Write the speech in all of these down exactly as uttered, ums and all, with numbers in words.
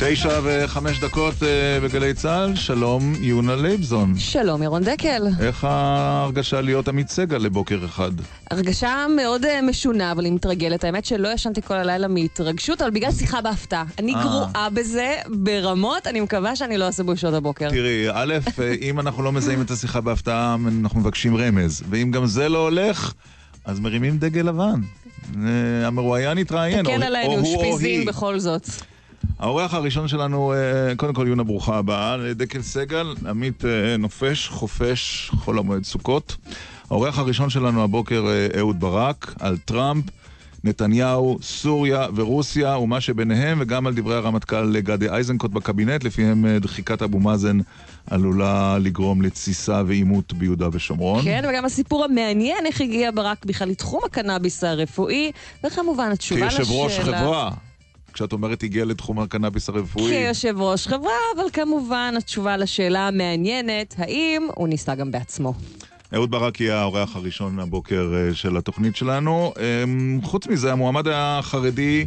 תשע וחמש דקות בגלי צהל. שלום יונה לייבזון. שלום ירון דקל. איך ההרגשה להיות עמית סגל לבוקר אחד? הרגשה מאוד משונה, אבל היא מתרגלת. האמת שלא ישנתי כל הלילה מהתרגשות, אבל בגלל שיחה בהפתעה. אני גרועה בזה ברמות, אני מקווה שאני לא אעשה בשעות הבוקר. תראי, א', אם אנחנו לא מזהים את השיחה בהפתעה, אנחנו מבקשים רמז. ואם גם זה לא הולך, אז מרימים דגל לבן. המרואיין התראיין. תקן עלינו, שפיזים בכל זאת. האורח הראשון שלנו, קודם כל יונה ברוכה הבאה, דקל סגל, עמית נופש, חופש, חול המועד סוכות. האורח הראשון שלנו הבוקר, אהוד ברק, על טראמפ, נתניהו, סוריה ורוסיה ומה שביניהם, וגם על דברי הרמטכ"ל גדי אייזנקוט בקבינט, לפיהם דחיקת אבו מאזן עלולה לגרום לתסיסה ואימות ביהודה ושומרון. כן, וגם הסיפור המעניין, איך הגיע ברק בכלל לתחום הקנאביס הרפואי, וכמובן התשובה לשאלה... כיושב ראש חברה. כשאת אומרת הגיעה לתחום הקנאביס הרפואי. כיושב ראש חברה, אבל כמובן התשובה לשאלה המעניינת, האם הוא ניסה גם בעצמו. אהוד ברק יהיה האורח הראשון מהבוקר של התוכנית שלנו. חוץ מזה, המועמד החרדי,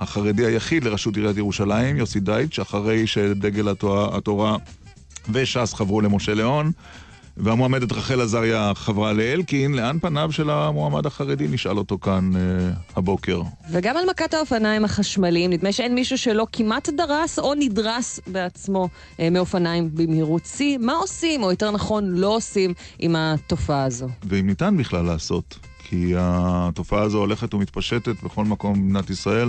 החרדי היחיד לראשות עיריית ירושלים, יוסי דייטש, אחרי שדגל התורה וש"ס חברו למשה לאון, והמועמדת רחל עזריה חברה לאלקין, לאן פניו של המועמד החרדי, נשאל אותו כאן אה, הבוקר. וגם על מכת האופניים החשמליים, נדמה שאין מישהו שלא כמעט דרס או נדרס בעצמו אה, מאופניים במהירות שיא. מה עושים, או יותר נכון לא עושים, עם התופעה הזו? ואם ניתן בכלל לעשות, כי התופעה הזו הולכת ומתפשטת בכל מקום במדינת ישראל,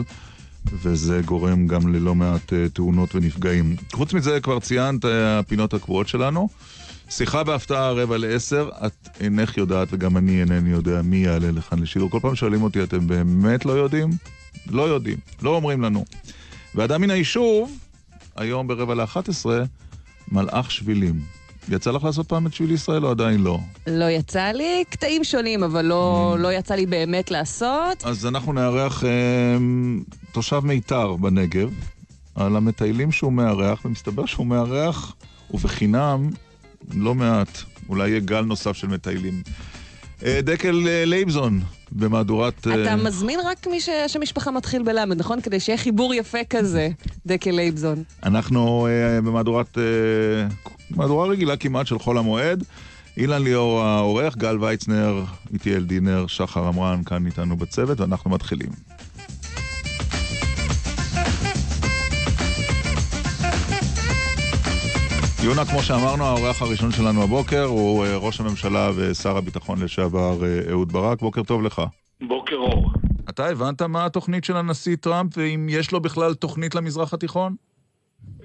וזה גורם גם ללא מעט אה, תאונות ונפגעים. חוץ מזה כבר ציינת אה, הפינות הקבועות שלנו, שיחה בהפתעה רבע לעשר, את אינך יודעת וגם אני אינני יודע מי יעלה לכאן לשידור. כל פעם שואלים אותי, אתם באמת לא יודעים? לא יודעים, לא אומרים לנו. ואדם מן היישוב, היום ברבע לאחת עשרה, מלאך שבילים. יצא לך לעשות פעם את שביל ישראל או עדיין לא? לא יצא לי, קטעים שונים, אבל לא, mm. לא יצא לי באמת לעשות. אז אנחנו נערך אה, תושב מיתר בנגב, על המטיילים שהוא מערך, ומסתבר שהוא מערך, ובחינם... לא מעט, אולי יהיה גל נוסף של מטיילים. דקל לייבזון במהדורת... אתה מזמין רק מי שהמשפחה מתחיל בלמד, נכון? כדי שיהיה חיבור יפה כזה, דקל לייבזון. אנחנו במהדורת... מהדורה רגילה כמעט של חול המועד. אילן ליאור העורך, גל ויצנר, איתי אל דינר, שחר אמרן, כאן איתנו בצוות, ואנחנו מתחילים. יונה, כמו שאמרנו, האורח הראשון שלנו הבוקר הוא ראש הממשלה ושר הביטחון לשעבר אהוד ברק. בוקר טוב לך. בוקר אור. אתה הבנת מה התוכנית של הנשיא טראמפ, ואם יש לו בכלל תוכנית למזרח התיכון?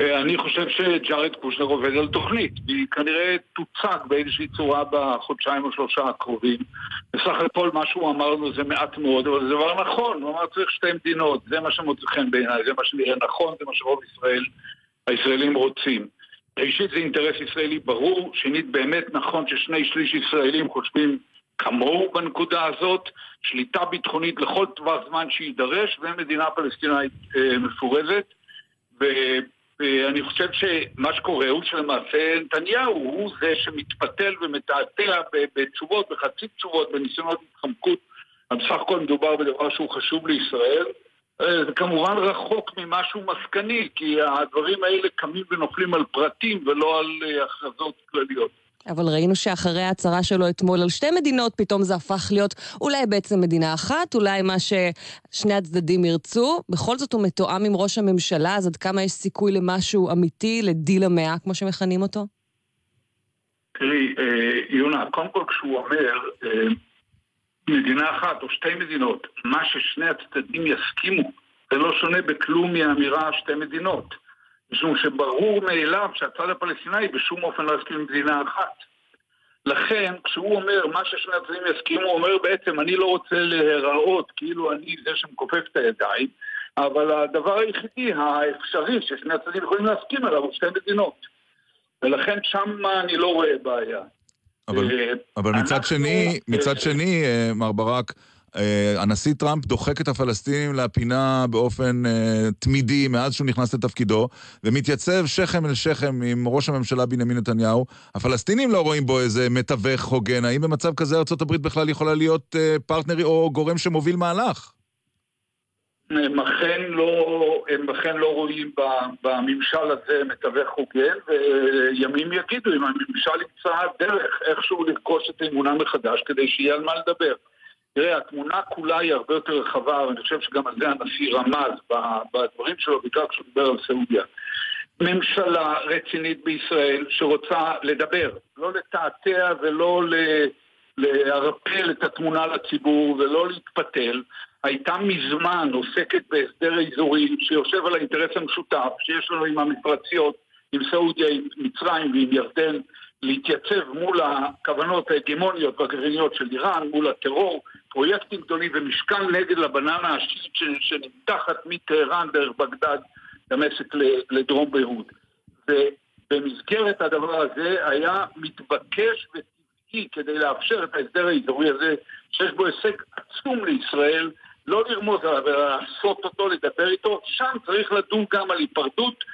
אני חושב שג'ארד קושנר עובד על תוכנית, והיא כנראה תוצג באיזושהי צורה בחודשיים או שלושה הקרובים. בסך הכל מה שהוא אמרנו זה מעט מאוד, אבל זה דבר נכון. הוא אמר צריך שתי מדינות, זה מה שמוצחן בעיניי, זה מה שנראה נכון, זה מה שרוב ישראל, הישראלים רוצים. ראשית זה אינטרס ישראלי ברור, שנית באמת נכון ששני שליש ישראלים חושבים כמוהו בנקודה הזאת, שליטה ביטחונית לכל טווח זמן שידרש, ומדינה פלסטינאית אה, מפורזת, ואני חושב שמה שקורה הוא שלמעשה נתניהו הוא זה שמתפתל ומתעתע בתשובות, בחצי תשובות, בניסיונות התחמקות, בסך הכל מדובר בדבר שהוא חשוב לישראל, זה כמובן רחוק ממשהו מסקני, כי הדברים האלה קמים ונופלים על פרטים ולא על הכרזות כלליות. אבל ראינו שאחרי ההצהרה שלו אתמול על שתי מדינות, פתאום זה הפך להיות אולי בעצם מדינה אחת, אולי מה ששני הצדדים ירצו. בכל זאת הוא מתואם עם ראש הממשלה, אז עד כמה יש סיכוי למשהו אמיתי, לדיל המאה, כמו שמכנים אותו? תראי, יונה, קודם כל כשהוא אומר... מדינה אחת או שתי מדינות, מה ששני הצדדים יסכימו, זה לא שונה בכלום מהאמירה שתי מדינות. משום שברור מאליו שהצד הפלסטיני בשום אופן לא יסכים למדינה אחת. לכן, כשהוא אומר מה ששני הצדדים יסכימו, הוא אומר בעצם אני לא רוצה להיראות כאילו אני זה שמכופף את הידיים, אבל הדבר היחידי האפשרי ששני הצדדים יכולים להסכים עליו הוא שתי מדינות. ולכן שם אני לא רואה בעיה. אבל, אבל מצד שני, מצד שני, מר ברק, הנשיא טראמפ דוחק את הפלסטינים לפינה באופן תמידי מאז שהוא נכנס לתפקידו, ומתייצב שכם אל שכם עם ראש הממשלה בנימין נתניהו. הפלסטינים לא רואים בו איזה מתווך הוגן. האם במצב כזה ארצות הברית בכלל יכולה להיות פרטנרי או גורם שמוביל מהלך? הם אכן לא, הם אכן לא רואים בממשל הזה מתווך הוגן, וימים יגידו אם הממשל ימצא דרך איכשהו לרכוש את האמונה מחדש כדי שיהיה על מה לדבר. תראה, התמונה כולה היא הרבה יותר רחבה, ואני חושב שגם על זה הנשיא רמז בדברים שלו, בגלל כשהוא דיבר על סעודיה. ממשלה רצינית בישראל שרוצה לדבר, לא לתעתע ולא להרפל את התמונה לציבור ולא להתפתל, הייתה מזמן עוסקת בהסדר אזורי שיושב על האינטרס המשותף שיש לנו עם המפרציות, עם סעודיה, עם מצרים ועם ירדן, להתייצב מול הכוונות ההגמוניות והגרעיניות של איראן, מול הטרור, פרויקטים גדולים ומשקל נגד לבננה השישית שנמתחת מטהרן דרך בגדד דמשק לדרום ביירות. ובמסגרת הדבר הזה היה מתבקש וטבעי כדי לאפשר את ההסדר האזורי הזה שיש בו הישג עצום לישראל, לא לרמוז עליו, אלא לעשות אותו, לדבר איתו. שם צריך לדון גם על היפרדות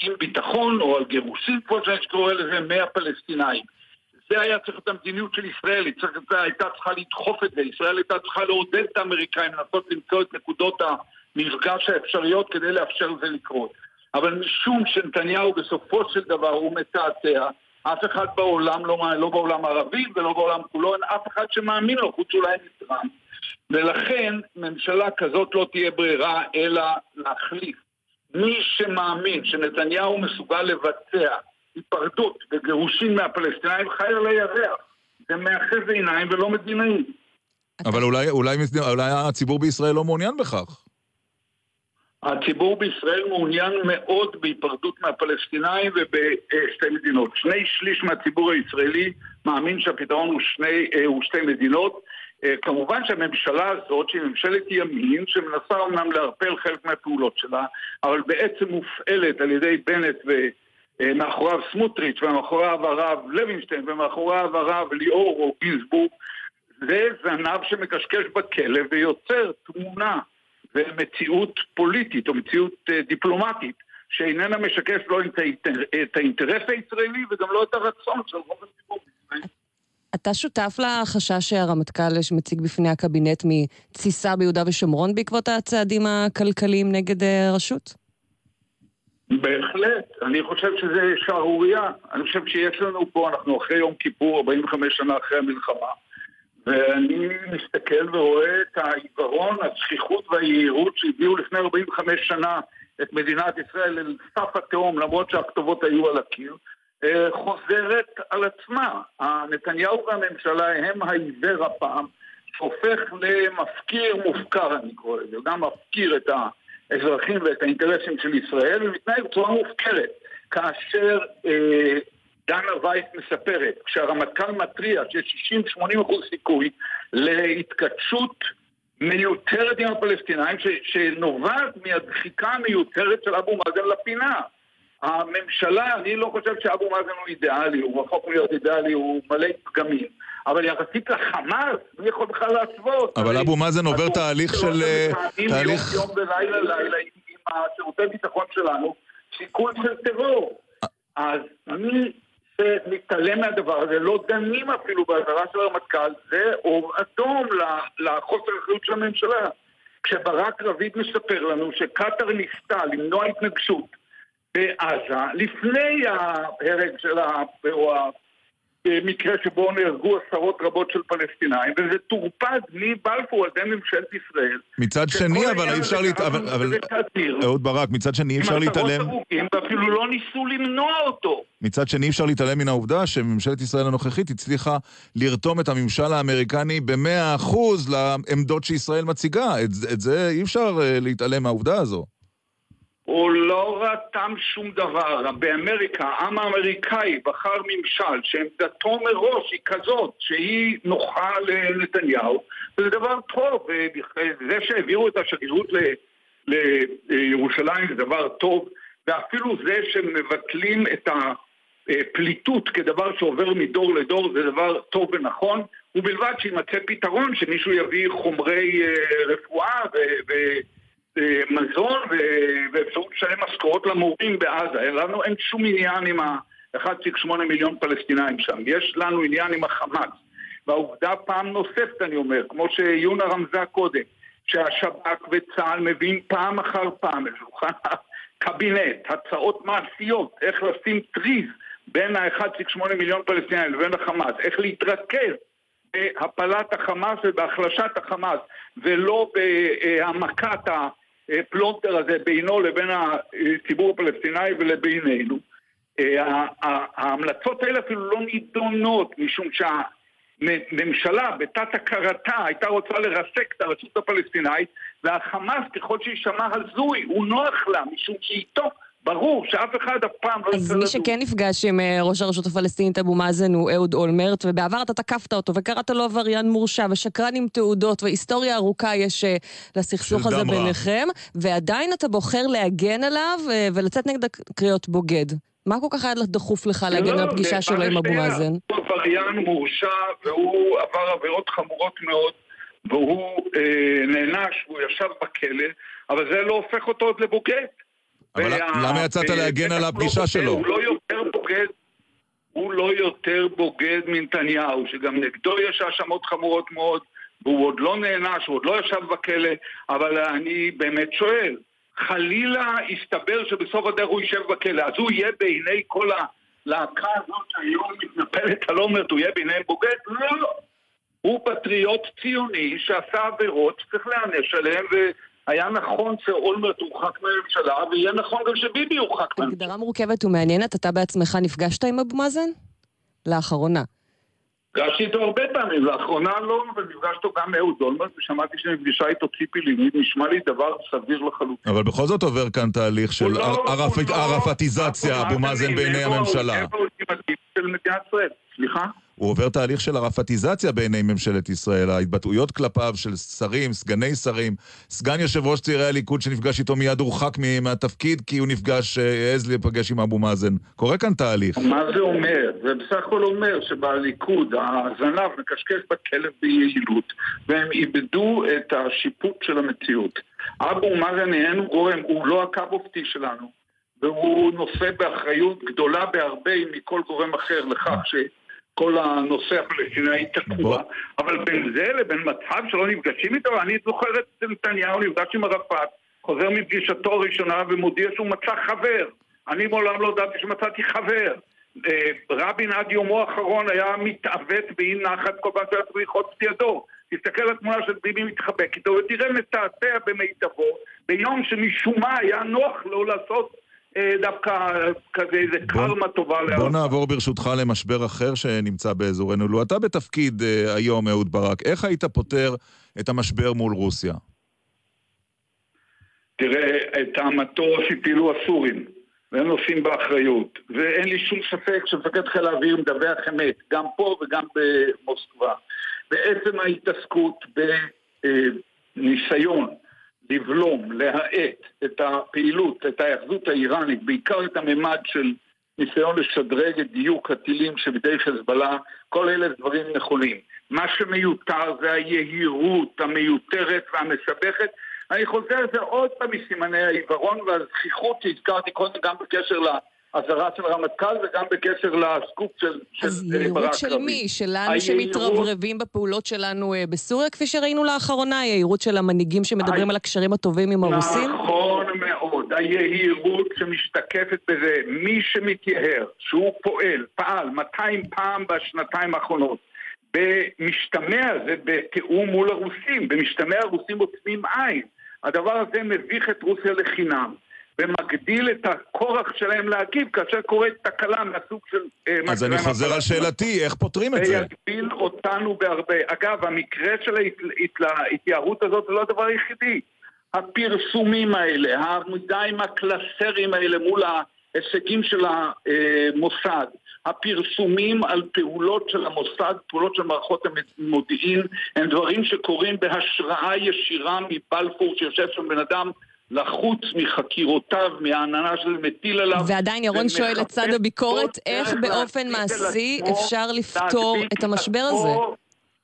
עם ביטחון או על גירושים, כמו שאני שקורא לזה, מהפלסטינאים. זה היה צריך את המדיניות של ישראל, היא צריך, הייתה צריכה לדחוף את זה, ישראל הייתה צריכה לעודד את האמריקאים, לנסות למצוא את נקודות המפגש האפשריות כדי לאפשר זה לקרות. אבל משום שנתניהו בסופו של דבר הוא מתעתע, אף אחד בעולם, לא, לא בעולם הערבי ולא בעולם כולו, אין אף אחד שמאמין לו, חוץ אולי נתרם. ולכן ממשלה כזאת לא תהיה ברירה אלא להחליף. מי שמאמין שנתניהו מסוגל לבצע היפרדות וגירושים מהפלסטינאים חי על הירח. זה מאחז עיניים ולא מדינאים. אבל אולי, אולי, אולי הציבור בישראל לא מעוניין בכך. הציבור בישראל מעוניין מאוד בהיפרדות מהפלסטינאים ובשתי מדינות. שני שליש מהציבור הישראלי מאמין שהפתרון הוא, שני, הוא שתי מדינות. כמובן שהממשלה הזאת, שהיא ממשלת ימין, שמנסה אמנם להרפל חלק מהפעולות שלה, אבל בעצם מופעלת על ידי בנט ומאחוריו סמוטריץ, ומאחוריו הרב לוינשטיין, ומאחוריו הרב ליאור או גזבוק, זה זנב שמקשקש בכלב ויוצר תמונה ומציאות פוליטית או מציאות דיפלומטית, שאיננה משקף לא את האינטרס הישראלי וגם לא את הרצון של רוב הציבור בישראל. אתה שותף לחשש שהרמטכ"ל שמציג בפני הקבינט מתסיסה ביהודה ושומרון בעקבות הצעדים הכלכליים נגד רשות? בהחלט. אני חושב שזה שערוריה. אני חושב שיש לנו פה, אנחנו אחרי יום כיפור, ארבעים וחמש שנה אחרי המלחמה, ואני מסתכל ורואה את העיוורון, השכיחות והיהירות שהביאו לפני ארבעים וחמש שנה את מדינת ישראל אל סף התהום, למרות שהכתובות היו על הקיר. חוזרת על עצמה. נתניהו והממשלה הם העיוור הפעם, שהופך למפקיר מופקר, אני קורא לזה. הוא גם מפקיר את האזרחים ואת האינטרסים של ישראל, ומתנהג בצורה מופקרת. כאשר אה, דנה וייס מספרת, כשהרמטכ"ל מתריע שיש שישים עד שמונים אחוז סיכוי להתכתשות מיותרת עם הפלסטינאים, ש- שנובעת מהדחיקה המיותרת של אבו מאזן לפינה. הממשלה, אני לא חושב שאבו מאזן הוא אידיאלי, הוא רחוק להיות אידיאלי, הוא מלא פגמים. אבל יחסית לחמאס, הוא יכול בכלל להצוות. אבל אבו מאזן עובר תהליך של... תהליך... יום ולילה, לילה, עם השירותי ביטחון שלנו, שיקול של טרור. אז מי שמתעלם מהדבר הזה, לא דנים אפילו בהזרה של הרמטכ"ל, זה אור אדום לחוסר אחריות של הממשלה. כשברק רביד מספר לנו שקטר ניסתה למנוע התנגשות, בעזה, לפני ההרג של המקרה שבו נהרגו עשרות רבות של פלסטינאים, וזה טורפד מבלפור על ידי ממשלת ישראל. מצד שני, אבל אי אפשר להתעלם... אהוד ברק, מצד שני אי אפשר להתעלם... ואפילו לא ניסו למנוע אותו. מצד שני אי אפשר להתעלם מן העובדה שממשלת ישראל הנוכחית הצליחה לרתום את הממשל האמריקני ב-מאה אחוז לעמדות שישראל מציגה. את זה אי אפשר להתעלם מהעובדה הזו. הוא לא רתם שום דבר. באמריקה, העם האמריקאי בחר ממשל שעמדתו מראש היא כזאת, שהיא נוחה לנתניהו, וזה דבר טוב. זה שהעבירו את השגרירות לירושלים זה דבר טוב, ואפילו זה שמבטלים את פליטות כדבר שעובר מדור לדור זה דבר טוב ונכון, ובלבד שימצא פתרון שמישהו יביא חומרי רפואה ומזון ואפשרות לשלם משכורות למורים בעזה. לנו אין שום עניין עם ה-אחד נקודה שמונה מיליון פלסטינאים שם, יש לנו עניין עם החמאס. והעובדה פעם נוספת, אני אומר, כמו שיונה רמזה קודם, שהשב"כ וצה"ל מביאים פעם אחר פעם לשולחן הקבינט הצעות מעשיות, איך לשים טריז בין ה-אחד נקודה שמונה מיליון פלסטינאים לבין החמאס, איך להתרכז בהפלת החמאס ובהחלשת החמאס, ולא בהעמקת הפלונטר הזה בינו לבין הציבור הפלסטיני ולבינינו. ההמלצות האלה אפילו לא נידונות, משום שה... ממשלה בתת הכרתה הייתה רוצה לרסק את הרשות הפלסטינאית, והחמאס ככל שישמע הזוי הוא נוח לה, משום שאיתו ברור שאף אחד הפעם לא... אז מי שכן נפגש עם ראש הרשות הפלסטינית אבו מאזן הוא אהוד אולמרט, ובעבר אתה תקפת אותו וקראת לו עבריין מורשע ושקרן עם תעודות, והיסטוריה ארוכה יש לסכסוך הזה ביניכם, ועדיין אתה בוחר להגן עליו ולצאת נגד הקריאות בוגד. מה כל כך היה דחוף לך להגן על פגישה שלו עם אבו מאזן? הוא עבריין מורשע והוא עבר עבירות חמורות מאוד והוא נענש והוא ישב בכלא, אבל זה לא הופך אותו עוד לבוגד. אבל למה יצאת להגן על הפגישה שלו? הוא לא יותר בוגד, הוא לא יותר בוגד מנתניהו, שגם נגדו יש האשמות חמורות מאוד והוא עוד לא נענש, הוא עוד לא ישב בכלא. אבל אני באמת שואל, חלילה הסתבר שבסוף הדרך הוא יישב בכלא, אז הוא יהיה בעיני כל הלהקה הזאת שהיום מתנפלת על אומרת, הוא יהיה בעיניהם בוגד? לא, לא. הוא פטריוט ציוני שעשה עבירות, צריך להיענש עליהם, והיה נכון שאולמרט הורחק מהממשלה, ויהיה נכון גם שביבי הורחק מהממשלה. הגדרה מורכבת ומעניינת, אתה בעצמך נפגשת עם אבו מאזן? לאחרונה. נפגשתי איתו הרבה פעמים, לאחרונה לא, אבל נפגשתי גם אהוד אולמרט, ושמעתי שנפגישה איתו ציפי לבני, נשמע לי דבר סביר לחלוטין. אבל בכל זאת עובר כאן תהליך של ערפתיזציה, אבו מאזן בעיני הממשלה. סליחה? הוא עובר תהליך של ערפתיזציה בעיני ממשלת ישראל, ההתבטאויות כלפיו של שרים, סגני שרים, סגן יושב ראש צעירי הליכוד שנפגש איתו מיד הורחק מהתפקיד, כי הוא נפגש, העז להיפגש עם אבו מאזן. קורה כאן תהליך. מה זה אומר? זה בסך הכל אומר שבליכוד הזנב מקשקש בכלב ביעילות, והם איבדו את השיפוט של המציאות. אבו מאזן איננו גורם, הוא לא הקו אופטי שלנו, והוא נושא באחריות גדולה בהרבה מכל גורם אחר לכך ש... כל הנושא הפלסטיני תקוע, אבל בין זה לבין מצב שלא נפגשים איתו, אני זוכר את נתניהו נפגש עם ערפאת, חוזר מפגישתו הראשונה ומודיע שהוא מצא חבר. אני מעולם לא יודעתי שמצאתי חבר. רבין עד יומו האחרון היה מתאבט באי נחת כל פעם שהיה צריך עוד פתיעדו. תסתכל על התמונה של ביבי מתחבק איתו ותראה מתעתע במיטבו, ביום שמשום מה היה נוח לו לעשות דווקא כזה איזה קרמה טובה. בוא נעבור ברשותך למשבר אחר שנמצא באזורנו. לו אתה בתפקיד היום, אהוד ברק, איך היית פותר את המשבר מול רוסיה? תראה, את המטוס הפילו הסורים, והם נושאים באחריות, ואין לי שום ספק שמפקד חיל האוויר מדווח אמת, גם פה וגם במוסקבה. בעצם ההתעסקות בניסיון לבלום, להעט את הפעילות, את ההיחזות האיראנית, בעיקר את הממד של ניסיון לשדרג את דיוק הטילים שבידי חזבאללה, כל אלה דברים נכונים. מה שמיותר זה היהירות המיותרת והמסבכת. אני חוזר זה עוד פעם מסימני העיוורון והזכיחות שהזכרתי קודם גם בקשר ל... הזרה של רמטכ"ל וגם בקשר לסקופ של ברק. אז יעירות של מי? שלנו שמתרברבים בפעולות שלנו בסוריה, כפי שראינו לאחרונה, היעירות של המנהיגים שמדברים על הקשרים הטובים עם הרוסים? נכון מאוד, היעירות שמשתקפת בזה, מי שמתייהר, שהוא פועל, פעל מאתיים פעם בשנתיים האחרונות, במשתמע זה בתיאום מול הרוסים, במשתמע הרוסים עוצמים עין, הדבר הזה מביך את רוסיה לחינם. ומגדיל את הכורח שלהם להגיב כאשר קורית תקלה מהסוג של... אז אני חוזר על שאלתי, איך פותרים את זה? זה יגביל אותנו בהרבה. אגב, המקרה של ההתייערות הזאת זה לא הדבר היחידי. הפרסומים האלה, העמודיים הקלסרים האלה מול ההישגים של המוסד, הפרסומים על פעולות של המוסד, פעולות של מערכות המודיעין, הם דברים שקורים בהשראה ישירה מבלפור, שיושב שם בן אדם לחוץ מחקירותיו, מהעננה של מטיל עליו. ועדיין ירון שואל לצד הביקורת, איך באופן מעשי אפשר לפתור את המשבר הזה?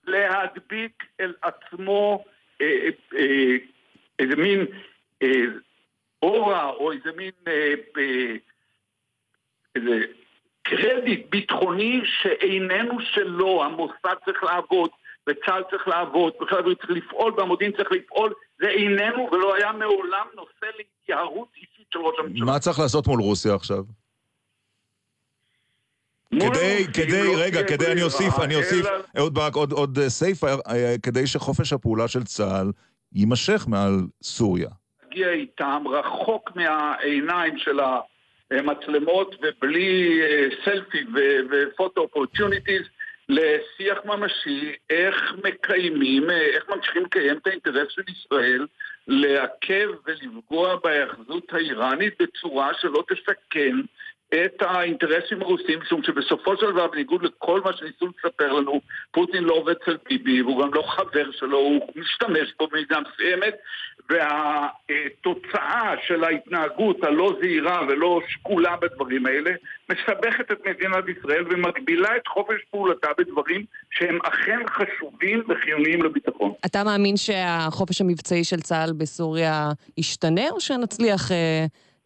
להדביק אל עצמו אה, אה, אה, איזה מין אה, אורה, או איזה מין אה, אה, איזה קרדיט ביטחוני שאיננו שלו. המוסד צריך לעבוד, וצה"ל צריך לעבוד, בכלל צריך לפעול, והמודיעין צריך לפעול. זה איננו ולא היה מעולם נושא להתייערות אישית של ראש הממשלה. מה צריך לעשות מול רוסיה עכשיו? כדי, כדי, רגע, כדי אני אוסיף, אני אוסיף, אהוד ברק, עוד, עוד סייפה, כדי שחופש הפעולה של צה"ל יימשך מעל סוריה. הגיע איתם רחוק מהעיניים של המצלמות ובלי סלפי ופוטו אופורטיוניטיז, לשיח ממשי, איך מקיימים, איך ממשיכים לקיים את האינטרס של ישראל, לעכב ולפגוע בהיאחזות האיראנית בצורה שלא תסכן את האינטרסים הרוסיים, שום שבסופו של דבר, בניגוד לכל מה שניסו לספר לנו, פוטין לא עובד אצל ביבי, הוא גם לא חבר שלו, הוא משתמש פה במידה מסוימת, והתוצאה של ההתנהגות הלא זהירה ולא שקולה בדברים האלה, מסבכת את מדינת ישראל ומגבילה את חופש פעולתה בדברים שהם אכן חשובים וחיוניים לביטחון. אתה מאמין שהחופש המבצעי של צה"ל בסוריה ישתנה, או שנצליח אה,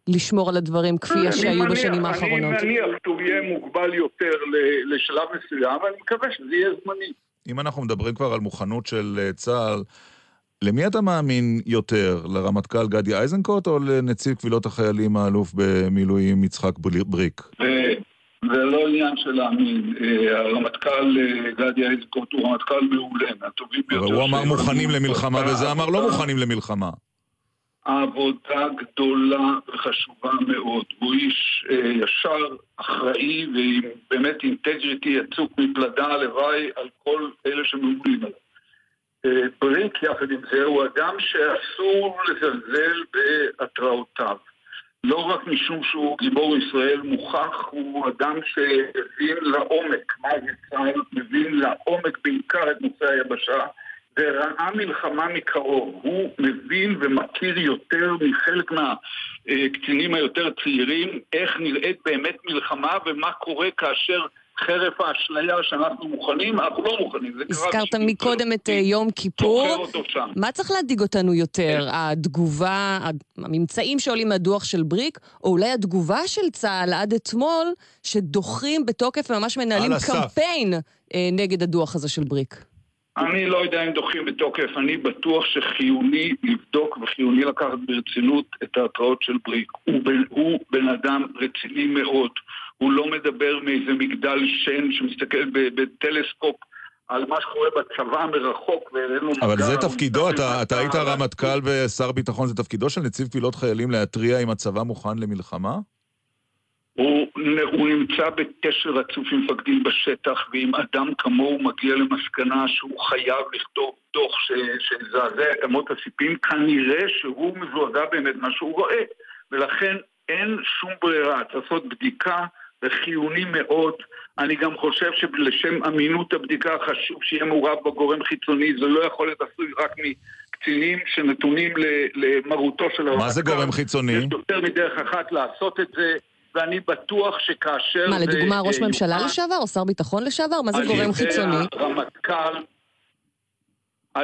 לשמור על הדברים כפי שהיו בשנים האחרונות? אני מניח שהוא יהיה מוגבל יותר לשלב מסוים, אבל אני מקווה שזה יהיה זמני. אם אנחנו מדברים כבר על מוכנות של צה"ל, למי אתה מאמין יותר, לרמטכ"ל גדי אייזנקוט או לנציב קבילות החיילים האלוף במילואים יצחק בריק? זה לא עניין של להאמין. הרמטכ"ל גדי אייזנקוט הוא רמטכ"ל מעולה, מהטובים ביותר. הוא אמר מוכנים למלחמה, וזה אמר לא מוכנים למלחמה. העבודה גדולה וחשובה מאוד. הוא איש ישר, אחראי, ובאמת אינטגריטי יצוק מפלדה, הלוואי על כל אלה שמעולים עליו. בריק יחד עם זה הוא אדם שאסור לזלזל בהתראותיו, לא רק משום שהוא גיבור ישראל מוכח, הוא אדם שמבין לעומק מה ישראל, מבין לעומק בעיקר את נושא היבשה, וראה מלחמה מקרוב. הוא מבין ומכיר יותר מחלק מהקצינים היותר צעירים איך נראית באמת מלחמה ומה קורה כאשר חרף האשליה שאנחנו מוכנים, אנחנו לא מוכנים. הזכרת מקודם את יום כיפור. מה צריך להדאיג אותנו יותר? התגובה, הממצאים שעולים מהדוח של בריק, או אולי התגובה של צה"ל עד אתמול, שדוחים בתוקף וממש מנהלים קמפיין נגד הדוח הזה של בריק? אני לא יודע אם דוחים בתוקף, אני בטוח שחיוני לבדוק וחיוני לקחת ברצינות את ההתראות של בריק. הוא בן, הוא בן אדם רציני מאוד. הוא לא מדבר מאיזה מגדל שן שמסתכל בטלסקופ על מה שקורה בצבא מרחוק. אבל זה תפקידו, אתה היית רמטכ"ל ושר ביטחון, זה תפקידו של נציב קבילות חיילים להתריע אם הצבא מוכן למלחמה? הוא, הוא נמצא בקשר רצוף עם מפקדים בשטח, ואם אדם כמוהו מגיע למסקנה שהוא חייב לכתוב דוח שזעזע את אמות הסיפים, כנראה שהוא מזועזע באמת מה שהוא רואה, ולכן אין שום ברירה, צריך לעשות בדיקה, וחיוני מאוד. אני גם חושב שלשם אמינות הבדיקה חשוב שיהיה מעורב בגורם חיצוני, זה לא יכול להיות עשוי רק מקצינים שנתונים למרותו של הרמטכ"ל. מה זה גורם חיצוני? יש יותר מדרך אחת לעשות את זה, ואני בטוח שכאשר... מה, לדוגמה, ראש ממשלה לשעבר או שר ביטחון לשעבר? מה זה גורם חיצוני? הרמטכ"ל...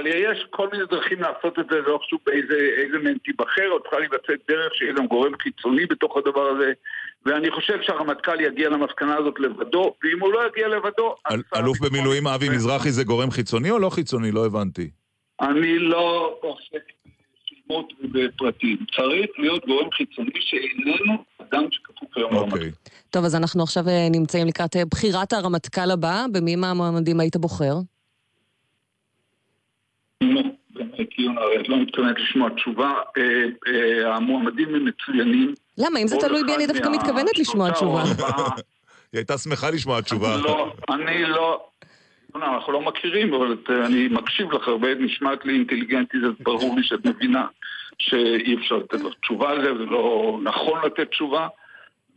יש כל מיני דרכים לעשות את זה, לא חשוב איזה מהם תיבחר, או צריכה לבצע דרך שיהיה גם גורם חיצוני בתוך הדבר הזה, ואני חושב שהרמטכ"ל יגיע למסקנה הזאת לבדו, ואם הוא לא יגיע לבדו... אלוף במילואים אבי מזרחי זה גורם חיצוני או לא חיצוני? לא הבנתי. אני לא עוסק בשמות ובפרטים. צריך להיות גורם חיצוני שאיננו אדם שכפוף היום הרמטכ"ל. טוב, אז אנחנו עכשיו נמצאים לקראת בחירת הרמטכ"ל הבא, במי מהמועמדים היית בוחר? לא, באמת, יונה, לא מתכוונת לשמוע תשובה. המועמדים הם מצוינים. למה? אם זה תלוי בי, אני דווקא מתכוונת לשמוע תשובה. היא הייתה שמחה לשמוע תשובה. לא, אני לא... אנחנו לא מכירים, אבל אני מקשיב לך הרבה, נשמעת לי אינטליגנטית, אז ברור לי שאת מבינה שאי אפשר לתת לך תשובה על זה, ולא נכון לתת תשובה,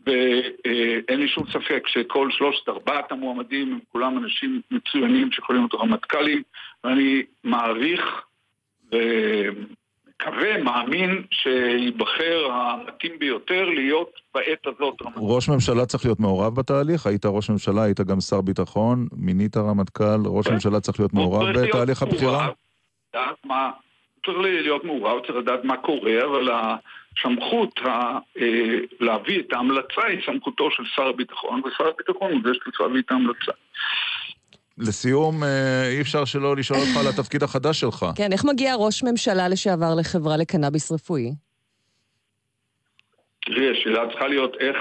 ואין לי שום ספק שכל שלושת ארבעת המועמדים הם כולם אנשים מצוינים שיכולים להיות רמטכ"לים, ואני מעריך ומקווה ומאמין שיבחר המתאים ביותר להיות בעת הזאת רמטכ"ל. ראש ממשלה צריך להיות מעורב בתהליך? היית ראש ממשלה, היית גם שר ביטחון, מינית הרמטכ"ל, ראש ממשלה צריך להיות מעורב בתהליך הבחירה? צריך להיות מעורב, צריך לדעת מה קורה, אבל הסמכות להביא את ההמלצה היא סמכותו של שר הביטחון, ושר הביטחון הוא זה שצריך להביא את ההמלצה. לסיום, אי אפשר שלא לשאול אותך על התפקיד החדש שלך. כן, איך מגיע ראש ממשלה לשעבר לחברה לקנאביס רפואי? תראי, השאלה צריכה להיות איך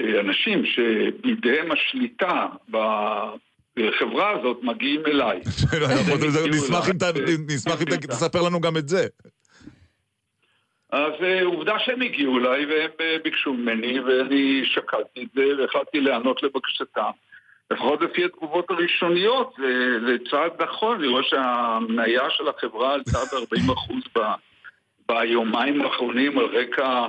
האנשים שבידיהם השליטה בחברה הזאת מגיעים אליי. נשמח אם תספר לנו גם את זה. אז עובדה שהם הגיעו אליי והם ביקשו ממני ואני שקלתי את זה והחלטתי לענות לבקשתם. לפחות לפי התגובות הראשוניות, זה צעד נכון, לראות שהמניה של החברה עלתה ב-ארבעים אחוז ביומיים האחרונים על רקע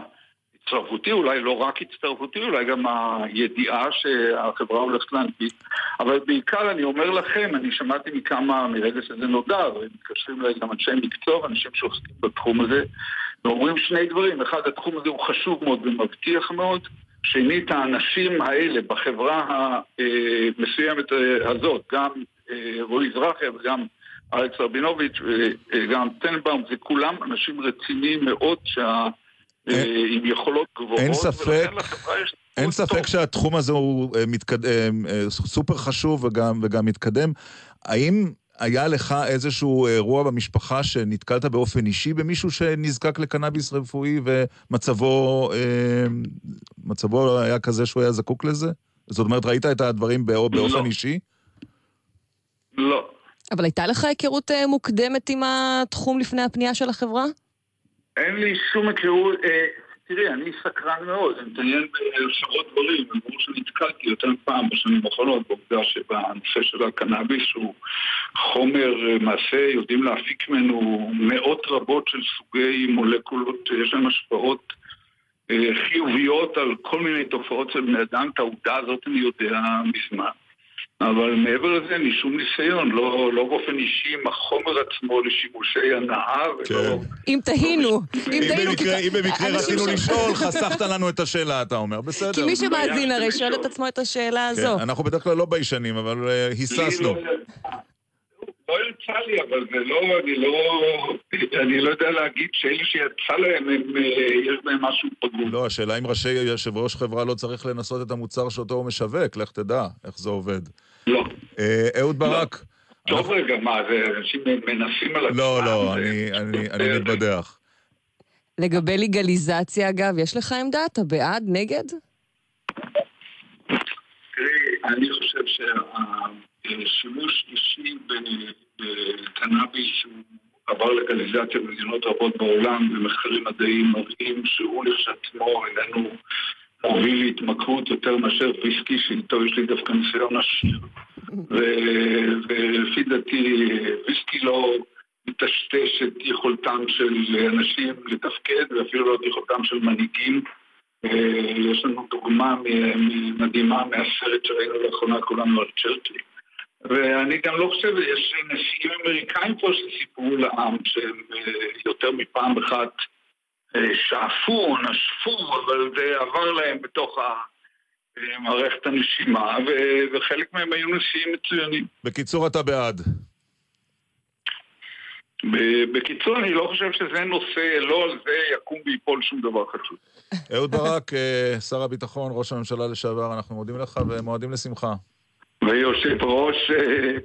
הצטרפותי, אולי לא רק הצטרפותי, אולי גם הידיעה שהחברה הולכת להנפיק. אבל בעיקר אני אומר לכם, אני שמעתי מכמה מרגע שזה נודע, ומתקשרים אליי גם אנשי מקצוע, אנשים שעוסקים בתחום הזה, ואומרים שני דברים, אחד, התחום הזה הוא חשוב מאוד ומבטיח מאוד, שנית, האנשים האלה בחברה המסוימת הזאת, גם רועי זרחיה וגם אלכס רבינוביץ' וגם טנבאום, זה כולם אנשים רציניים מאוד שה... עם יכולות גבוהות. אין ספק, אין ספק שהתחום הזה הוא סופר חשוב וגם מתקדם. האם היה לך איזשהו אירוע במשפחה שנתקלת באופן אישי במישהו שנזקק לקנאביס רפואי ומצבו מצבו היה כזה שהוא היה זקוק לזה? זאת אומרת, ראית את הדברים באופן אישי? לא. אבל הייתה לך היכרות מוקדמת עם התחום לפני הפנייה של החברה? אין לי שום הכירות. תראי, אני סקרן מאוד, אני מתעניין בשרות דברים, אני ברור שנתקלתי יותר פעם בשנים האחרונות, בעובדה שבנושא של הקנאביס הוא חומר מעשה, יודעים להפיק ממנו מאות רבות של סוגי מולקולות, יש להם השפעות חיוביות על כל מיני תופעות של בני אדם, את העובדה הזאת אני יודע מזמן. אבל מעבר לזה, אני שום ניסיון, לא באופן אישי, החומר עצמו לשימושי הנאה ולא... אם תהינו, אם תהינו... אם במקרה רצינו לשאול, חסכת לנו את השאלה, אתה אומר, בסדר. כי מי שמאזין הרי שואל את עצמו את השאלה הזו. אנחנו בדרך כלל לא ביישנים, אבל היססנו. לא יצא לי, אבל זה לא... אני לא יודע להגיד שאלה שיצא להם, יש בהם משהו פגום. לא, השאלה אם ראשי יושב ראש חברה לא צריך לנסות את המוצר שאותו הוא משווק, לך תדע איך זה עובד. לא. אהוד ברק. טוב רגע, מה, זה אנשים מנסים על... לא, לא, אני מתבדח. לגבי לגליזציה, אגב, יש לך עמדה? אתה בעד? נגד? תראי, אני חושב שהשימוש אישי בקנאביס הוא עבר לגליזציה במדינות רבות בעולם, במחקרים מדעיים מראים שהוא לשעצמו אלינו מוביל להתמכרות יותר מאשר ויסקי, שאיתו יש לי דווקא ניסיון עשיר. ולפי דעתי, ויסקי לא מטשטש את יכולתם של אנשים לתפקד, ואפילו לא את יכולתם של מנהיגים. יש לנו דוגמה מדהימה מהסרט שראינו לאחרונה, כולנו על צ'רצ'יל. ואני גם לא חושב, יש נשיאים אמריקאים פה שסיפרו לעם, שהם יותר מפעם אחת שעפו, נשפו, אבל זה עבר להם בתוך מערכת הנשימה, וחלק מהם היו נשיאים מצוינים. בקיצור, אתה בעד. בקיצור, אני לא חושב שזה נושא, לא על זה יקום ויפול שום דבר חשוב. אהוד ברק, שר הביטחון, ראש הממשלה לשעבר, אנחנו מודים לך ומועדים לשמחה. ויושב ראש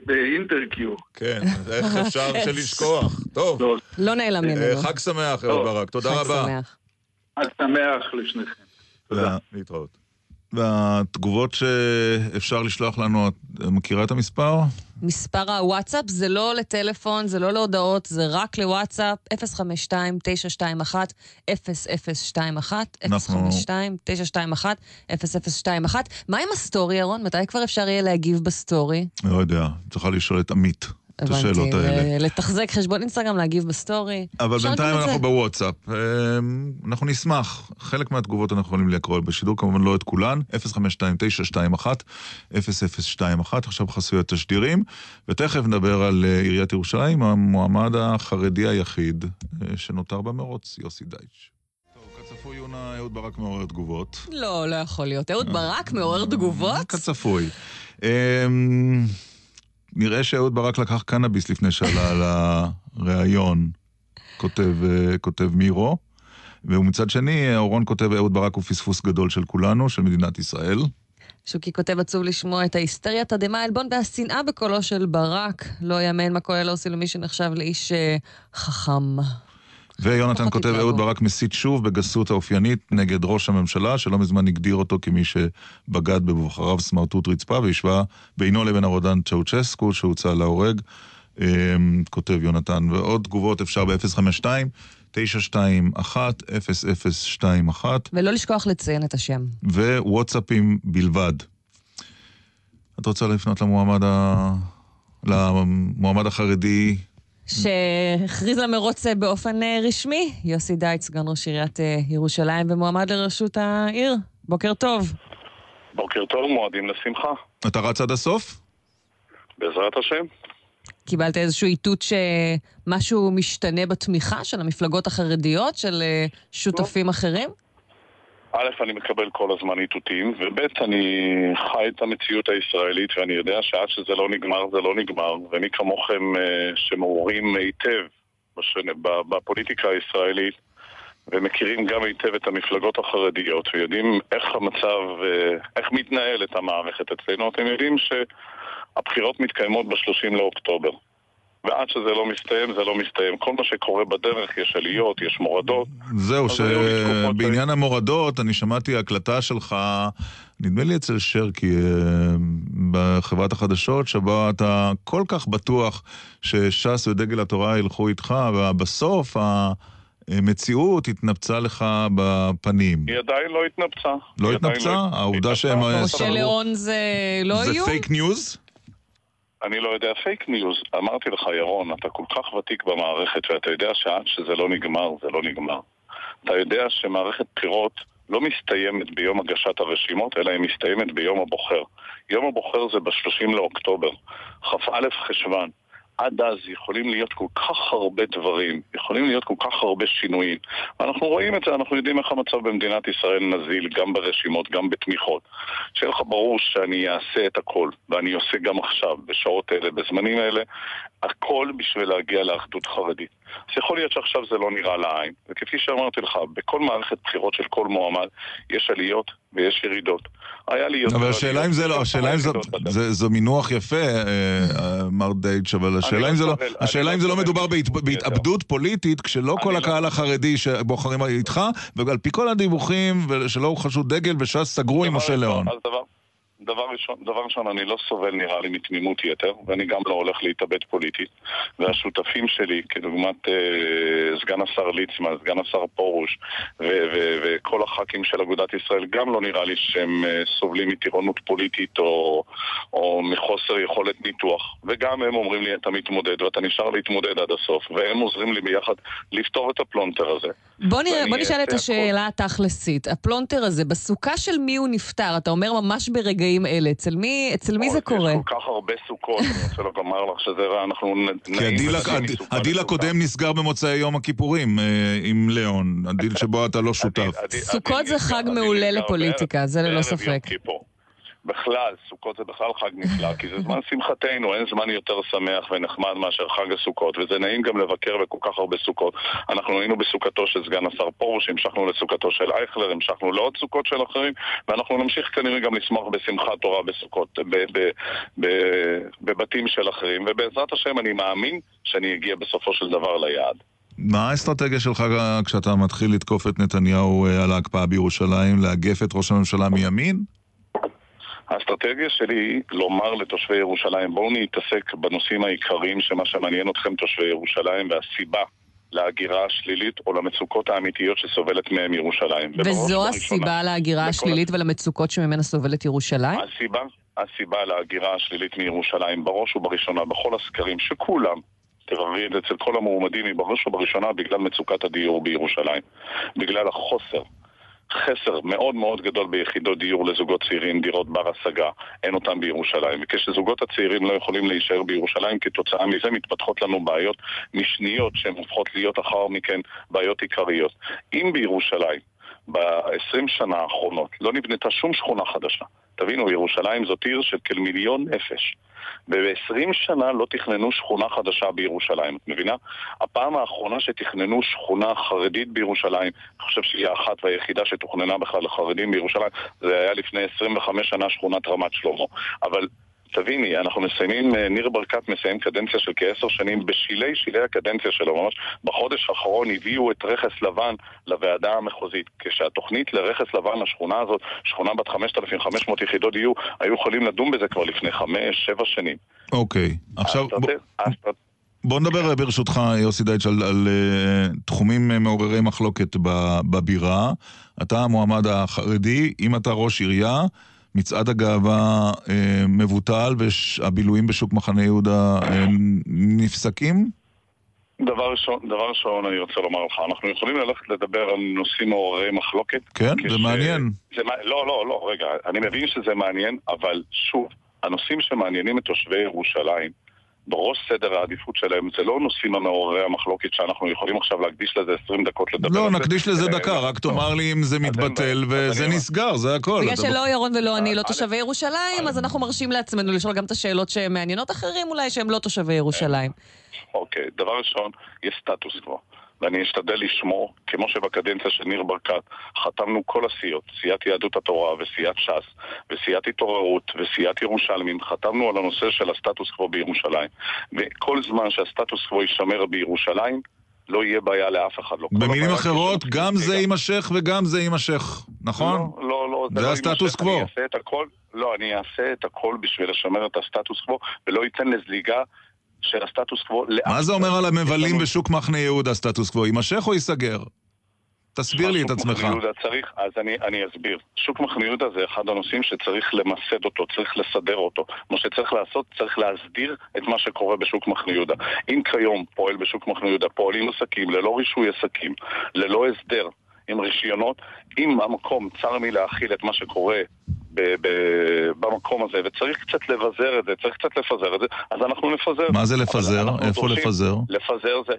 באינטרקיו. כן, איך אפשר שלשכוח. טוב. לא נעלם ממנו. חג שמח, אהוד ברק. תודה רבה. חג שמח. חג שמח לשניכם. תודה. להתראות. והתגובות שאפשר לשלוח לנו, מכירה את המספר? מספר הוואטסאפ, זה לא לטלפון, זה לא להודעות, זה רק לוואטסאפ, אפס חמש שתיים תשע שתיים אחת אפס אפס שתיים אחת, אפס חמש שתיים תשע שתיים אחת אפס אפס שתיים אחת. מה עם הסטורי, אירון? מתי כבר אפשר יהיה להגיב בסטורי? לא יודע, צריכה לשאול את עמית. את השאלות האלה. לתחזק חשבון אינסטגרם, להגיב בסטורי. אבל בינתיים אנחנו בוואטסאפ. אנחנו נשמח. חלק מהתגובות אנחנו יכולים לקרוא בשידור, כמובן לא את כולן. אפס חמש שתיים תשע שתיים אחת אפס אפס שתיים אחת. עכשיו חסויות תשדירים. ותכף נדבר על עיריית ירושלים, המועמד החרדי היחיד שנותר במרוץ, יוסי דייטש. כצפוי, יונה, אהוד ברק מעורר תגובות. לא, לא יכול להיות. אהוד ברק מעורר תגובות? כצפוי. נראה שאהוד ברק לקח קנאביס לפני שעלה על הרעיון, כותב מירו, ומצד שני, אורון כותב, אהוד ברק הוא פספוס גדול של כולנו, של מדינת ישראל. שוקי כותב, עצוב לשמוע את ההיסטריה, תדמה, אלבון והשנאה בקולו של ברק, לא יאמן מה כולל עושה למי שנחשב לאיש חכם. ויונתן כותב, אהוד ברק מסית שוב בגסות האופיינית נגד ראש הממשלה, שלא מזמן הגדיר אותו כמי שבגד בבוחריו סמרטוט רצפה, והשווה בינו לבין הרודן צ'אוצ'סקו, שהוצא להורג, כותב יונתן. ועוד תגובות אפשר ב-אפס חמש שתיים תשע שתיים אחת אפס אפס שתיים אחת. ולא לשכוח לציין את השם. ווואטסאפים בלבד. את רוצה לפנות למועמד, ה... למועמד החרדי... שהכריז למרוץ באופן רשמי, יוסי דייטש, סגן ראש עיריית ירושלים ומועמד לראשות העיר. בוקר טוב. בוקר טוב, מועדים לשמחה. אתה רץ עד הסוף? בעזרת השם. קיבלת איזשהו איתות שמשהו משתנה בתמיכה של המפלגות החרדיות, של שותפים אחרים? א', אני מקבל כל הזמן איתותים, וב', אני חי את המציאות הישראלית, ואני יודע שעד שזה לא נגמר, זה לא נגמר. ואני כמוכם שמעורים היטב בפוליטיקה הישראלית, ומכירים גם היטב את המפלגות החרדיות, ויודעים איך המצב, איך מתנהלת המערכת אצלנו. אתם יודעים שהבחירות מתקיימות ב-שלושים לאוקטובר. ועד שזה לא מסתיים, זה לא מסתיים. כל מה שקורה בדרך, יש עליות, יש מורדות. זהו, שבעניין המורדות, אני שמעתי הקלטה שלך, נדמה לי אצל שרקי, בחברת החדשות, שבה אתה כל כך בטוח ששס ודגל התורה ילכו איתך, ובסוף המציאות התנפצה לך בפנים. היא עדיין לא התנפצה. לא התנפצה? העובדה שהם... משה לאון זה לא איום? זה פייק ניוז? אני לא יודע, פייק ניוז. אמרתי לך, ירון, אתה כל כך ותיק במערכת, ואתה יודע שעד שזה לא נגמר, זה לא נגמר. אתה יודע שמערכת בחירות לא מסתיימת ביום הגשת הרשימות, אלא היא מסתיימת ביום הבוחר. יום הבוחר זה ב-שלושים לאוקטובר, כ"א חשוון. עד אז יכולים להיות כל כך הרבה דברים, יכולים להיות כל כך הרבה שינויים. אנחנו רואים את זה, אנחנו יודעים איך המצב במדינת ישראל נזיל, גם ברשימות, גם בתמיכות. שיהיה לך ברור שאני אעשה את הכל, ואני עושה גם עכשיו, בשעות אלה, בזמנים האלה, הכל בשביל להגיע לאחדות חרדית. אז יכול להיות שעכשיו זה לא נראה לעין, וכפי שאמרתי לך, בכל מערכת בחירות של כל מועמד, יש עליות ויש ירידות. אבל השאלה אם זה לא, השאלה אם זה מינוח יפה, מר דייטש, אבל השאלה אם זה לא מדובר בהתאבדות פוליטית, כשלא כל הקהל החרדי שבוחרים איתך, ועל פי כל הדיווחים, שלא הוא חשוד דגל, ושאז סגרו עם משה לאון. אז דבר. דבר ראשון, דבר ראשון, אני לא סובל נראה לי מתמימות יתר, ואני גם לא הולך להתאבד פוליטית. והשותפים שלי, כדוגמת אה, סגן השר ליצמן, סגן השר פורוש, וכל הח"כים של אגודת ישראל, גם לא נראה לי שהם אה, סובלים מטירונות פוליטית או, או מחוסר יכולת ניתוח. וגם הם אומרים לי, אתה מתמודד, ואתה נשאר להתמודד עד הסוף, והם עוזרים לי ביחד לפתור את הפלונטר הזה. בוא, נראה, בוא נשאל את השאלה התכלסית. הפלונטר הזה, בסוכה של מי הוא נפטר? אתה אומר ממש ברגע אלה. אצל מי, אצל מי זה קורה? יש כל כך הרבה סוכות, אני רוצה לומר לך שזה רע, אנחנו נעים... הדיל הקודם נסגר במוצאי יום הכיפורים עם לאון, הדיל שבו אתה לא שותף. סוכות זה חג מעולה לפוליטיקה, זה ללא ספק. בכלל, סוכות זה בכלל חג נפלא, כי זה זמן שמחתנו, אין זמן יותר שמח ונחמד מאשר חג הסוכות, וזה נעים גם לבקר בכל כך הרבה סוכות. אנחנו היינו בסוכתו של סגן השר פורש, המשכנו לסוכתו של אייכלר, המשכנו לעוד סוכות של אחרים, ואנחנו נמשיך כנראה גם לשמח בשמחת תורה בסוכות, בבתים של אחרים, ובעזרת השם אני מאמין שאני אגיע בסופו של דבר ליעד. מה האסטרטגיה שלך כשאתה מתחיל לתקוף את נתניהו על ההקפאה בירושלים, להגף את ראש הממשלה מימין? האסטרטגיה שלי היא לומר לתושבי ירושלים, בואו נתעסק בנושאים העיקריים שמה שמעניין אתכם תושבי ירושלים, והסיבה להגירה השלילית או למצוקות האמיתיות שסובלת מהם ירושלים. וזו הסיבה להגירה השלילית ולמצוקות שממנה סובלת ירושלים? הסיבה, הסיבה להגירה השלילית מירושלים בראש ובראשונה בכל הסקרים שכולם תבררי אצל כל המועמדים היא בראש ובראשונה בגלל מצוקת הדיור בירושלים, בגלל החוסר חסר מאוד מאוד גדול ביחידות דיור לזוגות צעירים, דירות בר השגה, אין אותם בירושלים. וכשזוגות הצעירים לא יכולים להישאר בירושלים, כתוצאה מזה מתפתחות לנו בעיות משניות שהן הופכות להיות אחר מכן בעיות עיקריות. אם בירושלים, ב-עשרים שנה האחרונות, לא נבנתה שום שכונה חדשה. תבינו, ירושלים זאת עיר של כל מיליון נפש. וב-עשרים שנה לא תכננו שכונה חדשה בירושלים, את מבינה? הפעם האחרונה שתכננו שכונה חרדית בירושלים, אני חושב שהיא האחת והיחידה שתוכננה בכלל לחרדים בירושלים, זה היה לפני עשרים וחמש שנה שכונת רמת שלמה. אבל תביני, אנחנו מסיימים, ניר ברקת מסיים קדנציה של כעשר שנים, בשילי שילי הקדנציה שלו, ממש בחודש האחרון הביאו את רכס לבן לוועדה המחוזית, כשהתוכנית לרכס לבן לשכונה הזאת, שכונה בת חמשת אלפים וחמש מאות יחידות דיור, היו יכולים לדון בזה כבר לפני חמש שבע שנים. אוקיי, עכשיו בוא נדבר ברשותך יוסי דייטש על תחומים מעוררי מחלוקת בבירה. אתה המועמד החרדי, אם אתה ראש עירייה, מצעד הגאווה אה, מבוטל והבילויים בשוק מחנה יהודה אה, נפסקים? דבר ראשון, דבר ראשון אני רוצה לומר לך, אנחנו יכולים ללכת לדבר על נושאים מעוררי מחלוקת. כן, כש... זה מעניין. זה... לא, לא, לא, רגע, אני מבין שזה מעניין, אבל שוב, הנושאים שמעניינים את תושבי ירושלים, בראש סדר העדיפות שלהם, זה לא נושאים המעוררי המחלוקת שאנחנו יכולים עכשיו להקדיש לזה עשרים דקות לדבר. לא, נקדיש לזה דקה, רק תאמר לי אם זה מתבטל וזה נסגר, זה הכל. בגלל שלא ירון ולא אני לא תושבי ירושלים, אז אנחנו מרשים לעצמנו לשאול גם את השאלות שמעניינות אחרים אולי שהם לא תושבי ירושלים. אוקיי, דבר ראשון, יש סטטוס קוו. ואני אשתדל לשמור, כמו שבקדנציה של ניר ברקת, חתמנו כל הסיעות, סיעת יהדות התורה וסיעת ש"ס, וסיעת התעוררות וסיעת ירושלמים, חתמנו על הנושא של הסטטוס קוו בירושלים. וכל זמן שהסטטוס קוו יישמר בירושלים, לא יהיה בעיה לאף אחד. לא במילים אחרות, כשמר... גם זה יימשך וגם זה יימשך, נכון? לא, לא, לא. זה, זה הסטטוס קוו. לא, אני אעשה את הכל בשביל לשמר את הסטטוס קוו, ולא ייתן לזליגה, של הסטטוס קוו. מה זה אומר על המבלים בשוק מחנה יהודה, הסטטוס קוו? יימשך או ייסגר? תסביר לי את עצמך. אז אני אסביר. שוק מחנה יהודה זה אחד הנושאים שצריך למסד אותו, צריך לסדר אותו. מה שצריך לעשות, צריך להסדיר את מה שקורה בשוק מחנה יהודה. אם כיום פועל בשוק מחנה יהודה, פועלים עסקים, ללא רישוי עסקים, ללא הסדר, עם רישיונות, אם המקום צר מלהכיל את מה שקורה במקום הזה, וצריך קצת לבזר את זה, צריך קצת לפזר את זה, אז אנחנו נפזר. מה זה לפזר? איפה לפזר? לפזר זה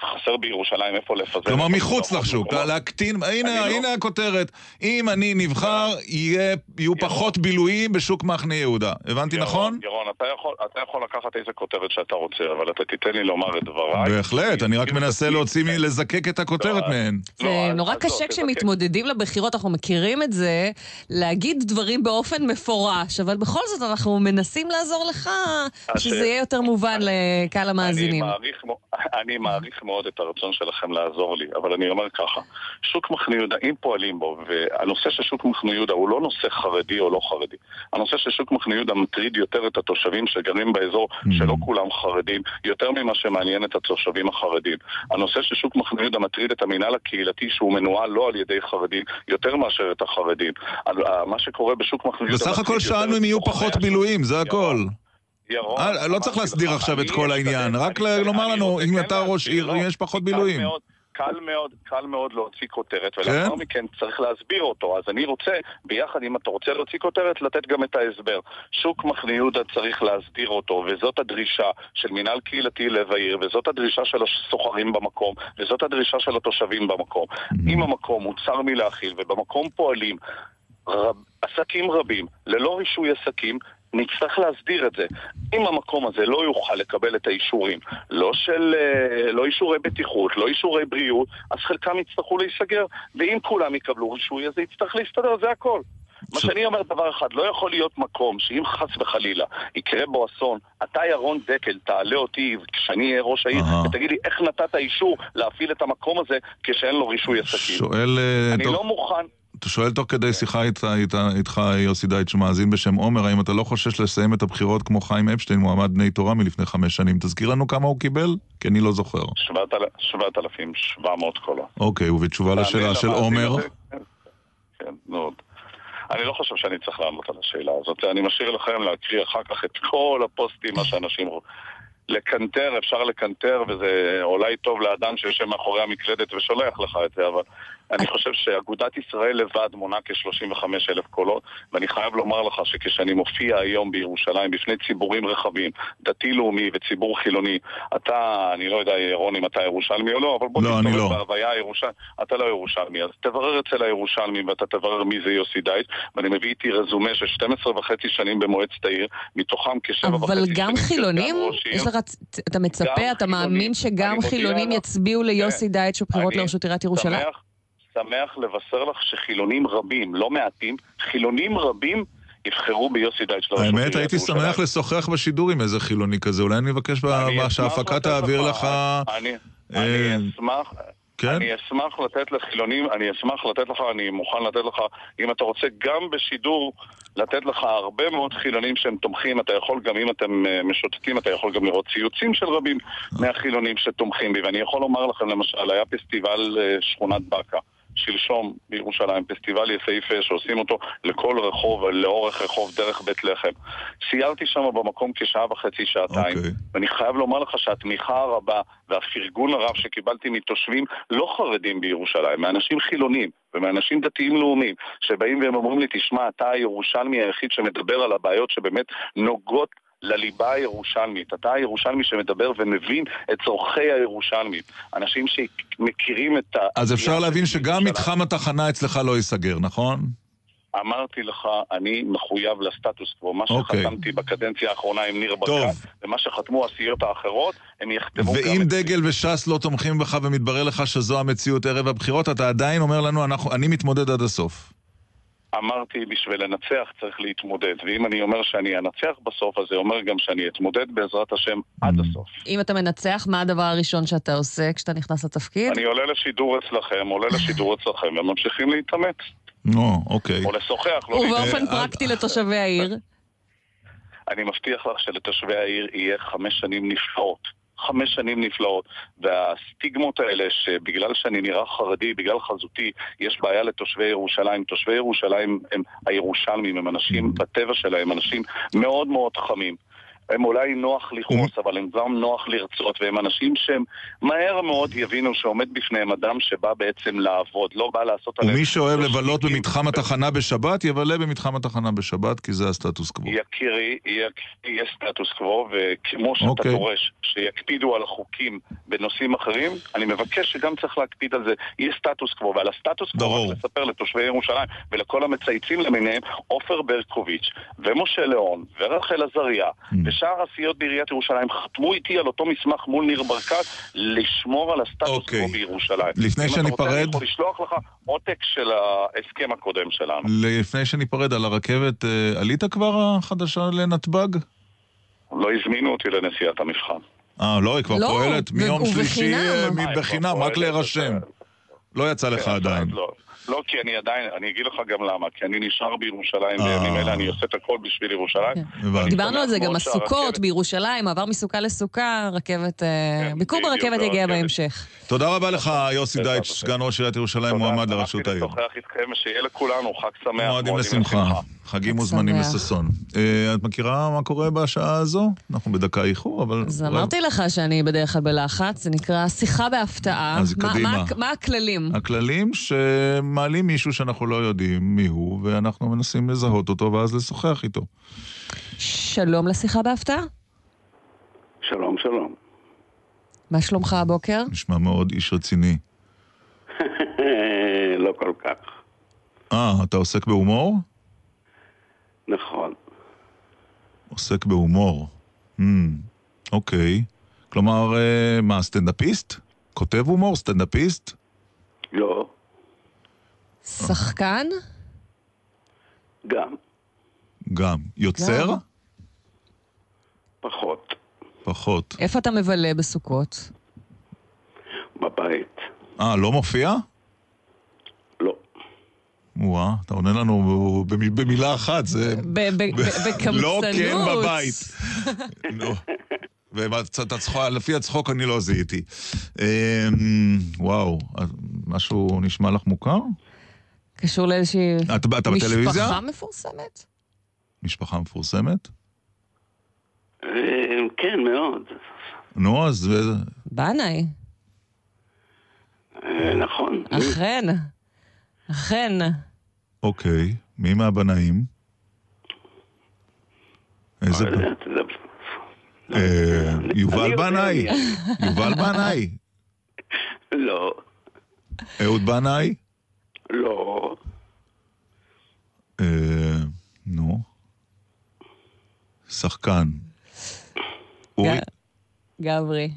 חסר בירושלים, איפה לפזר? כלומר, מחוץ לשוק, להקטין, הנה הכותרת, אם אני נבחר, יהיו פחות בילויים בשוק מחנה יהודה. הבנתי נכון? ירון, אתה יכול לקחת איזה כותרת שאתה רוצה, אבל אתה תיתן לי לומר את דבריי. בהחלט, אני רק מנסה להוציא מי לזקק את הכותרת מהן. זה נורא קשה כשמתמודדים לבחירות, אנחנו מכירים את זה, להגיד דברים באופן מפורש, אבל בכל זאת אנחנו מנסים לעזור לך, שזה יהיה יותר מובן לקהל המאזינים. אני מעריך מאוד את הרצון שלכם לעזור לי, אבל אני אומר ככה, שוק מחנה יהודה, אם פועלים בו, והנושא של שוק מחנה יהודה הוא לא נושא חרדי או לא חרדי, הנושא של שוק מחנה יהודה מטריד יותר את התושבים שגרים באזור שלא כולם חרדים, יותר ממה שמעניין את התושבים החרדים. הנושא של שוק מחנה יהודה מטריד את המנהל הקהילתי שהוא מנוהל לא על ידי חרדים, יותר מאשר את החרדים. מה שקורה בשוק מחנה יהודה... בסך הכל שאלנו אם יהיו פחות בילויים, זה הכל. לא צריך להסדיר עכשיו את כל העניין, רק לומר לנו אם אתה ראש עיר יש פחות בילויים. קל מאוד, קל מאוד להוציא כותרת, ולאחר מכן צריך להסביר אותו. אז אני רוצה, ביחד אם אתה רוצה להוציא כותרת, לתת גם את ההסבר. שוק מחנה יהודה צריך להסדיר אותו, וזאת הדרישה של מינהל קהילתי לב העיר, וזאת הדרישה של הסוחרים במקום, וזאת הדרישה של התושבים במקום. אם המקום הוא צר מלהכיל, ובמקום פועלים עסקים רבים, ללא רישוי עסקים, נצטרך להסדיר את זה. אם המקום הזה לא יוכל לקבל את האישורים, לא של, לא אישורי בטיחות, לא אישורי בריאות, אז חלקם יצטרכו להיסגר, ואם כולם יקבלו רישוי, אז זה יצטרך להסתדר, זה הכל. מה שאני אומר דבר אחד, לא יכול להיות מקום שאם חס וחלילה יקרה בו אסון, אתה ירון דקל תעלה אותי כשאני אהיה ראש העיר ותגיד לי איך נתת אישור להפעיל את המקום הזה כשאין לו רישוי עסקים. שואל... אני לא מוכן... אתה שואל תוך כדי שיחה איתך, איתך יוסי דייטש מאזין בשם עומר, האם אתה לא חושש לסיים את הבחירות כמו חיים אפשטיין, מועמד בני תורה מלפני חמש שנים? תזכיר לנו כמה הוא קיבל? כי אני לא זוכר. שבעת אלפים שבע מאות קולות. אוקיי, ובתשובה לשאלה של עומר... כן, מאוד. אני לא חושב שאני צריך לענות על השאלה הזאת. אני משאיר לכם להקריא אחר כך את כל הפוסטים, מה שאנשים רוצים. לקנטר, אפשר לקנטר, וזה אולי טוב לאדם שיושב מאחורי המקלדת ושולח לך את זה, אבל אני חושב שאגודת ישראל לבד מונה כ-שלושים וחמישה אלף קולות, ואני חייב לומר לך שכשאני מופיע היום בירושלים בפני ציבורים רחבים, דתי-לאומי וציבור חילוני, אתה, אני לא יודע, ירון, אם אתה ירושלמי או לא, אבל בוא לא, תסתובב לא. בהוויה הירושלמי, אתה לא ירושלמי, אז תברר אצל הירושלמים ואתה תברר מי זה יוסי דייטש, ואני מביא איתי רזומה של שתים עשרה וחצי שנים במועצת העיר, מתוכם כשבע וחצי שנים. אבל גם חילונים? יש לך, אתה מצפה, אתה מאמין שגם חילונים יצביעו ליוסי דייטש ובחירות לראשות עיריית ירושלים? שמח לבשר לך שחילונים רבים, לא מעטים, חילונים רבים יבחרו ביוסי דייטש. האמת, הייתי שמח לשוחח בשידור עם איזה חילוני כזה, אולי אני מבקש שההפקה תעביר לך... אני אשמח... אני אשמח לתת לחילונים, אני אשמח לתת לך, אני מוכן לתת לך, אם אתה רוצה גם בשידור, לתת לך הרבה מאוד חילונים שהם תומכים, אתה יכול גם, אם אתם משוטטים, אתה יכול גם לראות ציוצים של רבים מהחילונים שתומכים בי, ואני יכול לומר לכם, למשל, היה פסטיבל שכונת בקה, שלשום בירושלים, פסטיבל יפהפה שעושים אותו לכל רחוב, לאורך רחוב, דרך בית לחם. סיירתי שם במקום כשעה וחצי, שעתיים, okay. ואני חייב לומר לך שהתמיכה הרבה והפרגון הרב שקיבלתי מתושבים לא חרדים בירושלים, מאנשים חילונים ומאנשים דתיים לאומיים, שבאים והם אומרים לי, תשמע, אתה הירושלמי היחיד שמדבר על הבעיות שבאמת נוגעות לליבה הירושלמית. אתה הירושלמי שמדבר ומבין את צורכי הירושלמית. אנשים שמכירים את ה... אז אפשר להבין שגם מתחם התחנה אצלך לא ייסגר, נכון? אמרתי לך, אני מחויב לסטטוס קוו. מה שחתמתי בקדנציה האחרונה עם ניר ברקת, ומה שחתמו הסיעות האחרות, הם יחתמו גם... ואם דגל ושס לא תומכים בך ומתברר לך שזו המציאות ערב הבחירות, אתה עדיין אומר לנו, אני מתמודד עד הסוף. אמרתי, בשביל לנצח צריך להתמודד, ואם אני אומר שאני אנצח בסוף, אז זה אומר גם שאני אתמודד בעזרת השם עד הסוף. אם אתה מנצח, מה הדבר הראשון שאתה עושה כשאתה נכנס לתפקיד? אני עולה לשידור אצלכם, עולה לשידור אצלכם, וממשיכים להתאמץ. נו, אוקיי. או לשוחח, לא... ובאופן פרקטי לתושבי העיר. אני מבטיח לך שלתושבי העיר יהיה חמש שנים נפלאות. חמש שנים נפלאות, והסטיגמות האלה שבגלל שאני נראה חרדי, בגלל חזותי, יש בעיה לתושבי ירושלים. תושבי ירושלים הם הירושלמים, הם אנשים בטבע שלהם, אנשים מאוד מאוד חמים. הם אולי נוח לכעוס, אבל הם גם נוח לרצות, והם אנשים שהם מהר מאוד יבינו שעומד בפניהם אדם שבא בעצם לעבוד, לא בא לעשות עליהם. ומי שאוהב לבלות במתחם התחנה בשבת, יבלה במתחם התחנה בשבת, כי זה הסטטוס קבוע. יקירי, יש סטטוס קבוע, וכמו שאתה דורש שיקפידו על החוקים בנושאים אחרים, אני מבקש שגם צריך להקפיד על זה. יש סטטוס קבוע, ועל הסטטוס קבוע לספר לתושבי ירושלים ולכל המצייצים למיניהם, עופר ברקוביץ' ומשה לאון ורחל עזריה שאר הסיעות בעיריית ירושלים חתמו איתי על אותו מסמך מול ניר ברקת לשמור על הסטטוס קוו בירושלים. לפני שאני פרד... אם אתה רוצה לשלוח לך עותק של ההסכם הקודם שלנו. לפני שאני פרד, על הרכבת, עלית כבר החדשה לנתב"ג? לא הזמינו אותי לנסיעת המבחן. אה, לא, היא כבר פועלת מיום שלישי בחינם, רק להירשם. לא יצא לך עדיין. לא, כי אני עדיין, אני אגיד לך גם למה, כי אני נשאר בירושלים, בימים אלה אני עושה את הכל בשביל ירושלים. דיברנו על זה גם הסוכות בירושלים, עבר מסוכה לסוכה, רכבת, ביקור ברכבת יגיע בהמשך. תודה רבה לך, יוסי דייטש, סגן ראש עיריית ירושלים, מועמד לראשות העיר. תודה, נשוחח איתכם, שיהיה לכולנו חג שמח. מועדים לשמחה, חגים מוזמנים לששון. את מכירה מה קורה בשעה הזו? אנחנו בדקה איחור, אבל... אז אמרתי לך שאני בדרך כלל בלחץ, זה נקרא שיחה בהפתעה. מה הכללים? הכללים ש... מעלים מישהו שאנחנו לא יודעים מיהו, ואנחנו מנסים לזהות אותו, ואז לשוחח איתו. שלום לשיחה בהפתעה. שלום, שלום. מה שלומך הבוקר? נשמע מאוד איש רציני. לא כל כך. אה, אתה עוסק בהומור? נכון. עוסק בהומור. אוקיי. כלומר, מה, סטנדאפיסט? כותב הומור, סטנדאפיסט? לא. שחקן? גם. גם. יוצר? גם. פחות. פחות. איפה אתה מבלה בסוכות? בבית. אה, לא מופיע? לא. וואה, אתה עונה לנו במילה אחת, זה... בקמצנות. לא כן בבית. לא. ולפי הצחוק אני לא זיהיתי. וואו, משהו נשמע לך מוכר? קשור לאיזושהי משפחה מפורסמת? משפחה מפורסמת? כן, מאוד. נו, אז... בנאי. נכון. אכן. אכן. אוקיי, מי מהבנאים? איזה... יובל בנאי. יובל בנאי. לא. אהוד בנאי? לא. נו. שחקן. אורי? גברי.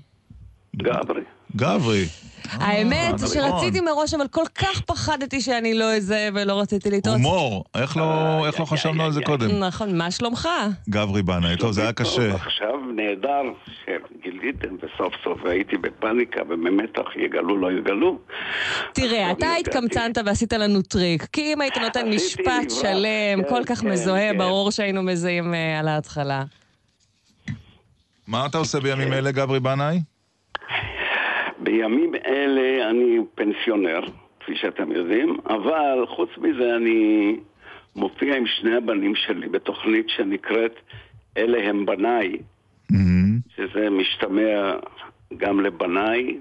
גברי. גברי. האמת זה שרציתי מראש, אבל כל כך פחדתי שאני לא איזה ולא רציתי לטעות. הומור, איך לא חשבנו על זה קודם? נכון, מה שלומך? גברי בנאי, טוב, זה היה קשה. עכשיו נהדר שגיליתם וסוף סוף הייתי בפניקה ובמתח, יגלו לא יגלו. תראה, אתה התקמצנת ועשית לנו טריק, כי אם היית נותן משפט שלם, כל כך מזוהה, ברור שהיינו מזהים על ההתחלה. מה אתה עושה בימים אלה, גברי בנאי? בימים אלה אני פנסיונר, כפי שאתם יודעים, אבל חוץ מזה אני מופיע עם שני הבנים שלי בתוכנית שנקראת אלה הם בניי, שזה משתמע גם לבניי,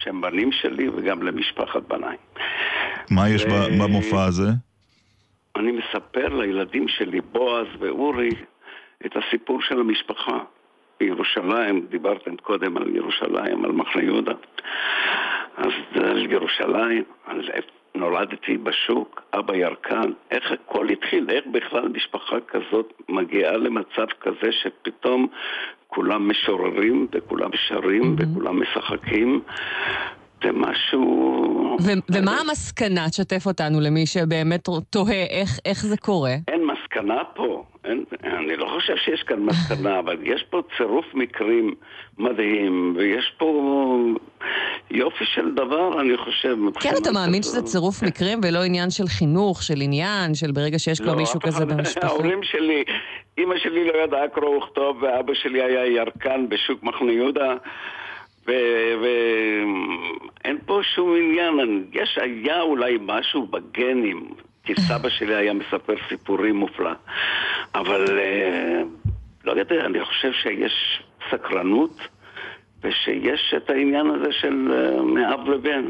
שהם בנים שלי, וגם למשפחת בניי. מה יש במופע הזה? אני מספר לילדים שלי, בועז ואורי, את הסיפור של המשפחה. בירושלים, דיברתם קודם על ירושלים, על מחנה יהודה. אז על ירושלים, על... נולדתי בשוק, אבא ירקן, איך הכל התחיל, איך בכלל משפחה כזאת מגיעה למצב כזה שפתאום כולם משוררים וכולם שרים mm-hmm. וכולם משחקים, זה משהו... ו- ומה המסקנה? תשתף אותנו למי שבאמת תוהה איך, איך זה קורה. אין מסקנה פה. אין, אני לא חושב שיש כאן מסקנה, אבל יש פה צירוף מקרים מדהים, ויש פה יופי של דבר, אני חושב... כן, אתה מאמין שזה צירוף מקרים ולא עניין של חינוך, של עניין, של ברגע שיש כבר מישהו כזה במשפחה? ההורים שלי, אמא שלי לא ידעה קרוא וכתוב, ואבא שלי היה ירקן בשוק מחנה יהודה, ואין פה שום עניין. יש היה אולי משהו בגנים, כי סבא שלי היה מספר סיפורים מופלא, אבל לא יודע, אני חושב שיש סקרנות ושיש את העניין הזה של מאב לבן.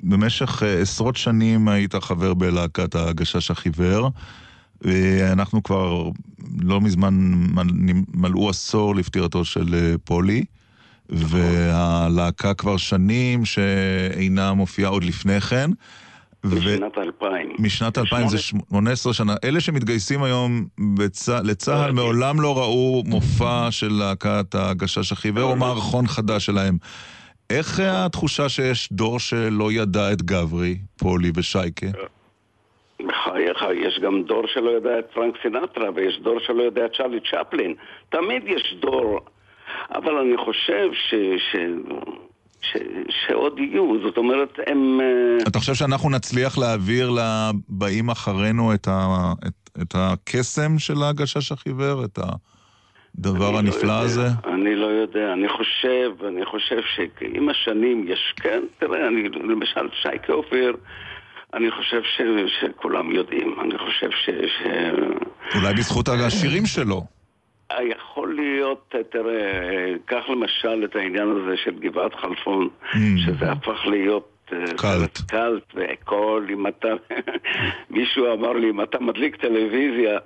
במשך עשרות שנים היית חבר בלהקת הגשש החיוור, אנחנו כבר לא מזמן מלאו עשור לפטירתו של פולי, והלהקה כבר שנים שאינה מופיעה עוד לפני כן. משנת אלפיים. משנת אלפיים זה שמונה עשרה שנה. אלה שמתגייסים היום לצהל מעולם לא ראו מופע של להקת הגשש החיוור או מערכון חדש שלהם. איך התחושה שיש דור שלא ידע את גברי, פולי ושייקה? בחייך, יש גם דור שלא יודע את פרנק סינטרה ויש דור שלא יודע את צ'רלי צ'פלין. תמיד יש דור... אבל אני חושב ש... ש... ש... שעוד יהיו, זאת אומרת, הם... אתה חושב שאנחנו נצליח להעביר לבאים אחרינו את, ה... את... את הקסם של הגשש החיוור, את הדבר הנפלא הזה? אני לא יודע, אני חושב, אני חושב שעם השנים יש, כן, תראה, אני, למשל שייקה אופיר, אני חושב ש... שכולם יודעים, אני חושב ש... ש... אולי בזכות השירים שלו. יכול להיות, תראה, כך למשל את העניין הזה של גבעת חלפון, mm. שזה הפך להיות קלט, uh, קלט וכל, אם אתה, מישהו אמר לי, אם אתה מדליק טלוויזיה,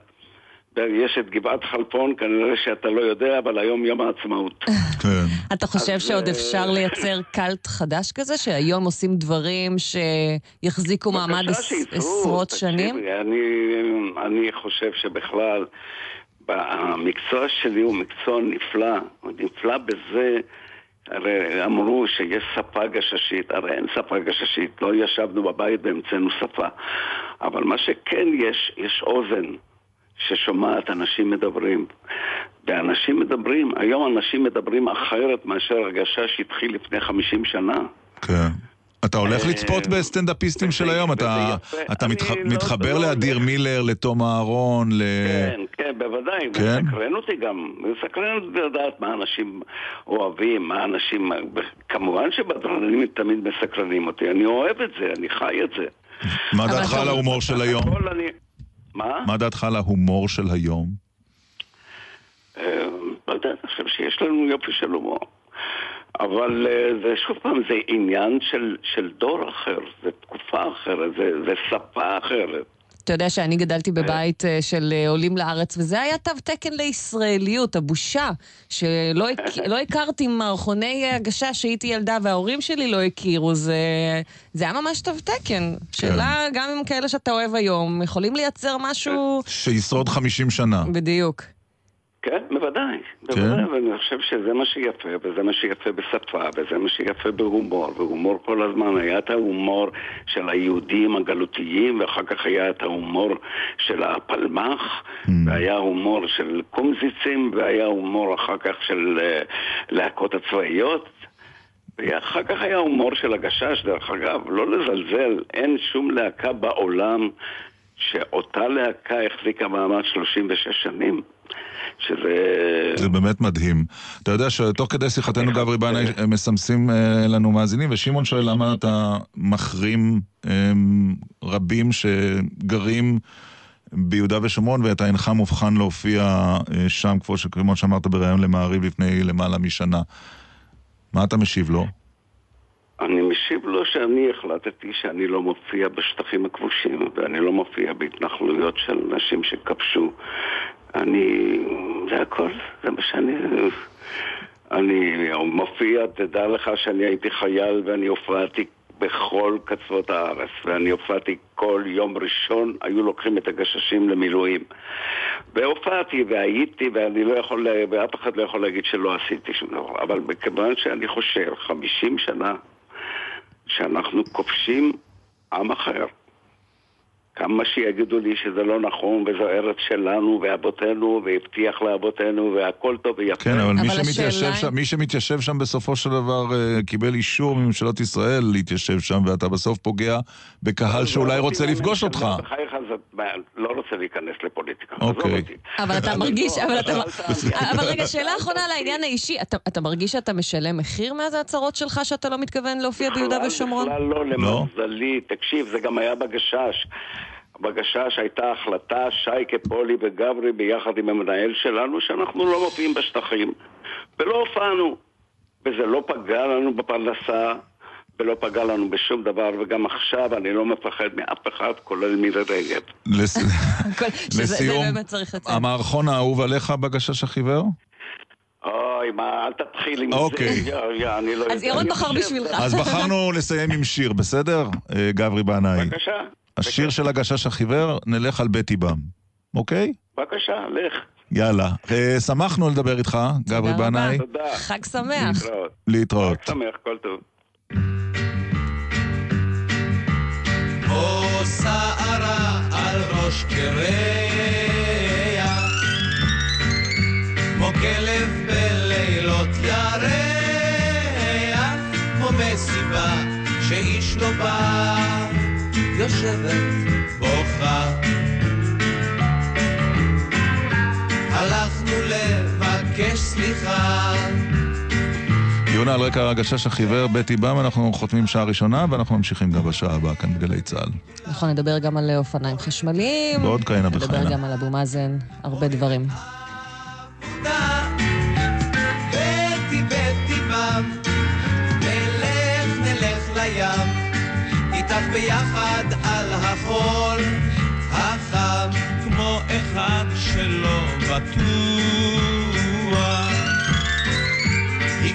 יש את גבעת חלפון, כנראה שאתה לא יודע, אבל היום יום העצמאות. כן. אתה חושב שעוד אפשר לייצר קלט חדש כזה, שהיום עושים דברים שיחזיקו מעמד עשרות שנים? אני חושב שבכלל... המקצוע שלי הוא מקצוע נפלא, הוא נפלא בזה, הרי אמרו שיש שפה גששית, הרי אין שפה גששית, לא ישבנו בבית והמצאנו שפה, אבל מה שכן יש, יש אוזן ששומעת אנשים מדברים, ואנשים מדברים, היום אנשים מדברים אחרת מאשר הגשש התחיל לפני חמישים שנה. כן. אתה הולך לצפות בסטנדאפיסטים של היום, אתה מתחבר לאדיר מילר, לתום אהרון, ל... כן, כן, בוודאי, מסקרן אותי גם, מסקרן אותי לדעת מה אנשים אוהבים, מה אנשים, כמובן שבדרנים תמיד מסקרנים אותי, אני אוהב את זה, אני חי את זה. מה דעתך על ההומור של היום? מה? מה דעתך על ההומור של היום? לא יודע, אני חושב שיש לנו יופי של הומור. אבל זה שוב פעם, זה עניין של דור אחר, זה תקופה אחרת, זה שפה אחרת. אתה יודע שאני גדלתי בבית של עולים לארץ, וזה היה תו תקן לישראליות, הבושה, שלא הכרתי מערכוני הגשה שהייתי ילדה, וההורים שלי לא הכירו, זה היה ממש תו תקן. שאלה, גם עם כאלה שאתה אוהב היום, יכולים לייצר משהו... שישרוד חמישים שנה. בדיוק. כן, בוודאי. ואני חושב שזה מה שיפה, וזה מה שיפה בשפה, וזה מה שיפה בהומור. והומור כל הזמן היה את ההומור של היהודים הגלותיים, ואחר כך היה את ההומור של הפלמח, והיה הומור של קומזיצים, והיה הומור אחר כך של להקות הצבאיות, ואחר כך היה הומור של הגשש, דרך אגב, לא לזלזל, אין שום להקה בעולם שאותה להקה החזיקה מעמד שלושים ושש שנים. שזה... זה באמת מדהים. אתה יודע שתוך כדי שיחתנו גברי בנאי מסמסים לנו מאזינים, ושימון שואל למה אתה מחרים רבים שגרים ביהודה ושומרון, ואתה אינך מובחן להופיע שם, כמו שאמרת ברעיון למעריב לפני למעלה משנה. מה אתה משיב לו? אני משיב לו שאני החלטתי שאני לא מופיע בשטחים הכבושים, ואני לא מופיע בהתנחלויות של אנשים שכבשו. אני, זה הכל, זה מה שאני, אני מופיע, תדע לך שאני הייתי חייל ואני הופעתי בכל קצוות הארץ, ואני הופעתי כל יום ראשון, היו לוקחים את הגששים למילואים. והופעתי והייתי, ואני לא יכול, ואף אחד לא יכול להגיד שלא עשיתי שום דבר. אבל מכיוון שאני חושב, חמישים שנה, שאנחנו כובשים עם אחר. כמה שיגידו לי שזה לא נכון, וזו ארץ שלנו, ואבותינו, והבטיח לאבותינו, והכל טוב ויפה. כן, אבל, אבל מי, שמתיישב שם, מי שמתיישב שם בסופו של דבר קיבל אישור מממשלות ישראל להתיישב שם, ואתה בסוף פוגע בקהל שאולי רוצה לפגוש אותך. בחייך זה לא רוצה להיכנס לפוליטיקה. אוקיי. אבל אתה מרגיש, אבל אתה... אבל רגע, שאלה האחרונה על העניין האישי, אתה מרגיש שאתה משלם מחיר מאז ההצהרות שלך, שאתה לא מתכוון להופיע ביהודה ושומרון? לא, למזלי, תקשיב, זה גם היה בגשש. בגשה שהייתה החלטה, שייקה פולי וגברי ביחד עם המנהל שלנו, שאנחנו לא מופיעים בשטחים, ולא הופענו, וזה לא פגע לנו בפרנסה, ולא פגע לנו בשום דבר, וגם עכשיו אני לא מפחד מאף אחד, כולל מירי רגב. לסיום, המערכון האהוב עליך בגשה שחיוור? אוי, מה, אל תתחיל עם זה. אז ירון בחר בשבילך. אז בחרנו לסיים עם שיר, בסדר? גברי בנאי. בבקשה. השיר של הגשש החיוור, נלך על בית איבם. אוקיי? בבקשה, לך. יאללה. שמחנו לדבר איתך, גברי בנאי. חג שמח. להתראות. חג שמח, כל טוב. או שערה על ראש קרח, כמו כלב בלילות ירח, כמו מסיבה שאיש לא בא. יושבת בוכה, הלכנו לבקש סליחה. יונה, על רקע הגשש החיוור בית איבם, אנחנו חותמים שעה ראשונה, ואנחנו ממשיכים גם בשעה הבאה כאן בגלי צהל. נכון, נדבר גם על אופניים חשמליים, ועוד קיינה וחיינה, נדבר גם על אבו מאזן, הרבה דברים. ביתי ביתי בם, נלך נלך לים, איתך ביחד על החול החם, כמו אחד שלא בטוח, היא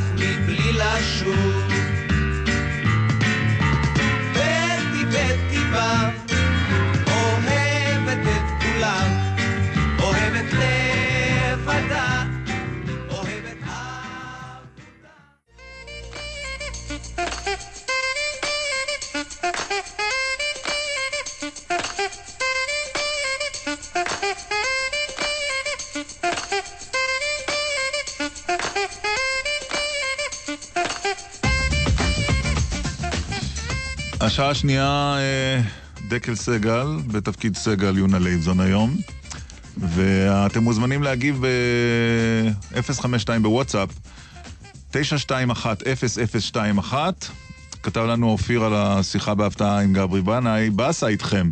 מבלי לשוב, אוהבת את כולם, אוהבת לבדה, אוהבת עבודה. השעה השנייה דקל סגל, בתפקיד סגל יונה לייבזון היום, ואתם מוזמנים להגיב ב-אפס חמש שתיים בוואטסאפ, תשע שתיים אחת אפס אפס שתיים אחת. כתב לנו אופיר על השיחה בהפתעה עם גברי בנאי, באסה איתכם.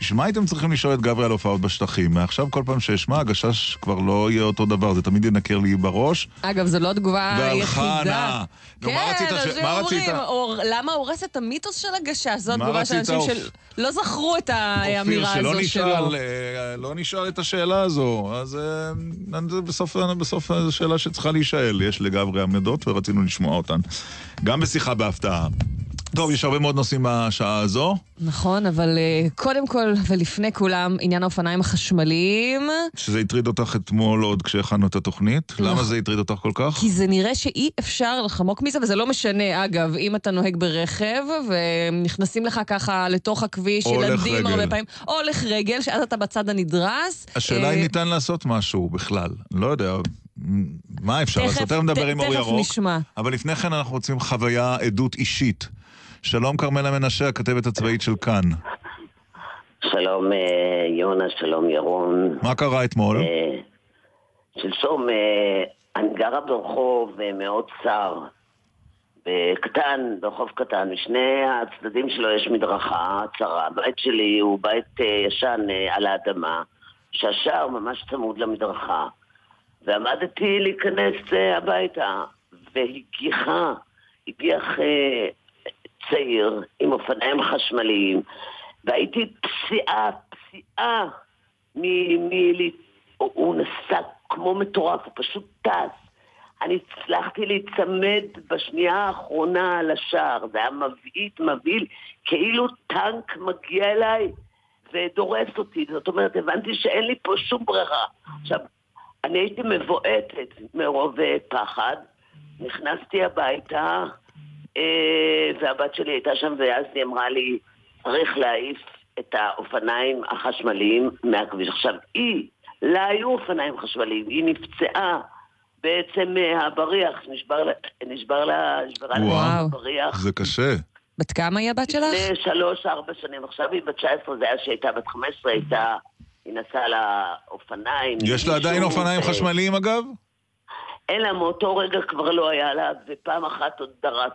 בשביל מה הייתם צריכים לשאול את גברי על הופעות בשטחים? מעכשיו כל פעם שישמע, הגשש כבר לא יהיה אותו דבר, זה תמיד ינקר לי בראש. אגב, זו לא תגובה יחידה. כן, אז הם אומרים, למה הורס את המיתוס של הגשש? זו תגובה של אנשים שלא זכרו את האמירה הזו שלו. לא נשאל את השאלה הזו, אז בסוף השאלה שצריכה להישאל. יש לגברי עמדות ורצינו לשמוע אותן. גם בשיחה בהפתעה. טוב, יש הרבה מאוד נושאים בשעה הזו. נכון, אבל קודם כל ולפני כולם, עניין האופניים החשמליים. שזה הטריד אותך אתמול עוד כשהכנו את התוכנית. למה זה הטריד אותך כל כך? כי זה נראה שאי אפשר לחמוק מזה, וזה לא משנה, אגב, אם אתה נוהג ברכב, ונכנסים לך ככה לתוך הכביש, ילדים הרבה פעמים, או לך רגל, שאז אתה בצד הנדרס. השאלה היא ניתן לעשות משהו בכלל, לא יודע. מה אפשר? אז יותר מדבר עם אור ירוק. אבל לפני כן אנחנו רוצים חוויה, עדות אישית. שלום קרמלה מנשה, הכתבת הצבאית של כאן. שלום יונה, שלום ירון. מה קרה אתמול? שלשום, אני גרה ברחוב מאוד צר, בקטן, ברחוב קטן, משני הצדדים שלו יש מדרכה צרה. הבית שלי הוא בית ישן על האדמה, שהשער ממש צמוד למדרכה. ועמדתי להיכנס הביתה, והגיחה, הגיח צעיר עם אופניים חשמליים, והייתי פסיעה, פסיעה, מ- מ- הוא נסע כמו מטורף, הוא פשוט טס. אני הצלחתי להצמד בשנייה האחרונה על השער, זה היה מבעית, מבעיל, כאילו טנק מגיע אליי ודורס אותי. זאת אומרת, הבנתי שאין לי פה שום ברירה. עכשיו, אני הייתי מבועטת מרוב פחד, נכנסתי הביתה, והבת שלי הייתה שם, ואז היא אמרה לי, צריך להעיף את האופניים החשמליים מהכביש. עכשיו, היא, לה היו אופניים חשמליים, היא נפצעה בעצם מהבריח, נשבר לה, נשבר לה, וואו, זה קשה. בת כמה היא הבת שלך? שלוש, ארבע שנים. עכשיו היא בת תשע עשרה, זה היה שהייתה בת חמש עשרה, הייתה, היא נסעה לאופניים. יש לה עדיין אופניים חשמליים אגב? אלא מאותו רגע כבר לא היה לה, ופעם אחת עוד דרס,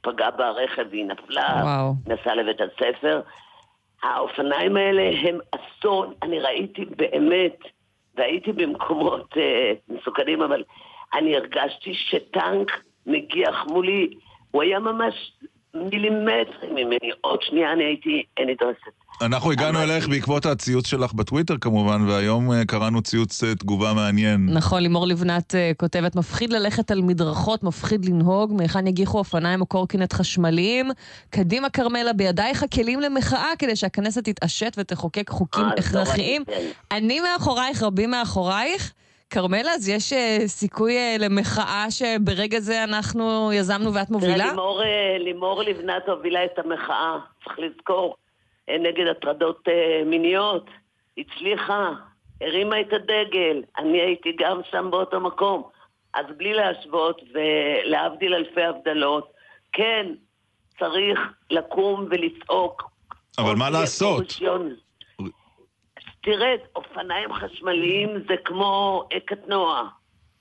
פגע ברכב והיא נפלה, נסעה לבית הספר. האופניים האלה הם אסון, אני ראיתי באמת, והייתי במקומות אה, מסוכנים, אבל אני הרגשתי שטנק מגיח מולי, הוא היה ממש מילימטרים ממני, עוד שנייה אני הייתי נדרסת. אנחנו הגענו אליך בעקבות הציוץ שלך בטוויטר כמובן, והיום קראנו ציוץ תגובה מעניין. נכון, לימור לבנת כותבת, מפחיד ללכת על מדרכות, מפחיד לנהוג, מאיכן יגיחו אופניים או קורקינט חשמליים. קדימה קרמלה, בידייך הכלים למחאה, כדי שהכנסת תתעשת ותחוקק חוקים הכרחיים. אני מאחורייך, רבים מאחורייך. קרמלה, אז יש סיכוי למחאה שברגע זה אנחנו יזמנו ואת מובילה? לימור לבנת הובילה את המחאה, צריך לזכור. נגד הטרדות מיניות, הצליחה, הרימה את הדגל, אני הייתי גם שם באותו מקום, אז בלי להשוות ולהבדיל אלפי הבדלות, כן, צריך לקום ולצעוק. אבל מה לעשות? תראה, אופניים חשמליים זה כמו קטנוע,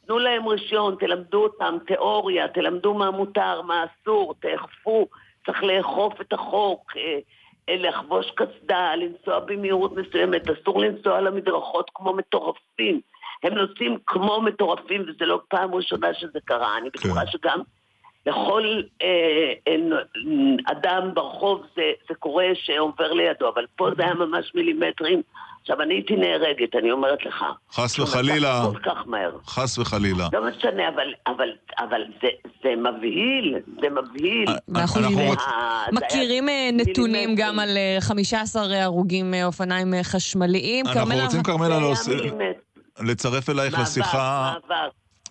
תנו להם רישיון, תלמדו אותם תיאוריה, תלמדו מה מותר, מה אסור, תאכפו, צריך לאכוף את החוק, לחבוש קסדה, לנסוע במהירות מסוימת, אסור לנסוע על המדרכות כמו מטורפים. הם נוסעים כמו מטורפים, וזה לא פעם ראשונה שזה קרה. אני בטוחה שגם לכל אדם ברחוב זה קורה שעובר לידו, אבל פה זה היה ממש מילימטרים. עכשיו, אני הייתי נהרגת, אני אומרת לך. חס וחלילה. כל כך מהר. חס וחלילה. לא משנה, אבל זה מבהיל, זה מבהיל. אנחנו מכירים נתונים גם על חמישה עשר הרוגים אופניים חשמליים. אנחנו רוצים, קרמלה, לצרף אלייך לשיחה.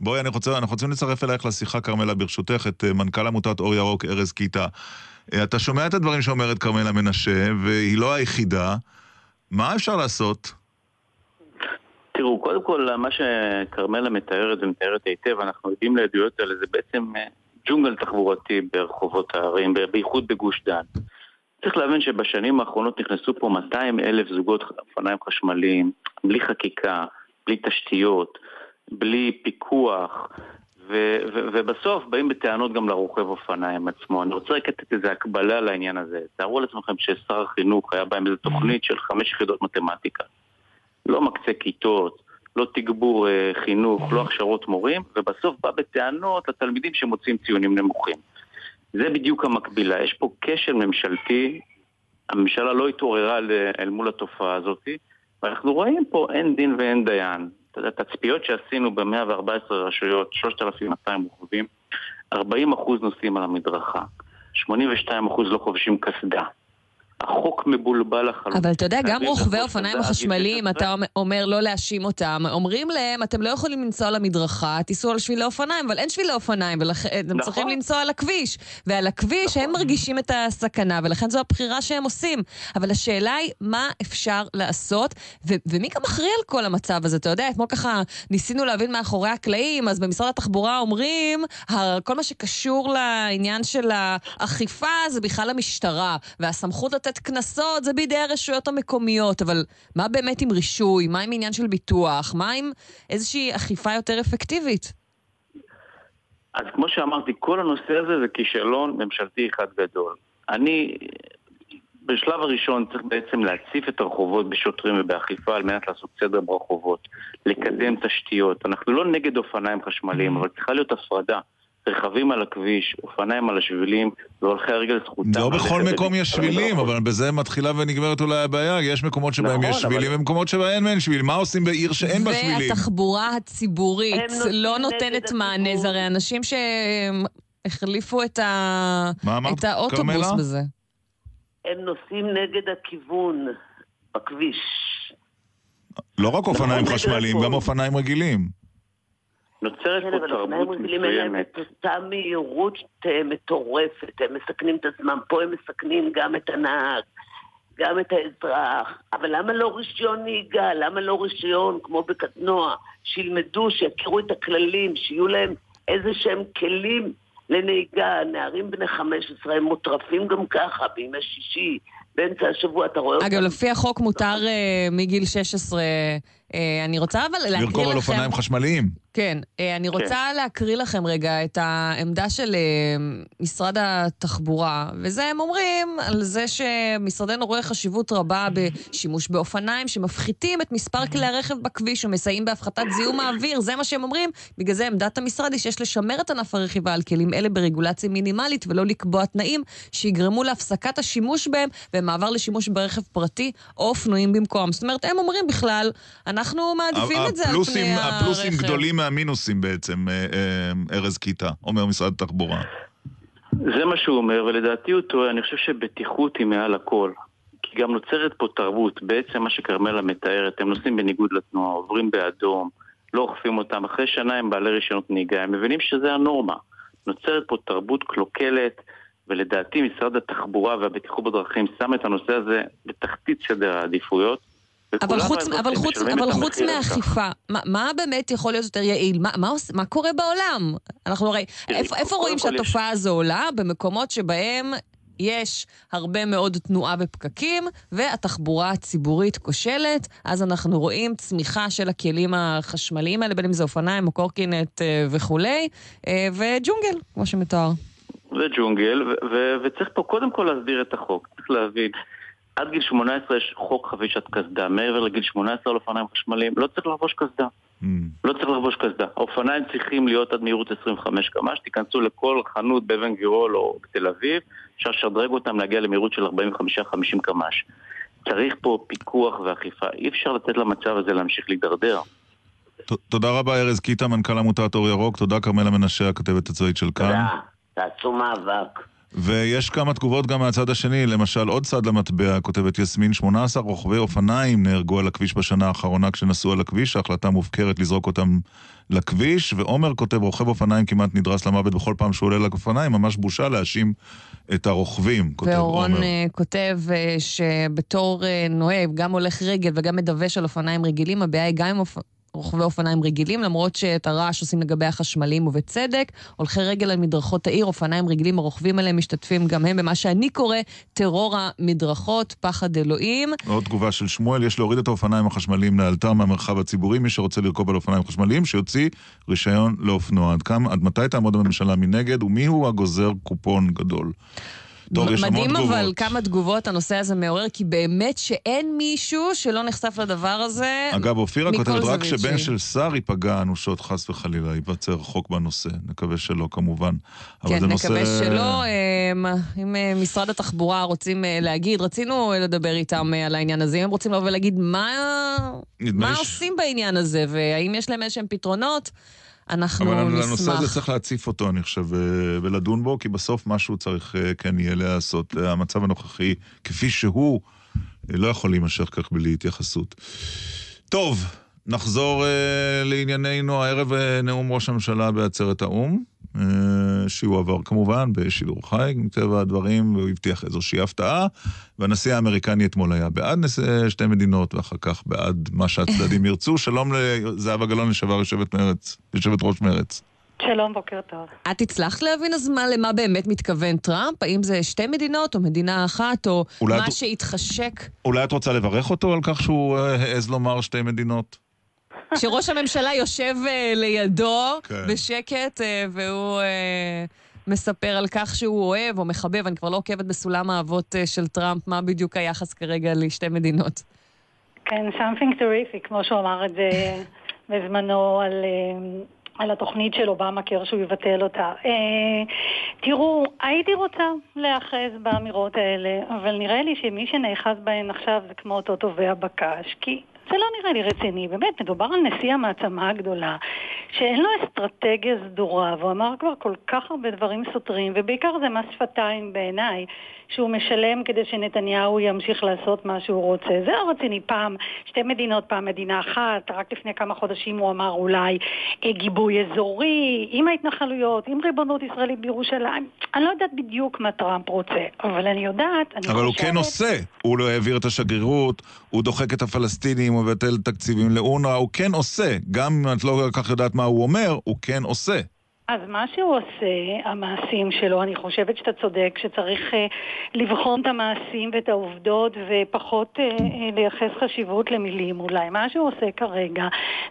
בואי, אנחנו רוצים לצרף אלייך לשיחה, קרמלה, ברשותך, את מנכ"ל עמותת אור ירוק, ארז קיטה. אתה שומע את הדברים שאומרת קרמלה מנשה, והיא לא היחידה. מה אפשר לעשות? תראו, קודם כל, מה שקרמלה מתארת ומתארת היטב, אנחנו יודעים לעדויות על זה בעצם ג'ונגל תחבורתי ברחובות הערים, בייחוד בגוש דן. צריך להבין שבשנים האחרונות נכנסו פה מאתיים אלף זוגות אופניים חשמליים, בלי חקיקה, בלי תשתיות, בלי פיקוח, ו- ו- ובסוף באים בטענות גם לרוכב אופניים עצמו. אני רוצה לקטת איזו הקבלה לעניין הזה. תארו לעצמכם ששר החינוך היה בהם איזו תוכנית של חמש יחידות מתמטיקה. לא מקצה כיתות, לא תגבור uh, חינוך, לא הכשרות מורים, ובסוף בא בטענות לתלמידים שמוצאים ציונים נמוכים. זה בדיוק המקבילה. יש פה קשר ממשלתי, הממשלה לא התעוררה אל מול התופעה הזאת, ואנחנו רואים פה אין דין ואין דיין. התצפיות שעשינו ב-מאה וארבע עשרה רשויות, שלושת אלפים מאתיים רוכבים, ארבעים אחוז נוסעים על המדרכה, שמונים ושתיים אחוז לא חובשים קסדה. החוק מבולבל לחלוטין. אבל אתה יודע, גם רוכבי אופניים החשמליים, אתה אומר לא להאשים אותם, אומרים להם, אתם לא יכולים לנסוע על המדרכה, תיסעו על שבילי אופניים, אבל אין שבילי אופניים, אתם צריכים לנסוע על הכביש, ועל הכביש הם מרגישים את הסכנה, ולכן זו הבחירה שהם עושים. אבל השאלה היא, מה אפשר לעשות, ומי גם מכריע על כל המצב הזה, אתה יודע, אתמול ככה ניסינו להבין מאחורי הקלעים, אז במשרד התחבורה אומרים, כל מה שקשור לעניין של האכיפה, זה בכלל המשטרה, והסמכות לתת כנסות, זה בידי הרשויות המקומיות, אבל מה באמת עם רישוי? מה עם עניין של ביטוח? מה עם איזושהי אכיפה יותר אפקטיבית? אז כמו שאמרתי, כל הנושא הזה זה כישלון ממשלתי אחד גדול. אני, בשלב הראשון, צריך בעצם להציף את הרחובות בשוטרים ובאכיפה על מנת לעשות סדר ברחובות, לקדם תשתיות. אנחנו לא נגד אופניים חשמליים, אבל צריכה להיות הפרדה. רכבים על הכביש, אופניים על השבילים, והולכי הרגל זכותם. לא בכל מקום יש שבילים, אבל בזה מתחילה ונגמרת אולי הבעיה, יש מקומות שבהם יש שבילים, ומקומות שבהם אין שבילים. מה עושים בעיר שאין בה שבילים? והתחבורה הציבורית לא נותנת מענה, זה הרי אנשים שהחליפו את האוטובוס בזה. הם נוסעים נגד הכיוון בכביש. לא רק אופניים חשמליים, גם אופניים רגילים. נוצרת פה תרבות מסוימת. אותה מהירות מטורפת, הם מסכנים את עצמם, פה הם מסכנים גם את הנהג, גם את האזרח, אבל למה לא רישיון נהיגה, למה לא רישיון כמו בקטנוע, שילמדו, שיכירו את הכללים, שיהיו להם איזה שהם כלים לנהיגה, נערים בני חמש עשרה, הם מוטרפים גם ככה, בימי שישי, באמצע השבוע, אתה רואה אותם. אגב, לפי החוק מותר מגיל שש עשרה, אני רוצה אבל להקריא לכם... לרכוב על אופניים חשמליים. כן, אני רוצה להקריא לכם רגע את העמדה של משרד התחבורה, וזה הם אומרים על זה שמשרדנו רואה חשיבות רבה בשימוש באופניים, שמפחיתים את מספר כלי הרכב בכביש ומסייעים בהפחתת זיהום האוויר, זה מה שהם אומרים, בגלל זה עמדת המשרד היא שיש לשמר את ענף הרכיבה על כלים אלה ברגולציה מינימלית, ולא לקבוע תנאים שיגרמו להפסקת השימוש בהם, ומעבר לשימוש ברכב פרטי או אופנועים במקום. זאת אומרת, הם אומרים בכלל, אנחנו מעדיפים את זה על פני הרכב. הפלוסים גדולים מהמינוסים בעצם, ארז קיטה, אומר משרד התחבורה. זה מה שהוא אומר, ולדעתי הוא טועה, אני חושב שבטיחות היא מעל הכל. כי גם נוצרת פה תרבות, בעצם מה שקרמלה מתארת, הם נוסעים בניגוד לתנועה, עוברים באדום, לא אוכפים אותם, אחרי שנה הם בעלי רישיונות נהיגה, הם מבינים שזה הנורמה. נוצרת פה תרבות קלוקלת, ולדעתי משרד התחבורה והבטיחות בדרכים שם את הנושא הזה בתחתית סדר העדיפויות. אבל חוץ, אבל חוץ, אבל חוץ מהאכיפה, מה, מה באמת יכול להיות יותר יעיל? מה, מה, מה קורה בעולם? אנחנו רואים, איפה, איפה רואים שהתופעה הזו עולה? במקומות שבהם יש הרבה מאוד תנועה בפקקים, והתחבורה הציבורית כושלת, אז אנחנו רואים צמיחה של הכלים החשמליים האלה, בין אם זה אופניים, קורקינט וכולי, וג'ונגל, כמו שמתואר. זה ג'ונגל, ו- ו- וצריך פה קודם כל להסדיר את החוק. צריך להבין, עד גיל שמונה עשרה יש חוק חבישת קסדה, מעבר לגיל שמונה עשרה על אופניים חשמליים, לא צריך לחבוש קסדה. Mm. לא צריך לחבוש קסדה. האופניים צריכים להיות עד מהירות עשרים וחמש קמ"ש, תיכנסו לכל חנות באבן גבירול או בתל אביב, אפשר לשדרג אותם להגיע למהירות של ארבעים וחמש עד חמישים קמ"ש. צריך פה פיקוח ואכיפה. אי אפשר לתת למצב הזה להמשיך להידרדר. ת- תודה רבה, ארז קיטה, מנכ"ל עמותת אור ירוק. תודה, קרמלה מנשה, הכתבת הצבאית של כאן. תעשו מאבק. ויש כמה תגובות גם מהצד השני, למשל עוד צד למטבע, כותבת יסמין, שמונה עשר רוכבי אופניים נהרגו על הכביש בשנה האחרונה כשנסעו על הכביש, ההחלטה מופקרת לזרוק אותם לכביש, ועומר כותב, רוכב אופניים כמעט נדרס למוות בכל פעם שהוא עולה לאופניים, ממש בושה להאשים את הרוכבים, כותב עומר. ואורון כותב שבתור נוהג, גם הולך רגל וגם מדווש על אופניים רגילים, הבעיה היא גם עם אופניים. רוכבי אופניים רגילים, למרות שאת הרעש עושים לגבי החשמליים ובצדק, הולכי רגל על מדרכות העיר, אופניים רגילים הרוכבים עליהם, משתתפים גם הם במה שאני קורא טרור המדרכות, פחד אלוהים. עוד תגובה של שמואל, יש להוריד את האופניים החשמליים לאלתר מהמרחב הציבורי, מי שרוצה לרכוב על אופניים חשמליים, שיוציא רישיון לאופנוע. עד כמה, עד מתי תעמוד הממשלה מנגד, ומי הוא הגוזר קופון גדול? מדהים, אבל כמה תגובות הנושא הזה מעורר, כי באמת שאין מישהו שלא נחשף לדבר הזה. אגב, אופירה כותבת רק שבן של שר ייפגע אנושות, חס וחלילה, ייווצר חוק בנושא. נקווה שלא, כמובן. כן, נקווה שלא. אם משרד התחבורה רוצים להגיד, רצינו לדבר איתם על העניין הזה, אם הם רוצים לבוא ולהגיד מה עושים בעניין הזה, והאם יש להם איזשהם פתרונות, אנחנו אבל נשמח. לנושא הזה צריך להציף אותו, אני חושב, ולדון בו, כי בסוף משהו צריך כן יהיה לעשות. המצב הנוכחי, כפי שהוא, לא יכול להימשך כך בלי התייחסות. טוב, נחזור uh, לענייננו הערב נאום ראש הממשלה בעצרת האום, uh, שהוא עבר כמובן בשידור חי, מטבע הדברים, והוא הבטיח איזושהי הפתעה, והנשיא האמריקני אתמול היה בעד נס... שתי מדינות, ואחר כך בעד מה שהצדדים ירצו. שלום לזהבה גלאון, לשעבר יושבת מרץ, יושבת ראש מרץ. שלום, בוקר טוב. את הצלחת להבין אז מה, למה באמת מתכוון טראמפ? האם זה שתי מדינות או מדינה אחת או מה את... שהתחשק? אולי את רוצה לברך אותו על כך שהוא העז לומר שתי מדינות? שראש הממשלה יושב uh, לידו okay. בשקט, uh, והוא uh, מספר על כך שהוא אוהב או מחבב, אני כבר לא עוקבת בסולם האבות uh, של טראמפ, מה בדיוק היחס כרגע לשתי מדינות. כן, something terrific, כמו שהוא אמר את זה בזמנו על... Uh... על התוכנית של אובמה קר שהוא יבטל אותה. אה, תראו, הייתי רוצה להאחז באמירות האלה, אבל נראה לי שמי שנאחז בהן עכשיו זה כמו אותו תובע בקש, כי זה לא נראה לי רציני. באמת, מדובר על נשיא המעצמה הגדולה, שאין לו אסטרטגיה סדורה, והוא אמר כבר כל כך הרבה דברים סותרים, ובעיקר זה מס שפתיים בעיניי, שהוא משלם כדי שנתניהו ימשיך לעשות מה שהוא רוצה. זה הרציני, פעם שתי מדינות, פעם מדינה אחת, רק לפני כמה חודשים הוא אמר אולי גיבוי אזורי, עם ההתנחלויות, עם ריבונות ישראלית בירושלים. אני לא יודעת בדיוק מה טראמפ רוצה, אבל אני יודעת, אני אבל חושבת... הוא כן עושה, הוא לא העביר את השגרירות, הוא דוחק את הפלסטינים, הוא מבטל תקציבים לאונר"א, הוא כן עושה, גם אם את לא כך יודעת מה הוא אומר, הוא כן עושה. אז מה שהוא עושה, המעשים שלו, אני חושבת שאתה צודק, שצריך uh, לבחון את המעשים ואת העובדות ופחות uh, uh, לייחס חשיבות למילים אולי. מה שהוא עושה כרגע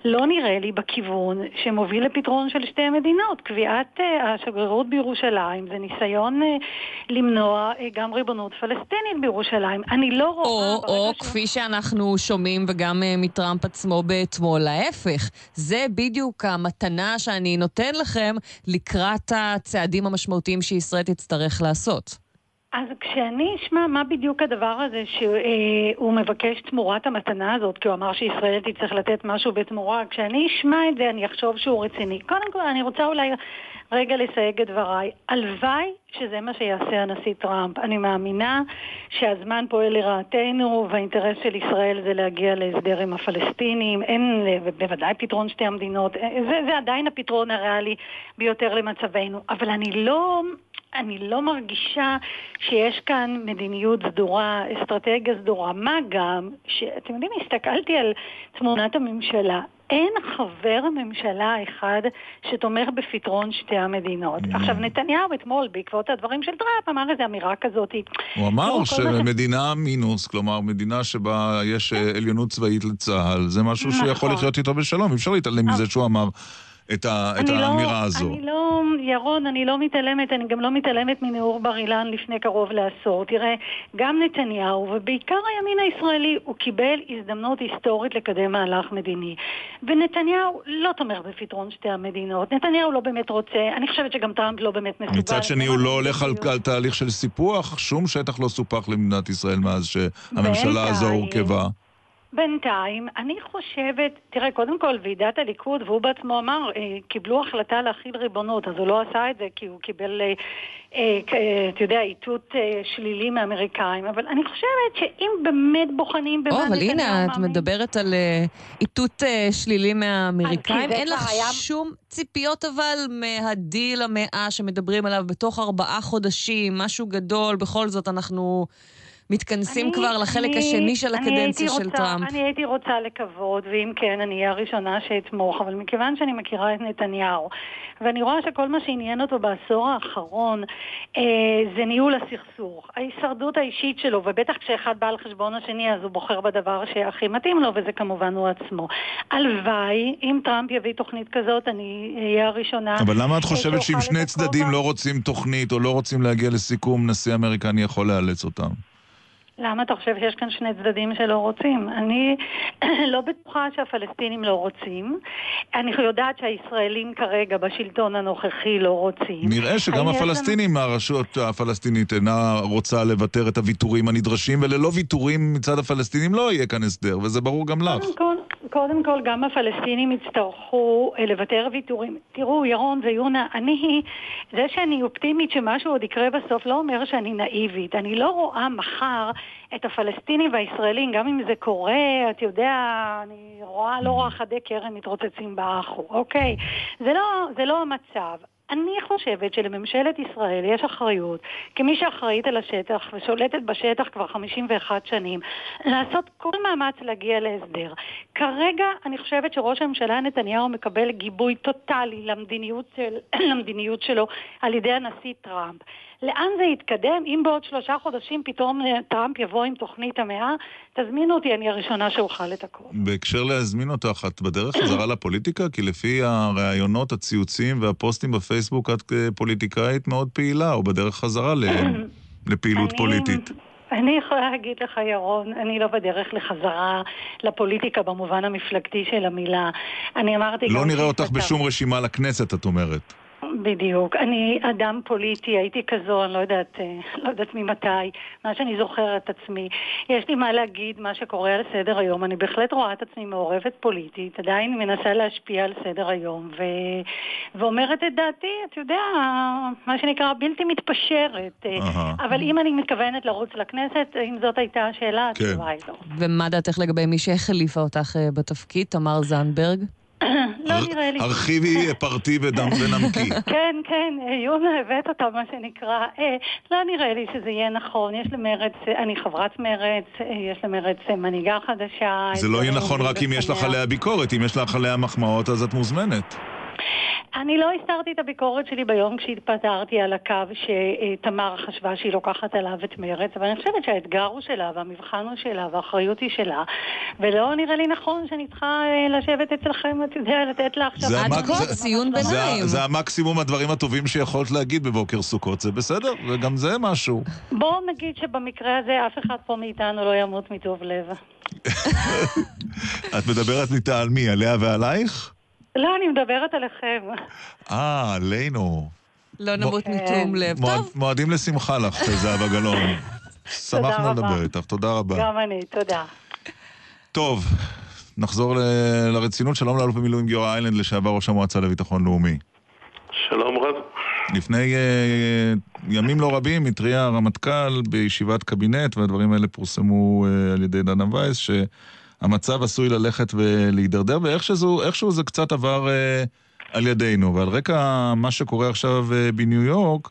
לא נראה לי בכיוון שמוביל לפתרון של שתי מדינות. קביעת uh, השגרירות בירושלים זה ניסיון uh, למנוע uh, גם ריבונות פלסטינית בירושלים. אני לא רואה... או, או ש... כפי שאנחנו שומעים וגם uh, מטראמפ עצמו בתמול, ההפך. זה בדיוק המתנה שאני נותן לכם לקראת הצעדים המשמעותיים שישראל תצטרך לעשות. אז כשאני אשמע מה בדיוק הדבר הזה שהוא מבקש תמורת המתנה הזאת, כי הוא אמר שישראל תצטרך לתת משהו בתמורה, כשאני אשמע את זה אני אחשוב שהוא רציני. קודם כל אני רוצה אולי רגע לסייג את דבריי. אלוואי שזה מה שיעשה הנשיא טראמפ. אני מאמינה שהזמן פועל לרעתנו, והאינטרס של ישראל זה להגיע להסדר עם הפלסטינים. אין, בוודאי פתרון שתי המדינות. זה, זה עדיין הפתרון הריאלי ביותר למצבנו. אבל אני לא... אני לא מרגישה שיש כאן מדיניות סדורה, אסטרטגיה סדורה, מה גם שאתם יודעים, הסתכלתי על תמונת הממשלה, אין חבר ממשלה אחד שתומך בפתרון שתי המדינות. עכשיו, נתניהו אתמול, בעקבות הדברים של טראמפ, אמר איזו אמירה כזאת. הוא אמר שמדינה מינוס, כלומר, מדינה שבה יש עליונות צבאית לצה"ל, זה משהו שיכול לחיות איתו בשלום, אפשר להתעלם מזה שהוא אמר את האמירה הזו. אני לא, ירון, אני לא מתעלמת, אני גם לא מתעלמת מנאור בר אילן לפני קרוב לעשור. תראה, גם נתניהו, ובעיקר הימין הישראלי, הוא קיבל הזדמנות היסטורית לקדם מהלך מדיני. ונתניהו לא תומך בפתרון שתי המדינות. נתניהו לא באמת רוצה, אני חושבת שגם טראמפ לא באמת מסוגל. מצד שני, הוא לא הולך על תהליך של סיפוח, שום שטח לא סופח למדינת ישראל מאז שהממשלה הזו הורכבה. בינתיים, אני חושבת, תראה, קודם כל, ועידת הליכוד, והוא בעצמו אמר, אה, קיבלו החלטה להחיל ריבונות, אז הוא לא עשה את זה, כי הוא קיבל, אה, אה, אתה יודע, עיתות אה, שלילי מאמריקאים, אבל אני חושבת שאם באמת בוחנים... או, אבל הנה, את מדברת על עיתות אה, שלילי מאמריקאים, אין לך היה... שום ציפיות אבל מהדיל המאה שמדברים עליו בתוך ארבעה חודשים, משהו גדול, בכל זאת אנחנו... מתכנסים אני, כבר לחלק אני, השני של הקדנציה של רוצה, טראמפ. אני הייתי רוצה לקוות, ואם כן, אני אהיה הראשונה שאתמוך, אבל מכיוון שאני מכירה את נתניהו, ואני רואה שכל מה שעניין אותו בעשור האחרון, אה, זה ניהול הסכסוך, ההישרדות האישית שלו, ובטח כשאחד בא על חשבון השני, אז הוא בוחר בדבר שהכי מתאים לו, וזה כמובן הוא עצמו. אלוואי, אם טראמפ יביא תוכנית כזאת, אני אהיה הראשונה. אבל למה את חושבת שאם שני צדדים לא רוצים תוכנית, או לא רוצים להגיע לסיכום, נשיא אמריקני יכול להאלץ אותם? למה אתה חושב שיש כאן שני צדדים שלא רוצים? אני לא בטוחה שהפלסטינים לא רוצים. אני יודעת שהישראלים כרגע בשלטון הנוכחי לא רוצים. נראה שגם הפלסטינים, הרשות הפלסטינית אינה רוצה לוותר את הוויתורים הנדרשים, וללא ויתורים מצד הפלסטינים לא יהיה כאן הסדר, וזה ברור גם לך. קודם כל, גם הפלסטינים יצטרכו לוותר ויתורים. תראו, ירון ויונה, אני, זה שאני אופטימית שמשהו עוד יקרה בסוף לא אומר שאני נאיבית. אני לא רואה מחר את הפלסטינים והישראלים, גם אם זה קורה, את יודע, אני רואה, לא רואה חדי קרן מתרוצצים באחור, אוקיי? זה לא, זה לא המצב. אני חושבת שלממשלת ישראל יש אחריות, כמי שאחראית על השטח ושולטת בשטח כבר חמישים ואחת שנים, לעשות כל מאמץ להגיע להסדר. כרגע אני חושבת שראש הממשלה נתניהו מקבל גיבוי טוטלי למדיניות, של, למדיניות שלו על ידי הנשיא טראמפ. לאן זה יתקדם? אם בעוד שלושה חודשים פתאום טראמפ יבוא עם תוכנית המאה, תזמינו אותי, אני הראשונה שאוכל את הכל. בהקשר להזמין אותך, את בדרך חזרה לפוליטיקה? כי לפי הרעיונות, הציוצים והפוסטים בפייסבוק, את פוליטיקאית מאוד פעילה, או בדרך חזרה לפעילות פוליטית? אני יכולה להגיד לך, ירון, אני לא בדרך לחזרה לפוליטיקה במובן המפלגתי של המילה. אני אמרתי... לא נראה אותך בשום רשימה לכנסת, את אומרת. בדיוק. אני אדם פוליטי, הייתי כזו, אני לא יודעת, לא יודעת ממתי, מה שאני זוכרת עצמי. יש לי מה להגיד, מה שקורה על סדר היום. אני בהחלט רואה את עצמי מעורבת פוליטית, עדיין מנסה להשפיע על סדר היום, ו... ואומרת את דעתי, את יודע, מה שנקרא, בלתי מתפשרת. Uh-huh. אבל אם אני מתכוונת לרוץ לכנסת, אם זאת הייתה השאלה, כן. התשובה היא לא. ומה דעתך לגבי מי שהחליפה אותך בתפקיד, תמר זנברג? לא נראה לי. ארכיבי פרטי ודם ונמקי. כן, כן, יונה הבאת אותה מה שנקרא. לא נראה לי שזה יהיה נכון. יש למרץ, אני חברת מרץ, יש למרץ מנהיגה חדשה. זה לא יהיה נכון רק אם יש לך עליה ביקורת. אם יש לך עליה מחמאות, אז את מוזמנת. אני לא הסתרתי את הביקורת שלי ביום כשהתפטרתי על הקו שתמר חשבה שהיא לוקחת עליו את מרץ, אבל אני חושבת שהאתגר הוא שלה והמבחן הוא שלה והאחריות היא שלה, ולא נראה לי נכון שאני צריכה לשבת אצלכם, את יודעת, לתת לה עכשיו עד כה ציון ביניים. זה המקסימום הדברים הטובים שיכולת להגיד בבוקר סוכות, זה בסדר, וגם זה משהו. בואו נגיד שבמקרה הזה אף אחד פה מאיתנו לא ימות מטוב לב. את מדברת איתה על מי, עליה ועלייך? לא, אני מדברת עליכם. אה, עלינו. לא נמות מתום לב. טוב. מועדים לשמחה לך, זהבה גלאון. שמחנו לדבר איתך, תודה רבה. גם אני, תודה. טוב, נחזור לרצינות. שלום לאלוף במילואים גיורא איילנד, לשעבר ראש המועצה לביטחון לאומי. שלום רב. לפני ימים לא רבים התריע הרמטכ"ל בישיבת קבינט, והדברים האלה פורסמו על ידי דנה וייס, ש... המצב עשוי ללכת ולהידרדר, ואיכשהו זה קצת עבר אה, על ידינו. ועל רקע מה שקורה עכשיו אה, בניו יורק,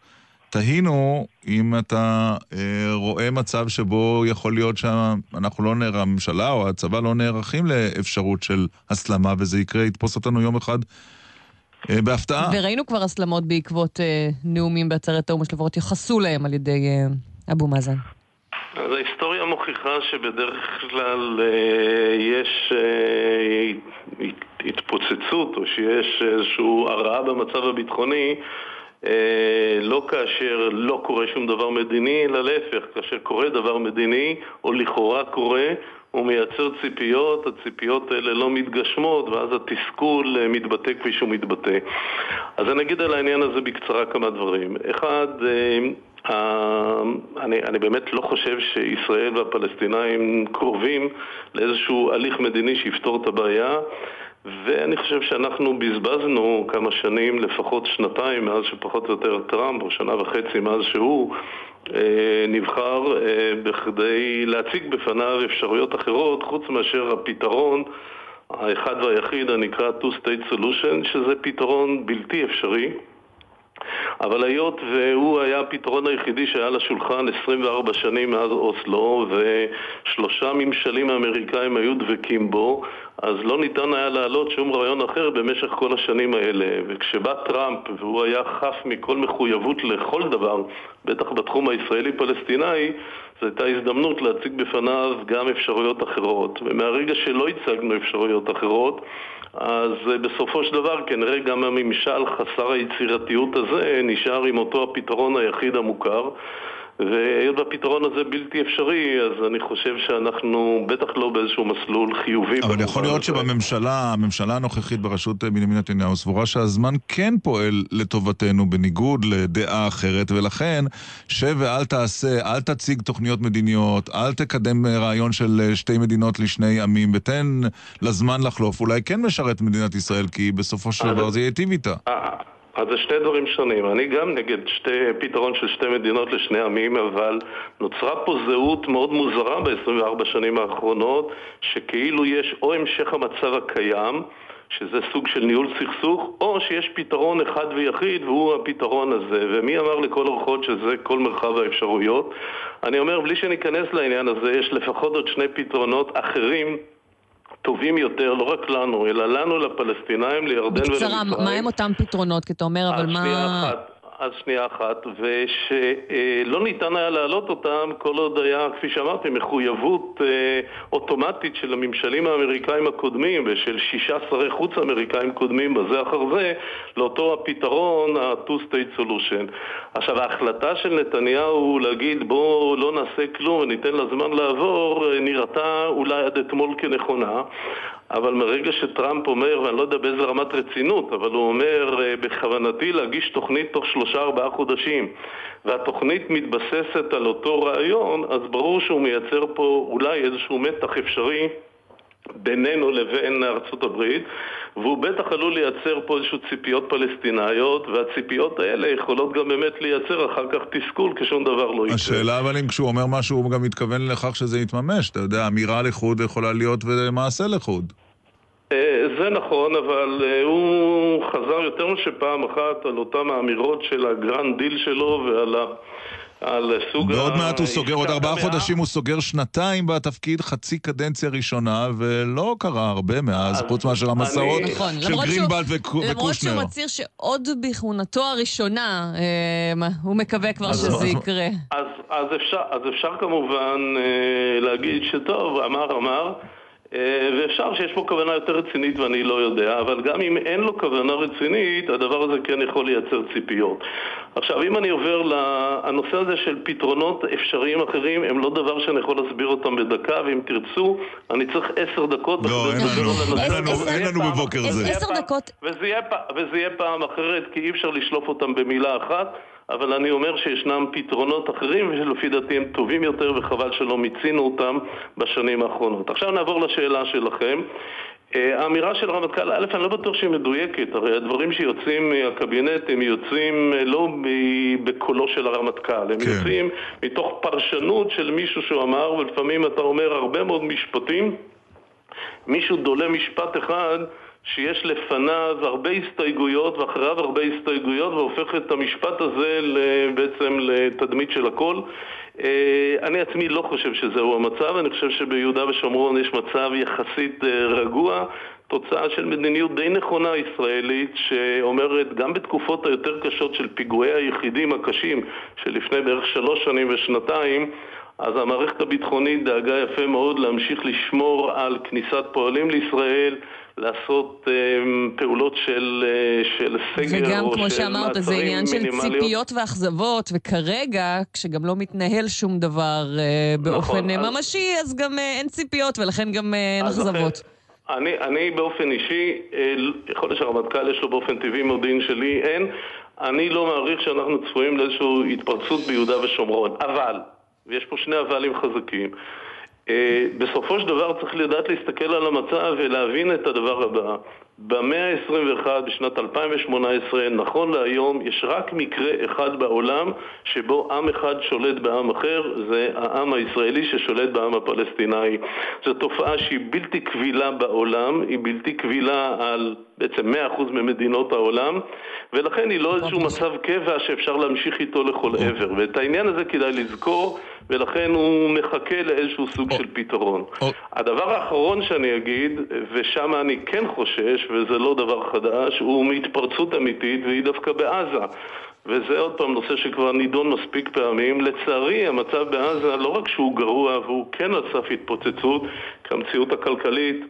תהינו אם אתה אה, רואה מצב שבו יכול להיות שאנחנו לא נערכים, הממשלה או הצבא לא נערכים לאפשרות של הסלמה, וזה יקרה, יתפוס אותנו יום אחד אה, בהפתעה. וראינו כבר הסלמות בעקבות אה, נאומים בעצרת האו"ם, שלפחות יחסו להם על ידי אה, אבו מאזן. אז ההיסטוריה מוכיחה שבדרך כלל אה, יש אה, התפוצצות או שיש איזשהו הרעה במצב הביטחוני, אה, לא כאשר לא קורה שום דבר מדיני, אלא להפך, כאשר קורה דבר מדיני או לכאורה קורה, הוא מייצר ציפיות, הציפיות האלה לא מתגשמות, ואז התסכול מתבטא כפי שהוא מתבטא. אז אני אגיד על העניין הזה בקצרה כמה דברים. אחד, אה, Uh, אני, אני באמת לא חושב שישראל והפלסטינאים קרובים לאיזשהו הליך מדיני שיפתור את הבעיה, ואני חושב שאנחנו בזבזנו כמה שנים, לפחות שנתיים מאז שפחות או יותר טראמפ, או שנה וחצי מאז שהוא אה, נבחר, אה, בכדי להציג בפניו אפשרויות אחרות חוץ מאשר הפתרון האחד והיחיד הנקרא two state solution, שזה פתרון בלתי אפשרי. אבל היות והוא היה הפתרון היחידי שהיה לשולחן עשרים וארבע שנים מאז אוסלו, ושלושה ממשלים האמריקאים היו דבקים בו, אז לא ניתן היה להעלות שום רעיון אחר במשך כל השנים האלה. וכשבא טראמפ והוא היה חף מכל מחויבות לכל דבר, בטח בתחום הישראלי-פלסטיני, זו הייתה הזדמנות להציג בפניו גם אפשרויות אחרות. ומהרגע שלא הצגנו אפשרויות אחרות, אז בסופו של דבר כנראה גם הממשל חסר היצירתיות הזה נשאר עם אותו הפתרון היחיד המוכר, והיות והפתרון הזה בלתי אפשרי, אז אני חושב שאנחנו בטח לא באיזשהו מסלול חיובי. אבל יכול להיות שבממשלה, הממשלה הנוכחית בראשות בנימין נתניהו סבורה שהזמן כן פועל לטובתנו בניגוד לדעה אחרת, ולכן שב ואל תעשה, אל תציג תוכניות מדיניות, אל תקדם רעיון של שתי מדינות לשני עמים, ותן לזמן לחלוף, אולי כן משרת מדינת ישראל, כי בסופו של דבר זה יהיה טיב איתה. אז זה שני דברים שונים. אני גם נגד שתי, פתרון של שתי מדינות לשני עמים, אבל נוצרה פה זהות מאוד מוזרה ב-עשרים וארבע שנים האחרונות, שכאילו יש או המשך המצב הקיים, שזה סוג של ניהול סכסוך, או שיש פתרון אחד ויחיד, והוא הפתרון הזה. ומי אמר לכל אורחות שזה כל מרחב האפשרויות? אני אומר, בלי שניכנס לעניין הזה, יש לפחות עוד שני פתרונות אחרים, טובים יותר, לא רק לנו, אלא לנו, לפלסטינאים, לירדן ולמצרים. בקצרה, מה הם אותם פתרונות? כי אתה אומר, אבל מה... שנייה אחת, אז שנייה אחת, ושלא ניתן היה להעלות אותם, כל עוד היה, כפי שאמרתי, מחויבות אוטומטית של הממשלים האמריקאים הקודמים, ושל שישה שרי חוץ אמריקאים קודמים בזה אחר זה, לאותו הפתרון, ה-two-state solution. עכשיו, ההחלטה של נתניהו להגיד, בוא לא נעשה כלום וניתן לזמן לעבור, נראתה אולי עד אתמול כנכונה, אבל מרגע שטראמפ אומר, ואני לא יודע באיזה רמת רצינות, אבל הוא אומר, בכוונתי להגיש תוכנית תוך שלושה-ארבעה חודשים, והתוכנית מתבססת על אותו רעיון, אז ברור שהוא מייצר פה אולי איזשהו מתח אפשרי בינינו לבין ארצות הברית, והוא בטח עלול לייצר פה איזשהו ציפיות פלסטינאיות, והציפיות האלה יכולות גם באמת לייצר אחר כך תסכול, כשום דבר לא יקרה. השאלה אבל אם כשהוא אומר משהו, הוא גם מתכוון לכך שזה יתממש, אתה יודע, אמירה לחוד יכולה להיות ומעשה לחוד. זה נכון, אבל הוא חזר יותר משפעם אחת על אותם האמירות של הגרנד דיל שלו ועל ה... מאוד מעט הוא סוגר, עוד ארבעה חודשים הוא סוגר שנתיים בתפקיד, חצי קדנציה ראשונה, ולא קרה הרבה מאז, חוץ מאשר המסעות של גרינבלט וקושנר. למרות שהוא מצהיר שעוד בכהונתו הראשונה הוא מקווה כבר שזה יקרה. אז אפשר כמובן להגיד שטוב, אמר אמר, ואפשר שיש פה כוונה יותר רצינית ואני לא יודע, אבל גם אם אין לו כוונה רצינית, הדבר הזה כן יכול לייצר ציפיות. עכשיו, אם אני עובר לנושא הזה של פתרונות אפשריים אחרים, הם לא דבר שאני יכול להסביר אותם בדקה, ואם תרצו, אני צריך עשר דקות. לא, אין לנו בבוקר זה. עשר דקות. וזה יהיה פעם אחרת, כי אי אפשר לשלוף אותם במילה אחת, אבל אני אומר שישנם פתרונות אחרים ולפי דעתי הם טובים יותר וחבל שלא מיצינו אותם בשנים האחרונות. עכשיו נעבור לשאלה שלכם. האמירה של רמטכ"ל, א', אני לא בטוח שהיא מדויקת, הרי הדברים שיוצאים מהקבינט הם יוצאים לא בקולו של הרמטכ"ל, הם כן. יוצאים מתוך פרשנות של מישהו שהוא אמר, ולפעמים אתה אומר הרבה מאוד משפטים, מישהו דולה משפט אחד, שיש לפניו הרבה הסתייגויות ואחריו הרבה הסתייגויות והופך את המשפט הזה בעצם לתדמית של הכל. אני עצמי לא חושב שזהו המצב, אני חושב שביהודה ושומרון יש מצב יחסית רגוע, תוצאה של מדיניות די נכונה ישראלית שאומרת גם בתקופות היותר קשות של פיגועי היחידים הקשים שלפני בערך שלוש שנים ושנתיים, אז המערכת הביטחונית דאגה יפה מאוד להמשיך לשמור על כניסת פועלים לישראל, לעשות um, פעולות של, של סגר וגם, או כמו של שאמרת, זה עניין של ציפיות ואכזבות, וכרגע, כשגם לא מתנהל שום דבר uh, באופן נכון, ממשי, אז, אז גם uh, אין ציפיות, ולכן גם uh, אכזבות. אחרי... אני, אני באופן אישי, יכול להיות שהרמטכ"ל יש לו באופן טבעי מודיעין שלי, אין. אני לא מעריך שאנחנו צפויים לאיזשהו התפרצות ביהודה ושומרון. אבל, ויש פה שני אבלים חזקים, בסופו של דבר צריך לדעת להסתכל על המצב ולהבין את הדבר הבא. במאה ה-עשרים ואחת, בשנת אלפיים שמונה עשרה, נכון להיום, יש רק מקרה אחד בעולם שבו עם אחד שולט בעם אחר, זה העם הישראלי ששולט בעם הפלסטיני. זו תופעה שהיא בלתי קבילה בעולם, היא בלתי קבילה על בעצם מאה אחוז ממדינות העולם, ולכן היא לא איזשהו מצב קבע שאפשר להמשיך איתו לכל עבר. ואת העניין הזה כדאי לזכור, ולכן הוא מחכה לאיזשהו סוג של פתרון. הדבר האחרון שאני אגיד, ושם אני כן חושש, וזה לא דבר חדש, הוא מהתפרצות אמיתית, והיא דווקא בעזה. וזה עוד פעם נושא שכבר נידון מספיק פעמים. לצערי, המצב בעזה לא רק שהוא גרוע, והוא כן לצף התפוצצות, כי המציאות הכלכלית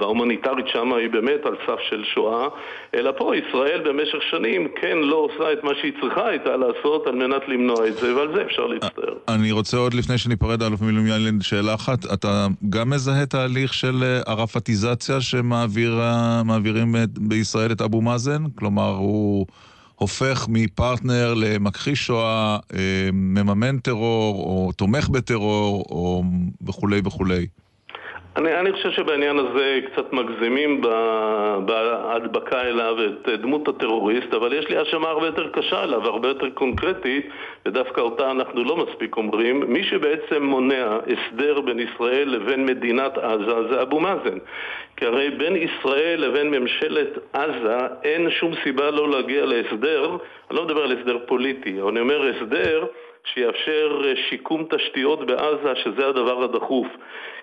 וההומניטרית שם היא באמת על סף של שואה, אלא פה ישראל במשך שנים כן לא עושה את מה שהיא צריכה הייתה לעשות על מנת למנוע את זה, ועל זה אפשר להצטער. אני רוצה עוד לפני שניפרד אלוף מילום יאלנד שאלה אחת, אתה גם מזהה תהליך של ערפתיזציה שמעבירים בישראל את אבו מאזן? כלומר הוא הופך מפרטנר למכחיש שואה, מממן טרור או תומך בטרור או וכולי וכולי. אני, אני חושב שבעניין הזה קצת מגזימים בהדבקה אליו את דמות הטרוריסט, אבל יש לי אשמה הרבה יותר קשה אליו, הרבה יותר קונקרטית, ודווקא אותה אנחנו לא מספיק אומרים. מי שבעצם מונע הסדר בין ישראל לבין מדינת עזה זה אבו מאזן. כי הרי בין ישראל לבין ממשלת עזה אין שום סיבה לא להגיע להסדר, אני לא מדבר על הסדר פוליטי, אני אומר הסדר שיאפשר שיקום תשתיות בעזה, שזה הדבר הדחוף.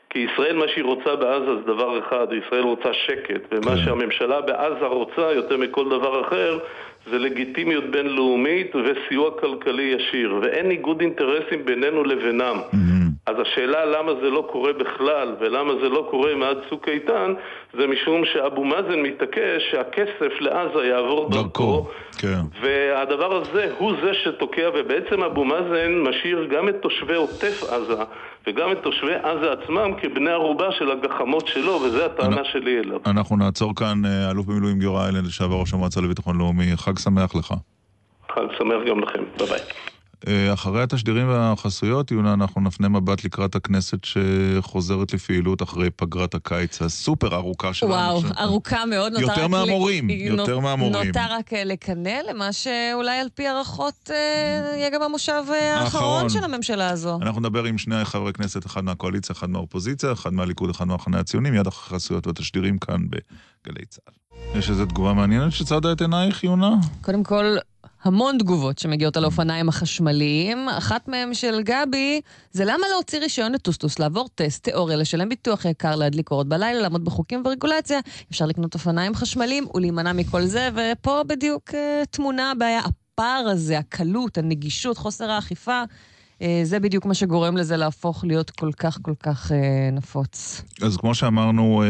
כי ישראל מה שהיא רוצה בעזה זה דבר אחד, ישראל רוצה שקט, ומה שהממשלה בעזה רוצה יותר מכל דבר אחר זה לגיטימיות בינלאומית וסיוע כלכלי ישיר, ואין ניגוד אינטרסים בינינו לבינם. אז השאלה למה זה לא קורה בכלל ולמה זה לא קורה מעד צוק איתן, זה משום שאבו מאזן מתעקש שהכסף לעזה יעבור דרכו, כן. והדבר הזה הוא זה שתוקע, ובעצם אבו מאזן משאיר גם את תושבי עוטף עזה וגם את תושבי עזה עצמם כבני ערובה של הגחמות שלו, וזה הטענה أنا... שלי אליו. אנחנו נעצור כאן אלוף במילואים גיורא איילנד לשעבר ראש המועצה לביטחון לאומי. חג שמח לך. חג שמח גם לכם, ביי ביי. אחרי התשדירים והחסויות, יונה, אנחנו נפנה מבט לקראת הכנסת שחוזרת לפעילות אחרי פגרת הקיץ הסופר ארוכה שלנו. וואו, ארוכה מאוד. יותר מהמורים, יותר מהמורים. נותר רק לקנא למה שאולי על פי ערכות יהיה גם המושב האחרון של הממשלה הזו. אנחנו נדבר עם שני חברי כנסת, אחד מהקואליציה, אחד מהאופוזיציה, אחד מהליכוד, אחד מהמחנה הציוני, מיד אחרי החסויות והתשדירים כאן בגלי צה"ל. יש איזו תגובה מעניינת שצדה את עינייך, יונה? קודם כל המון תגובות שמגיעות על האופניים החשמליים, אחת מהם של גבי, זה למה להוציא רישיון לטוסטוס, לעבור טסט, תיאוריה, לשלם ביטוח יקר, להדליק אורות בלילה, לעמוד בחוקים ורגולציה, אפשר לקנות אופניים חשמליים ולהימנע מכל זה, ופה בדיוק תמונה הבעיה, הפער הזה, הקלות, הנגישות, חוסר האכיפה, זה בדיוק מה שגורם לזה להפוך להיות כל כך כל כך נפוץ. אז כמו שאמרנו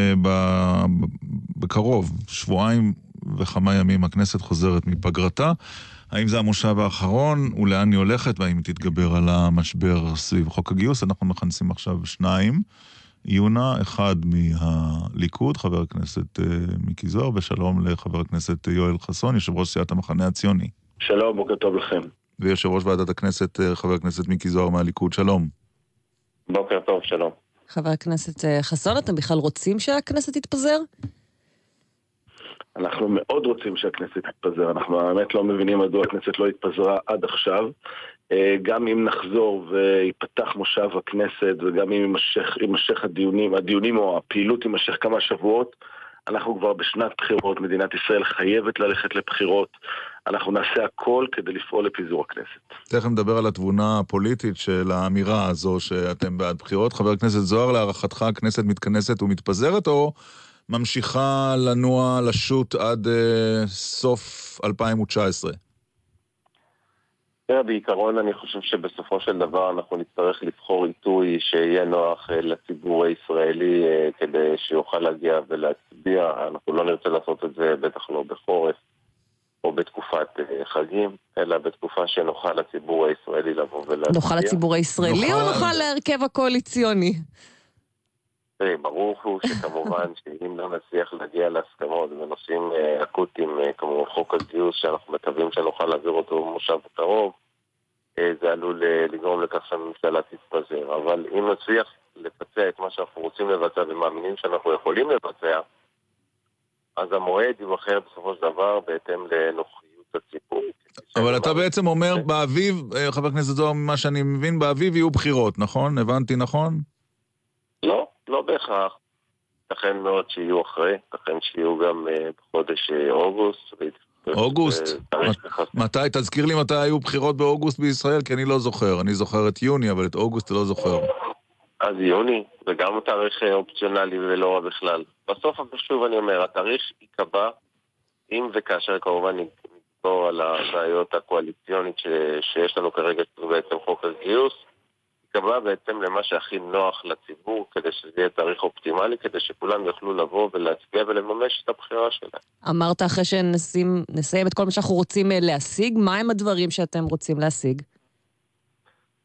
בקרוב, שבועיים וכמה ימים הכנסת חוזרת מפגרתה, האם זה המושב האחרון, ולאן היא הולכת, והאם היא תתגבר על המשבר סביב חוק הגיוס? אנחנו מכנסים עכשיו שניים, יונה, אחד מהליכוד, חבר הכנסת מיקי זוהר, ושלום לחבר הכנסת יואל חסון, יושב ראש סיעת המחנה הציוני. שלום, בוקר טוב לכם. ויושב ראש ועדת הכנסת, חבר הכנסת מיקי זוהר מהליכוד, שלום. בוקר טוב, שלום. חבר הכנסת חסון, אתם בכלל רוצים שהכנסת תתפזר? אנחנו מאוד רוצים שהכנסת תתפזר, אנחנו באמת לא מבינים מדוע הכנסת לא התפזרה עד עכשיו, גם אם נחזור ויפתח מושב הכנסת וגם אם יימשך הדיונים, הדיונים או הפעילות יימשך כמה שבועות, אנחנו כבר בשנת בחירות, מדינת ישראל חייבת ללכת לבחירות, אנחנו נעשה הכל כדי לפעול לפיזור הכנסת. תכף נדבר על התבונה הפוליטית של האמירה הזו שאתם בעד בחירות. חבר הכנסת זוהר, להערכתך הכנסת מתכנסת ומתפזרת או ממשיכה לנוע לשוט עד uh, סוף אלפיים תשע עשרה? בעיקרון אני חושב שבסופו של דבר אנחנו נצטרך לבחור עיתוי שיהיה נוח לציבור הישראלי כדי שיוכל להגיע ולהצביע. אנחנו לא נרצה לעשות את זה בטח לא בחורף או בתקופת חגים, אלא בתקופה שנוכל לציבור הישראלי לבוא ולהצביע. נוכל לציבור הישראלי נוכל... או נוכל להרכב הקואליציוני? ברור הוא שכמובן שאם לא נצליח להגיע להסכמות בנושאים אקוטיים כמו חוק הגיוס שאנחנו מקווים שנוכל להעביר אותו במושב הקרוב, זה עלול לגרום לכך שהממשלה תתפזר. אבל אם נצליח לבצע את מה שאנחנו רוצים לבצע ומאמינים שאנחנו יכולים לבצע, אז המועד יבחר בסופו של דבר בהתאם לנוחיות הציבור. אבל אתה בעצם אומר באביב, חבר כנסת זוהר, מה שאני מבין, באביב יהיו בחירות, נכון? הבנתי נכון? לא, לא בהכרח. תכן מאוד שיהיו אחרי, תכן שיהיו גם בחודש אוגוסט. אוגוסט? מתי? תזכיר לי מתי היו בחירות באוגוסט בישראל, כי אני לא זוכר. אני זוכר את יוני, אבל את אוגוסט לא זוכר. אז יוני, זה גם תאריך אופציונלי ולא רע בכלל. בסוף, שוב אני אומר, התאריך יקבע, אם וכאשר כמובן נקבור על הבעיות הקואליציונית שיש לנו כרגע, שזה בעצם חוק הגיוס, יקבע בעצם למה שהכי נוח לציבור, כדי שזה יהיה תאריך אופטימלי, כדי שכולם יוכלו לבוא ולהצביע ולממש את הבחירה שלהם. אמרת אחרי שנסיים את כל מה שאנחנו רוצים להשיג, מה הם הדברים שאתם רוצים להשיג?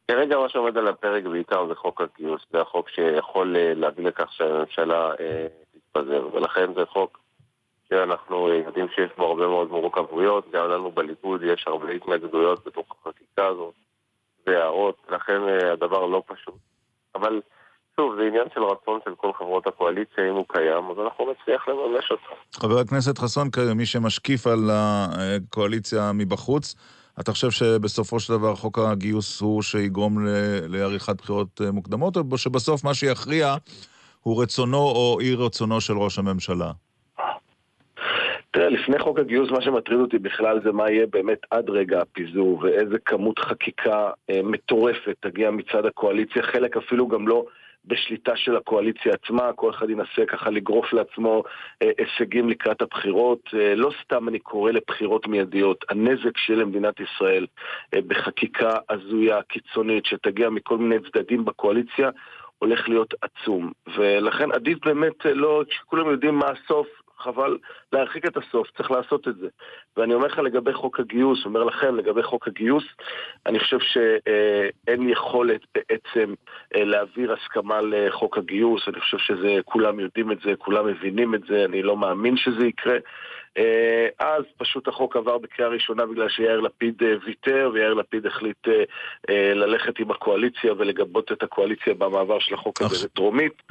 כרגע מה שעומד על הפרק בעיקר זה חוק הגיוס, זה החוק שיכול להביא לכך שהממשלה תתפזר, ולכן זה חוק שאנחנו יודעים שיש בו הרבה מאוד מורכבויות, גם לנו בליכוד יש הרבה התנגדויות בתוך החקיקה הזאת, והערות, לכן הדבר לא פשוט. אבל שוב, זה עניין של רצון של כל חברות הקואליציה, אם הוא קיים, אז אנחנו נצליח לממש אותו. חבר הכנסת חסון, כמי שמשקיף על הקואליציה מבחוץ, אתה חושב שבסופו של דבר חוק הגיוס הוא שיגרום לעריכת בחירות מוקדמות, או שבסוף מה שיכריע הוא רצונו או אי רצונו של ראש הממשלה? תראה, לפני חוק הגיוס מה שמטריד אותי בכלל זה מה יהיה באמת עד רגע הפיזור, ואיזה כמות חקיקה מטורפת תגיע מצד הקואליציה, חלק אפילו גם לא בשליטה של הקואליציה עצמה, כל אחד ינסה ככה לגרוף לעצמו אה, הישגים לקראת הבחירות. אה, לא סתם אני קורא לבחירות מיידיות, הנזק של מדינת ישראל אה, בחקיקה הזויה קיצונית שתגיע מכל מיני צדדים בקואליציה הולך להיות עצום, ולכן עדיף באמת אה, לא, כולם יודעים מה הסוף, חבל להרחיק את הסוף, צריך לעשות את זה. ואני אומר לך לגבי חוק הגיוס, אומר לכם לגבי חוק הגיוס, אני חושב שאין יכולת בעצם להעביר הסכמה לחוק הגיוס, אני חושב שזה, כולם יודעים את זה, כולם מבינים את זה, אני לא מאמין שזה יקרה. אז פשוט החוק עבר בקריאה ראשונה בגלל שיאיר לפיד ויתר, ויאיר לפיד החליט ללכת עם הקואליציה ולגבות את הקואליציה במעבר של החוק הזה לטרומית.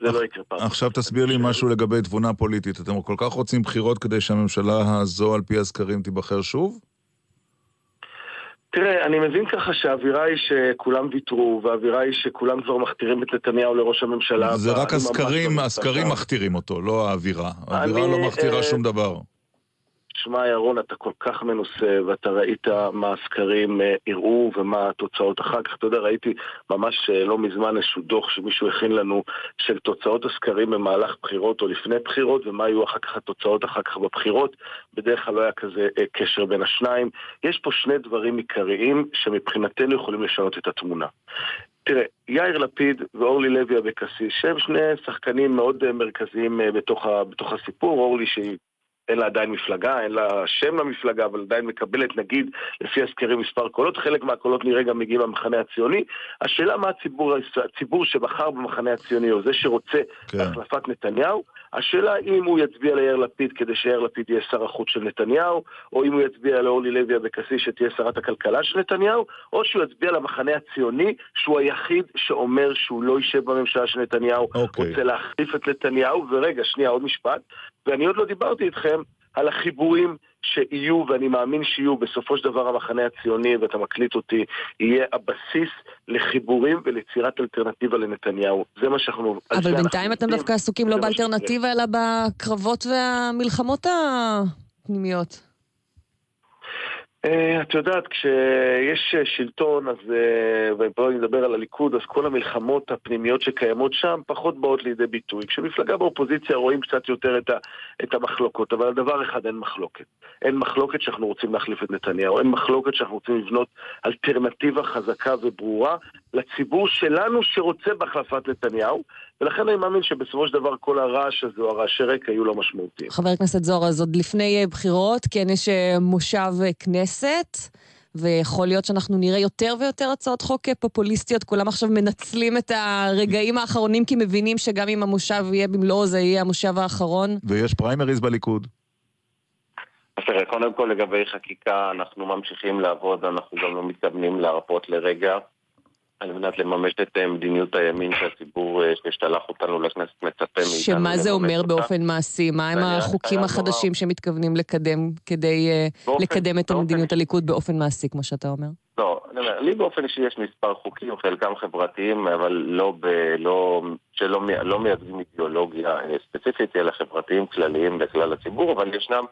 זה לא יקרה פעם. עכשיו תסביר לי משהו לגבי תבונה פוליטית. אתם כל כך רוצים בחירות כדי שהממשלה הזו, על פי הזכרים, תיבחר שוב? תראה, אני מבין ככה שהאווירה היא שכולם ויתרו, והאווירה היא שכולם כבר מכתירים את נתניהו לראש הממשלה. זה רק הזכרים, הזכרים מכתירים אותו, לא האווירה. האווירה לא מכתירה שום דבר. שמע, ירון, אתה כל כך מנוסה, ואתה ראית מה הסקרים יראו ומה התוצאות אחר כך. אתה יודע, ראיתי ממש לא מזמן איזשהו דוח שמישהו הכין לנו של תוצאות הסקרים במהלך בחירות או לפני בחירות, ומה היו אחר כך התוצאות אחר כך בבחירות. בדרך כלל לא היה כזה קשר בין השניים. יש פה שני דברים עיקריים שמבחינתנו יכולים לשנות את התמונה. תראה, יאיר לפיד ואורלי לוי אבקסיס, שהם שני שחקנים מאוד מרכזיים בתוך, בתוך הסיפור. אורלי שהיא אין לה עדיין מפלגה, אין לה שם למפלגה, אבל עדיין מקבלת, נגיד, לפי הסקרים מספר קולות, חלק מהקולות נראה גם מגיעים במחנה הציוני. השאלה מה הציבור, הציבור שבחר במחנה הציוני, או זה שרוצה החלפת נתניהו, השאלה אם הוא יצביע ליאיר לפיד כדי שיאיר לפיד יהיה שר החוץ של נתניהו, או אם הוא יצביע לאורלי לוי אבקסיס שתהיה שרת הכלכלה של נתניהו, או שהוא יצביע למחנה הציוני שהוא היחיד שאומר שהוא לא יישב בממשלה של נתניהו, רוצה להחליף את נתניהו. ורגע, שנייה, עוד משפט, ואני עוד לא דיברתי איתכם על החיבורים שיהיו, ואני מאמין שיהיו, בסופו של דבר המחנה הציוני, ואתה מקליט אותי, יהיה הבסיס לחיבורים וליצירת אלטרנטיבה לנתניהו. זה מה שאנחנו... אבל בינתיים אתם דווקא עסוקים לא באלטרנטיבה, אלא בקרבות והמלחמות הפנימיות. את יודעת, כשיש שלטון, ובואו נדבר על הליכוד, אז כל המלחמות הפנימיות שקיימות שם פחות באות לידי ביטוי. כשמפלגה באופוזיציה רואים קצת יותר את המחלוקות, אבל על דבר אחד אין מחלוקת. אין מחלוקת שאנחנו רוצים להחליף את נתניהו, אין מחלוקת שאנחנו רוצים לבנות אלטרנטיבה חזקה וברורה לציבור שלנו שרוצה בהחלפת נתניהו, ולכן אני מאמין שבסופו של דבר כל הרעש הזה, הרעשי רקע, היו לא משמעותיים. חבר הכנסת זוהר, אז עוד לפני בחירות, כן יש מושב כנסת, ויכול להיות שאנחנו נראה יותר ויותר הצעות חוק פופוליסטיות, כולם עכשיו מנצלים את הרגעים האחרונים, כי מבינים שגם אם המושב יהיה במלואו, זה יהיה המושב האחרון. ויש פריימריז בליכוד. אז תראה, קודם כל לגבי חקיקה, אנחנו ממשיכים לעבוד, אנחנו גם לא מתכוונים להרפות לרגע. על מנת לממש את מדיניות הימין שהציבור ששלח אותנו לכנסת מצפה מאיתנו. שמה זה אומר באופן מעשי? מה הם החוקים החדשים שמתכוונים לקדם כדי לקדם את המדיניות הליכוד באופן מעשי, כמו שאתה אומר? לא, לי באופן אישי יש מספר חוקים, חלקם חברתיים, אבל שלא מייצגים אידיאולוגיה ספציפית, אלא חברתיים כלליים לכלל הציבור, אבל ישנם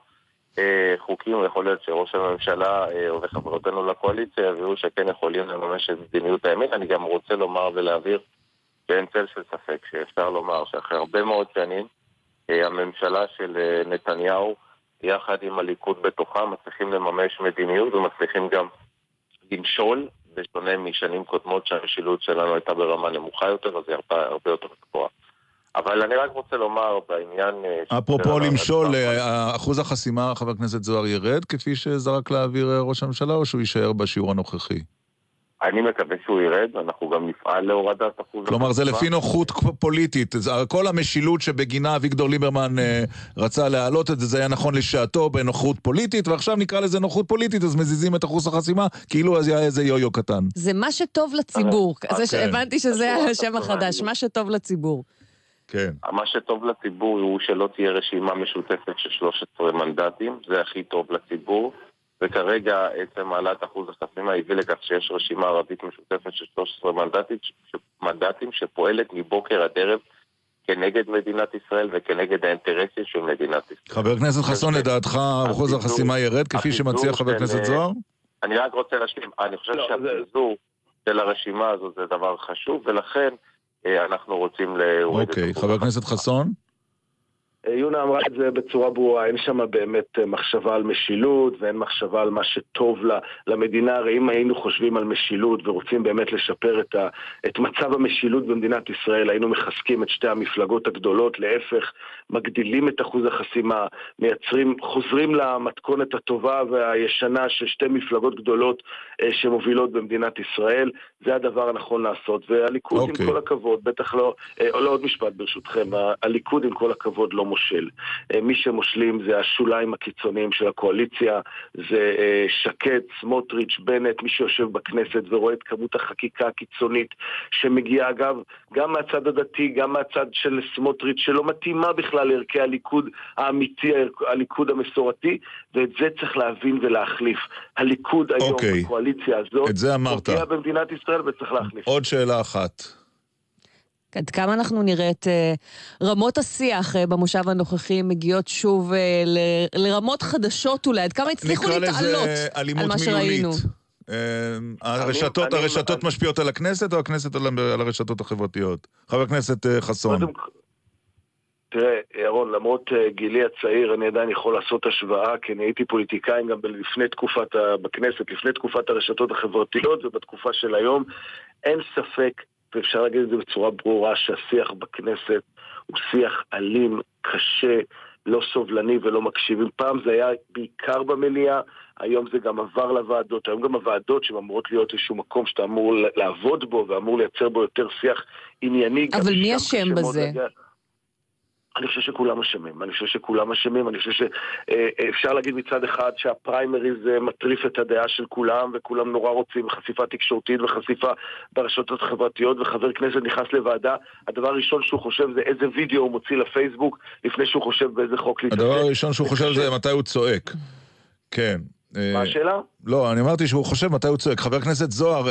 חוקים, יכול להיות שראש הממשלה וחברותינו לקואליציה הביאו שכן יכולים לממש את מדיניות הימין. אני גם רוצה לומר ולהעביר שאין צל של ספק שאפשר לומר שאחרי הרבה מאוד שנים הממשלה של נתניהו יחד עם הליכוד בתוכה מצליחים לממש מדיניות ומצליחים גם למשול, בשונה משנים קודמות שהמשילות שלנו הייתה ברמה נמוכה יותר, אז היא הרבה, הרבה יותר גבוהה. אבל אני רק רוצה לומר בעניין... אפרופו למשול, אחוז החסימה, חבר הכנסת זוהר, ירד כפי שזרק להעביר ראש הממשלה, או שהוא יישאר בשיעור הנוכחי? אני מקווה שהוא ירד, אנחנו גם נפעל להורדת אחוז החסימה. כלומר, זה לפי נוחות פוליטית. כל המשילות שבגינה אביגדור ליברמן רצה להעלות את זה, זה היה נכון לשעתו בנוחות פוליטית, ועכשיו נקרא לזה נוחות פוליטית, אז מזיזים את אחוז החסימה, כאילו אז היה איזה יו-יו קטן. זה מה שטוב לציבור. הבנתי שזה השם החדש, מה שטוב לציבור. כן. מה שטוב לציבור הוא שלא תהיה רשימה משותפת של שלושה עשר מנדטים, זה הכי טוב לציבור, וכרגע עצם העלאת אחוז החסימה הביא לכך שיש רשימה ערבית משותפת של שלושה עשר מנדטים, מנדטים שפועלת מבוקר עד ערב כנגד מדינת ישראל וכנגד האינטרסים של מדינת ישראל. חבר כנסת חסון, לדעתך אחוז החסימה ירד כפי שמציע חבר כנסת זוהר? אני רק רוצה להשלים, אני חושב שהפיזור של הרשימה הזו זה דבר חשוב, ולכן אנחנו רוצים להוריד את זה. אוקיי, חבר הכנסת חסון? יונה אמרה את זה בצורה ברורה, אין שם באמת מחשבה על משילות, ואין מחשבה על מה שטוב למדינה. הרי אם היינו חושבים על משילות ורוצים באמת לשפר את, ה, את מצב המשילות במדינת ישראל, היינו מחזקים את שתי המפלגות הגדולות, להפך, מגדילים את אחוז החסימה, מייצרים, חוזרים למתכונת הטובה והישנה של שתי מפלגות גדולות אה, שמובילות במדינת ישראל. זה הדבר הנכון לעשות, והליכוד okay. עם כל הכבוד, בטח לא, אה, לא עוד משפט ברשותכם, הליכוד עם כל הכבוד לא מושל. מי שמושלים זה השוליים הקיצוניים של הקואליציה, זה שקט, סמוטריץ', בנט, מי שיושב בכנסת ורואה את כמות החקיקה הקיצונית שמגיעה, אגב, גם מהצד הדתי, גם מהצד של סמוטריץ', שלא מתאימה בכלל לערכי הליכוד האמיתי, הליכוד המסורתי, ואת זה צריך להבין ולהחליף. הליכוד היום, okay. הקואליציה הזאת, את זה אמרת. הופיעה במדינת ישראל וצריך להחליף. עוד שאלה אחת. עד כמה אנחנו נראה את רמות השיח במושב הנוכחי מגיעות שוב לרמות חדשות אולי, עד כמה הצליחו להתעלות על מה שראינו? הרשתות משפיעות על הכנסת או הכנסת על הרשתות החברתיות? חבר הכנסת חסון. תראה, ירון, למרות גילי הצעיר, אני עדיין יכול לעשות השוואה, כי אני הייתי פוליטיקאי גם לפני תקופת בכנסת, לפני תקופת הרשתות החברתיות ובתקופה של היום, אין ספק ואפשר להגיד את זה בצורה ברורה, שהשיח בכנסת הוא שיח אלים, קשה, לא סובלני ולא מקשיבים. פעם זה היה בעיקר במליאה, היום זה גם עבר לוועדות, היום גם הוועדות שאמורות להיות איזשהו מקום שאתה אמור לעבוד בו ואמור לייצר בו יותר שיח ענייני. אבל מי אשם בזה? אני חושב שכולם אשמים, אני חושב שכולם אשמים, אני חושב שאפשר להגיד מצד אחד שהפריימרי זה מטריף את הדעה של כולם, וכולם נורא רוצים חשיפה תקשורתית וחשיפה ברשתות החברתיות, וחבר כנסת נכנס לוועדה, הדבר הראשון שהוא חושב זה איזה וידאו הוא מוציא לפייסבוק, לפני שהוא חושב באיזה חוק להתחשב. הדבר הראשון שהוא חושב זה מתי הוא צועק. כן. מה השאלה? לא, אני אמרתי שהוא חושב מתי הוא צועק. חבר כנסת זוהר,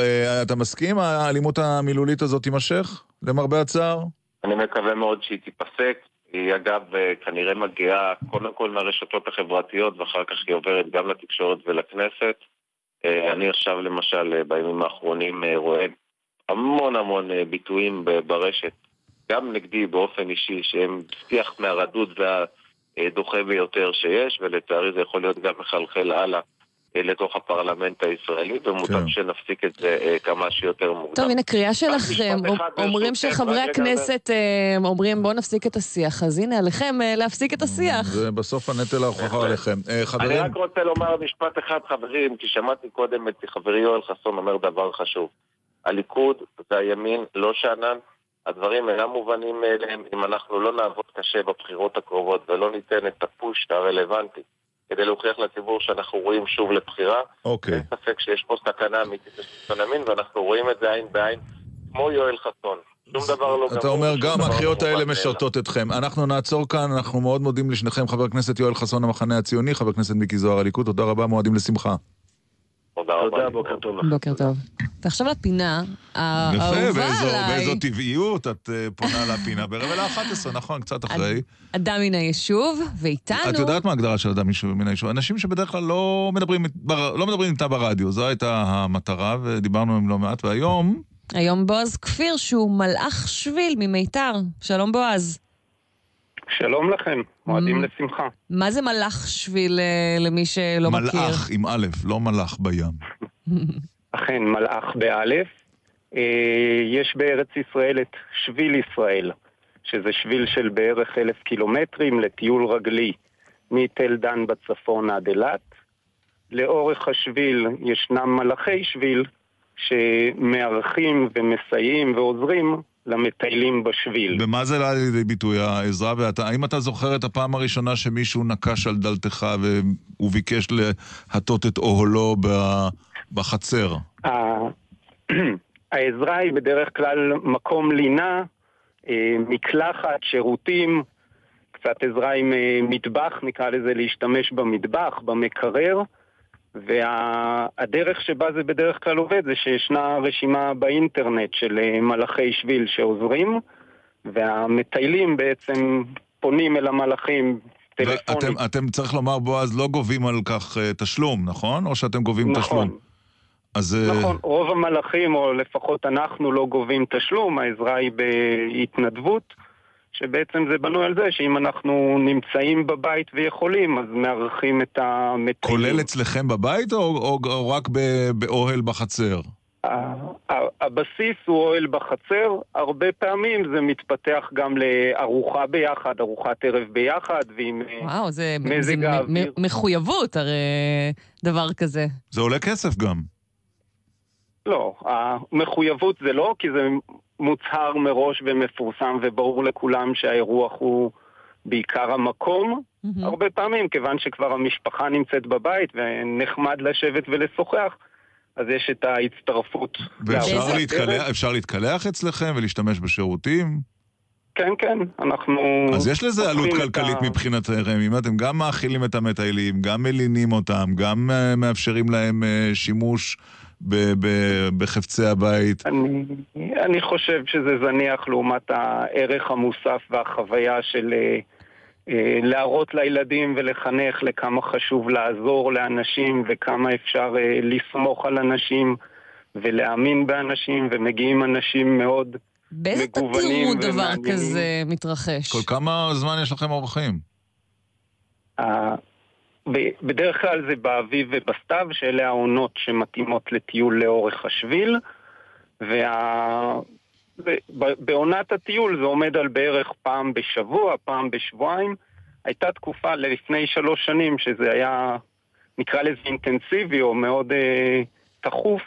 אתה מסכים? האלימות המילולית הזאת תימשך? למרבה הצער? אני מקווה מאוד שהיא תיפסק. היא אגב כנראה מגיעה קודם כל מהרשתות החברתיות ואחר כך היא עוברת גם לתקשורת ולכנסת. אני עכשיו למשל בימים האחרונים רואה המון המון ביטויים ברשת, גם נגדי באופן אישי, שהם שיח מהרדוד והדוחה ביותר שיש, ולצערי זה יכול להיות גם מחלחל הלאה לתוך הפרלמנט הישראלי, ומוטב שנפסיק את זה כמה שיותר מוקדם. טוב, הנה קריאה שלכם, אומרים שחברי הכנסת אומרים בואו נפסיק את השיח, אז הנה עליכם להפסיק את השיח. זה בסוף הנטל ההוכחה עליכם. אני רק רוצה לומר משפט אחד, חברים, כי שמעתי קודם את חברי יואל חסון אומר דבר חשוב. הליכוד והימין לא שאנן, הדברים אינם מובנים מאליהם, אם אנחנו לא נעבוד קשה בבחירות הקרובות ולא ניתן את הפוש הרלוונטי כדי להוכיח לציבור שאנחנו רואים שוב לבחירה. אוקיי. אין ספק שיש פה סכנה אמיתית לשלטון ימין, ואנחנו רואים את זה עין בעין, כמו יואל חסון. אתה אומר גם הקריאות האלה משרתות אתכם. אנחנו נעצור כאן, אנחנו מאוד מודים לשניכם, חבר הכנסת יואל חסון המחנה הציוני, חבר הכנסת מיקי זוהר הליכוד, תודה רבה, מועדים לשמחה. תודה רבה, בוקר טוב. בוקר טוב. ועכשיו לפינה האהובה עליי. באיזו טבעיות את פונה לפינה, ברבע ל-אחת עשרה, נכון, קצת אחרי. אדם מן היישוב, ואיתנו... את יודעת מה ההגדרה של אדם מן היישוב? אנשים שבדרך כלל לא מדברים איתה ברדיו, זו הייתה המטרה, ודיברנו עם לא מעט, והיום... היום בועז כפיר, שהוא מלאך שביל ממיתר. שלום בועז. שלום לכם, מועדים לשמחה. מה זה מלאך שביל למי שלא מכיר? מלאך עם א', לא מלאך בים. אכן, מלאך באלף. יש בארץ ישראל את שביל ישראל, שזה שביל של בערך אלף קילומטרים לטיול רגלי, מתל דן בצפון עד אילת. לאורך השביל ישנם מלאכי שביל, שמארחים ומסייעים ועוזרים למטיילים בשביל. במה זה לא לידי ביטוי העזרה? האם אתה זוכר את הפעם הראשונה שמישהו נקש על דלתך וביקש להטות את אוהלו בחצר? העזרה היא בדרך כלל מקום לינה, מקלחת, שירותים, קצת עזרה עם מטבח, נקרא לזה להשתמש במטבח, במקרר, והדרך שבה זה בדרך כלל עובד זה שישנה רשימה באינטרנט של מלאכי שביל שעוזרים, והמטיילים בעצם פונים אל המלאכים טלפונית. ואתם, אתם צריך לומר בועז, לא גובים על כך תשלום, נכון? או שאתם גובים נכון. תשלום? אז... נכון, רוב המלאכים, או לפחות אנחנו, לא גובים תשלום, העזרה היא בהתנדבות, שבעצם זה בנוי על זה, שאם אנחנו נמצאים בבית ויכולים, אז מארחים את המטיילים. כולל אצלכם בבית, או, או, או רק באוהל בחצר? הבסיס הוא אוהל בחצר, הרבה פעמים זה מתפתח גם לארוחה ביחד, ארוחת ערב ביחד, ועם וואו, זה, מזג זה האוויר. מ- מחויבות הרי דבר כזה. זה עולה כסף גם. לא, המחויבות זה לא, כי זה... מוצהר מראש ומפורסם וברור לכולם שהאירוח הוא בעיקר המקום. Mm-hmm. הרבה פעמים, כיוון שכבר המשפחה נמצאת בבית ונחמד לשבת ולשוחח, אז יש את ההצטרפות. ואפשר להתקלח, אפשר להתקלח אצלכם ולהשתמש בשירותים? כן, כן, אנחנו... אז יש לזה עלות כלכלית ה... מבחינתכם, אם אתם גם מאכילים את המטיילים, גם מלינים אותם, גם uh, מאפשרים להם uh, שימוש... בחפצי הבית. אני, אני חושב שזה זניח לעומת הערך המוסף והחוויה של אה, להראות לילדים ולחנך לכמה חשוב לעזור לאנשים וכמה אפשר אה, לסמוך על אנשים ולהאמין באנשים, ומגיעים אנשים מאוד באיזה מגוונים. באיזה תתראו דבר כזה מתרחש? כל כמה זמן יש לכם אורחים? אה... בדרך כלל זה באביב ובסתיו, שאלה העונות שמתאימות לטיול לאורך השביל, ובעונת הטיול זה עומד על בערך פעם בשבוע, פעם בשבועיים. הייתה תקופה לפני שלוש שנים שזה היה, נקרא לזה אינטנסיבי או מאוד אה, תחוף,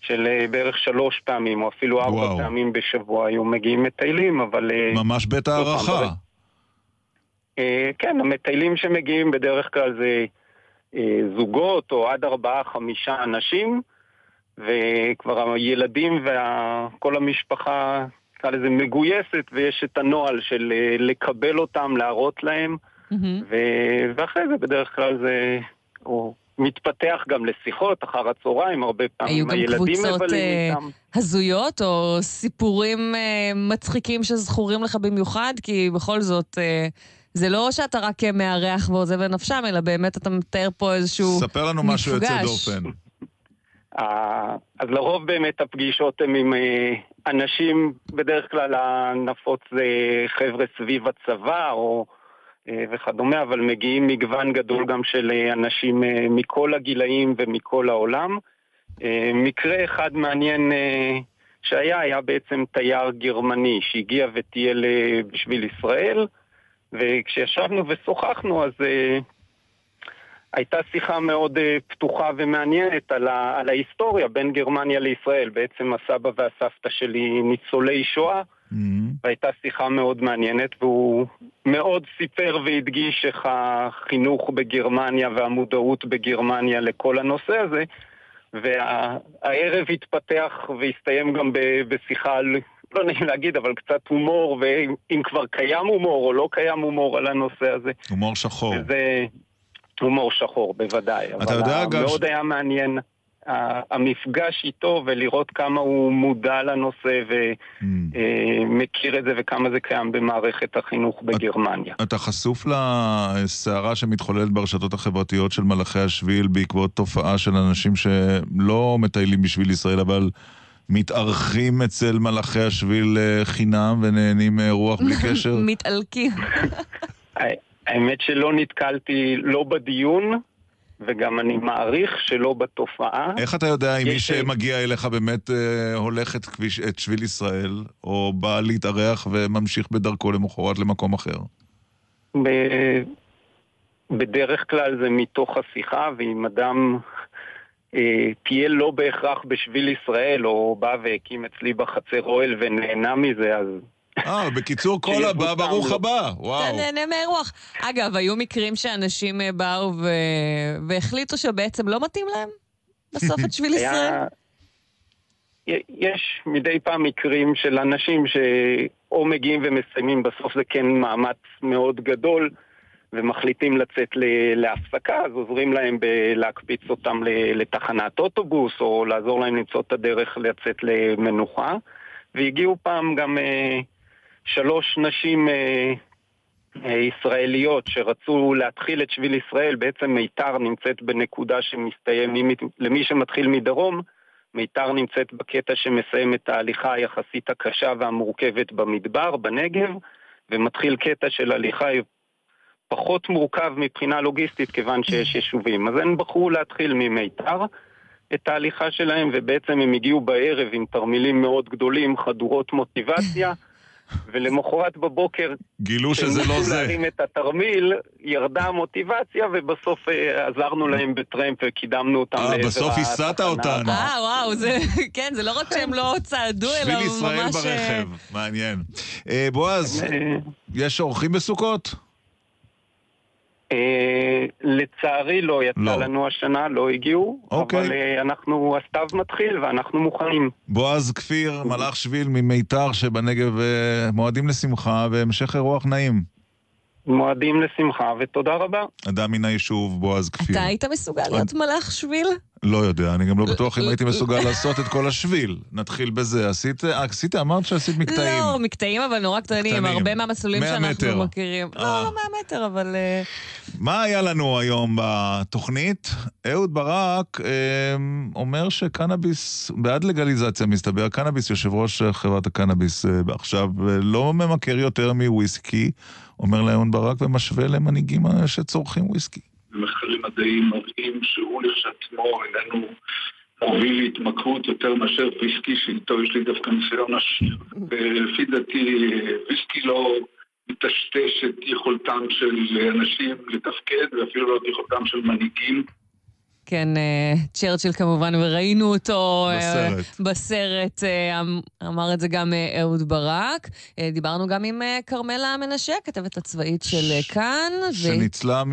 של בערך שלוש פעמים או אפילו ארבע פעמים בשבוע היו מגיעים מטיילים, אבל... ממש בית הערכה. כן, המטיילים שמגיעים בדרך כלל זה זוגות או עד ארבעה, חמישה אנשים, וכבר הילדים וכל המשפחה, נקרא לזה, מגויסת, ויש את הנוהל של לקבל אותם, להראות להם, ואחרי זה בדרך כלל זה מתפתח גם לשיחות אחר הצהריים, הרבה פעמים הילדים מבלים איתם. הזויות או סיפורים מצחיקים שזכורים לך במיוחד, כי בכל זאת... זה לא שאתה רק מארח ועוזב לנפשם, אלא באמת אתה מתאר פה איזשהו מפגש. ספר לנו משהו יוצא דופן. אז לרוב באמת הפגישות הם עם אנשים, בדרך כלל הנפוץ זה חבר'ה סביב הצבא וכדומה, אבל מגיעים מגוון גדול גם של אנשים מכל הגילאים ומכל העולם. מקרה אחד מעניין שהיה, היה בעצם תייר גרמני שהגיע וטייל בשביל ישראל, וכשישבנו ושוחחנו, אז uh, הייתה שיחה מאוד uh, פתוחה ומעניינת על, ה, על ההיסטוריה בין גרמניה לישראל. בעצם הסבא והסבתא שלי ניצולי שואה, והייתה שיחה מאוד מעניינת, והוא מאוד סיפר והדגיש איך החינוך בגרמניה והמודעות בגרמניה לכל הנושא הזה, והערב התפתח והסתיים גם בשיחה על, לא נעים להגיד, אבל קצת הומור, ואם כבר קיים הומור או לא קיים הומור על הנושא הזה. הומור שחור. זה הומור שחור, בוודאי. אתה יודע, אגב... מאוד היה מעניין המפגש איתו, ולראות כמה הוא מודע לנושא ומכיר את זה, וכמה זה קיים במערכת החינוך בגרמניה. אתה חשוף לסערה שמתחוללת ברשתות החברתיות של מלאכי השביל, בעקבות תופעה של אנשים שלא מטיילים בשביל ישראל, אבל מתארחים אצל מלאכי השביל חינם, ונהנים רוח בלי קשר? מתעלקים. האמת שלא נתקלתי, לא בדיון, וגם אני מעריך שלא בתופעה. איך אתה יודע אם מי שמגיע אליך באמת אה, הולך את, כביש, את שביל ישראל, או בא להתארח וממשיך בדרכו למחרת למקום אחר? ב... בדרך כלל זה מתוך השיחה, ואם אדם אה, תהיה לא בהכרח בשביל ישראל, או בא והקים אצלי בחצר אוהל ונהנה מזה, אז... אה, בקיצור, כל הבא, ברוך הבא. וואו. אתה נהנה מהרוח. אגב, היו מקרים שאנשים באו והחליטו שבעצם לא מתאים להם בסוף את שביל ישראל? יש מדי פעם מקרים של אנשים שאו מגיעים ומסיימים, בסוף זה כן מאמץ מאוד גדול, ומחליטים לצאת להפסקה, אז עוזרים להם להקפיץ אותם לתחנת אוטובוס, או לעזור להם למצוא את הדרך לצאת למנוחה. והגיעו פעם גם... שלוש נשים אה, אה, ישראליות שרצו להתחיל את שביל ישראל. בעצם מיתר נמצאת בנקודה שמסתיים, למי, למי שמתחיל מדרום, מיתר נמצאת בקטע שמסיים את ההליכה היחסית הקשה והמורכבת במדבר, בנגב, ומתחיל קטע של הליכה פחות מורכב מבחינה לוגיסטית, כיוון שיש יישובים. אז הן בחרו להתחיל ממיתר את ההליכה שלהם, ובעצם הם הגיעו בערב עם תרמילים מאוד גדולים, חדורות מוטיבציה, ולמחרת בבוקר גילו שזה לא זה. להרים את התרמיל, ירדה המוטיבציה, ובסוף עזרנו להם בטרמפ וקידמנו אותם. בסוף הסעת אותנו. אה, וואו, זה, כן, זה לא רק שהם לא צעדו, אלא ממש... שביל ישראל ברכב, מעניין. בועז, יש אורחים בסוכות? לצערי לא יצא לנו השנה, לא הגיעו, אבל אנחנו, הסתיו מתחיל ואנחנו מוכנים. בועז כפיר, מלאך שביל ממיתר שבנגב, מועדים לשמחה והמשך אירוח נעים. מועדים לשמחה ותודה רבה. אדם מן היישוב בועז כפיר. אתה היית מסוגל להיות מלאך שביל? לא יודע, אני גם לא בטוח אם הייתי מסוגל לעשות את כל השביל. נתחיל בזה. עשית, אמרת שעשית מקטעים. לא, מקטעים, אבל נורא קטנים. הרבה מהמסלולים שאנחנו מכירים. לא, לא מהמטר, אבל... מה היה לנו היום בתוכנית? אהוד ברק אומר שקנאביס, בעד לגליזציה מסתבר, קנאביס, יושב ראש חברת הקנאביס עכשיו, לא ממכר יותר מוויסקי, אומר לאהוד ברק, ומשווה למנהיגים שצורכים וויסקי. המחקרים מדעיים מראים שהוא לכשעצמו איננו מוביל להתמכרות יותר מאשר ויסקי, שאיתו יש לי דווקא ניסיון עשיר. ולפי דעתי ויסקי לא מטשטש את יכולתם של אנשים לתפקד, ואפילו לא את יכולתם של מנהיגים. כן, צ'רצ'יל כמובן, וראינו אותו בסרט. בסרט, אמר את זה גם אהוד ברק. דיברנו גם עם קרמלה מנשה, כתבת הצבאית של ש... כאן. שניצלה ו... מ...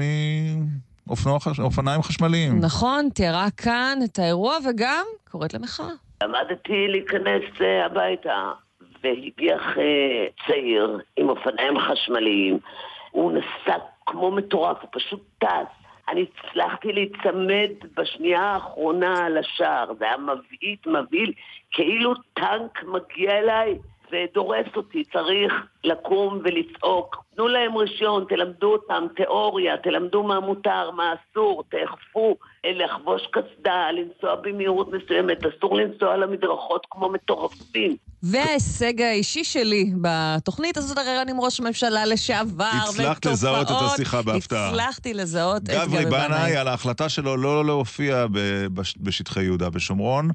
אופניים חשמליים. נכון, תיארה כאן את האירוע וגם קוראת למחאה. עמדתי להיכנס הביתה והגיח צעיר עם אופניים חשמליים. הוא נסע כמו מטורף, הוא פשוט טס. אני הצלחתי להצמד בשנייה האחרונה על השער. זה היה מבעית, מבעיל, כאילו טנק מגיע אליי ודורס אותי. צריך לקום ולצעוק. תנו להם רישיון, תלמדו אותם תיאוריה, תלמדו מה מותר, מה אסור, תאכפו, לחבוש קסדה, לנסוע במהירות מסוימת, אסור לנסוע על המדרכות כמו מטורפים. וההישג האישי שלי בתוכנית הזאת, הרי אני עם ראש הממשלה לשעבר, הצלחת לזהות את השיחה בהפתעה. הצלחתי לזהות את גברי בנאי על ההחלטה שלו לא להופיע בשטחי יהודה ושומרון,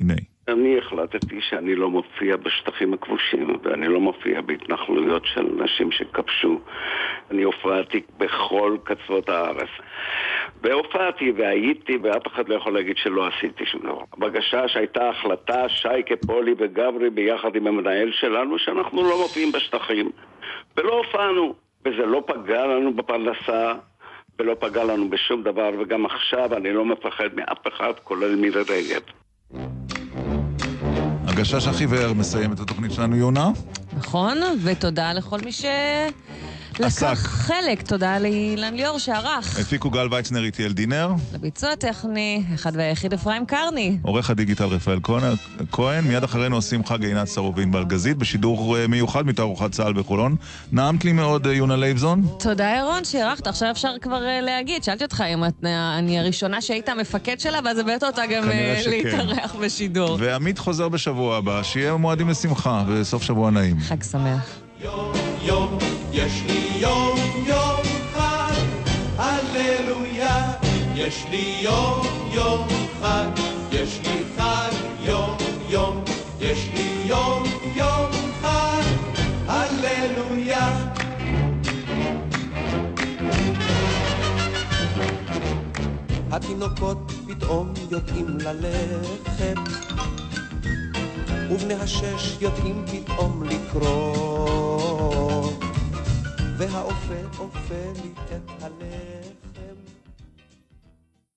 הנה. אני החלטתי שאני לא מופיע בשטחים הכבושים, ואני לא מופיע בהתנחלויות של אנשים שכבשו. אני הופעתי בכל קצוות הארץ. והופעתי והייתי, ואף אחד לא יכול להגיד שלא עשיתי שום דבר. בגשה שהייתה החלטה, שייקה, פולי וגברי, ביחד עם המנהל שלנו, שאנחנו לא מופיעים בשטחים. ולא הופענו, וזה לא פגע לנו בפרנסה, ולא פגע לנו בשום דבר, וגם עכשיו אני לא מפחד מאף אחד, כולל מירי רגב. הגשש החיוור מסיים את התוכנית שלנו, יונה. נכון, ותודה לכל מי שלקח חלק. תודה לאילן ליאור שערך. הפיקו גל ויצנר, איתי אל דינר. לביצוע הטכני, אחד והיחיד אפרים קרני. עורך הדיגיטל רפאל כהן. מיד אחרינו עושים חג עינת סרובין בלגזית, בשידור מיוחד מתערוכת צה"ל בחולון. נעמת לי מאוד, יונה לייבזון. תודה, ירון, שערכת. עכשיו אפשר כבר להגיד, שאלתי אותך אם אני הראשונה שהיית המפקד שלה, ואז הבאת אותה גם להתארח בשידור. ועמית חוזר בשבוע הבא, שיהיה מועדים לשמחה, וסוף שבוע נעים. חג שמח. יום יום יש לי יום יום חג, הללויה. יש לי יום יום חג, יש לי חג יום יום. יש לי יום יום חג, הללויה. התינוקות פתאום יודעים ללכת, ובני השש יודעים פתאום לקרוא, והאופה אופה לי את הלב.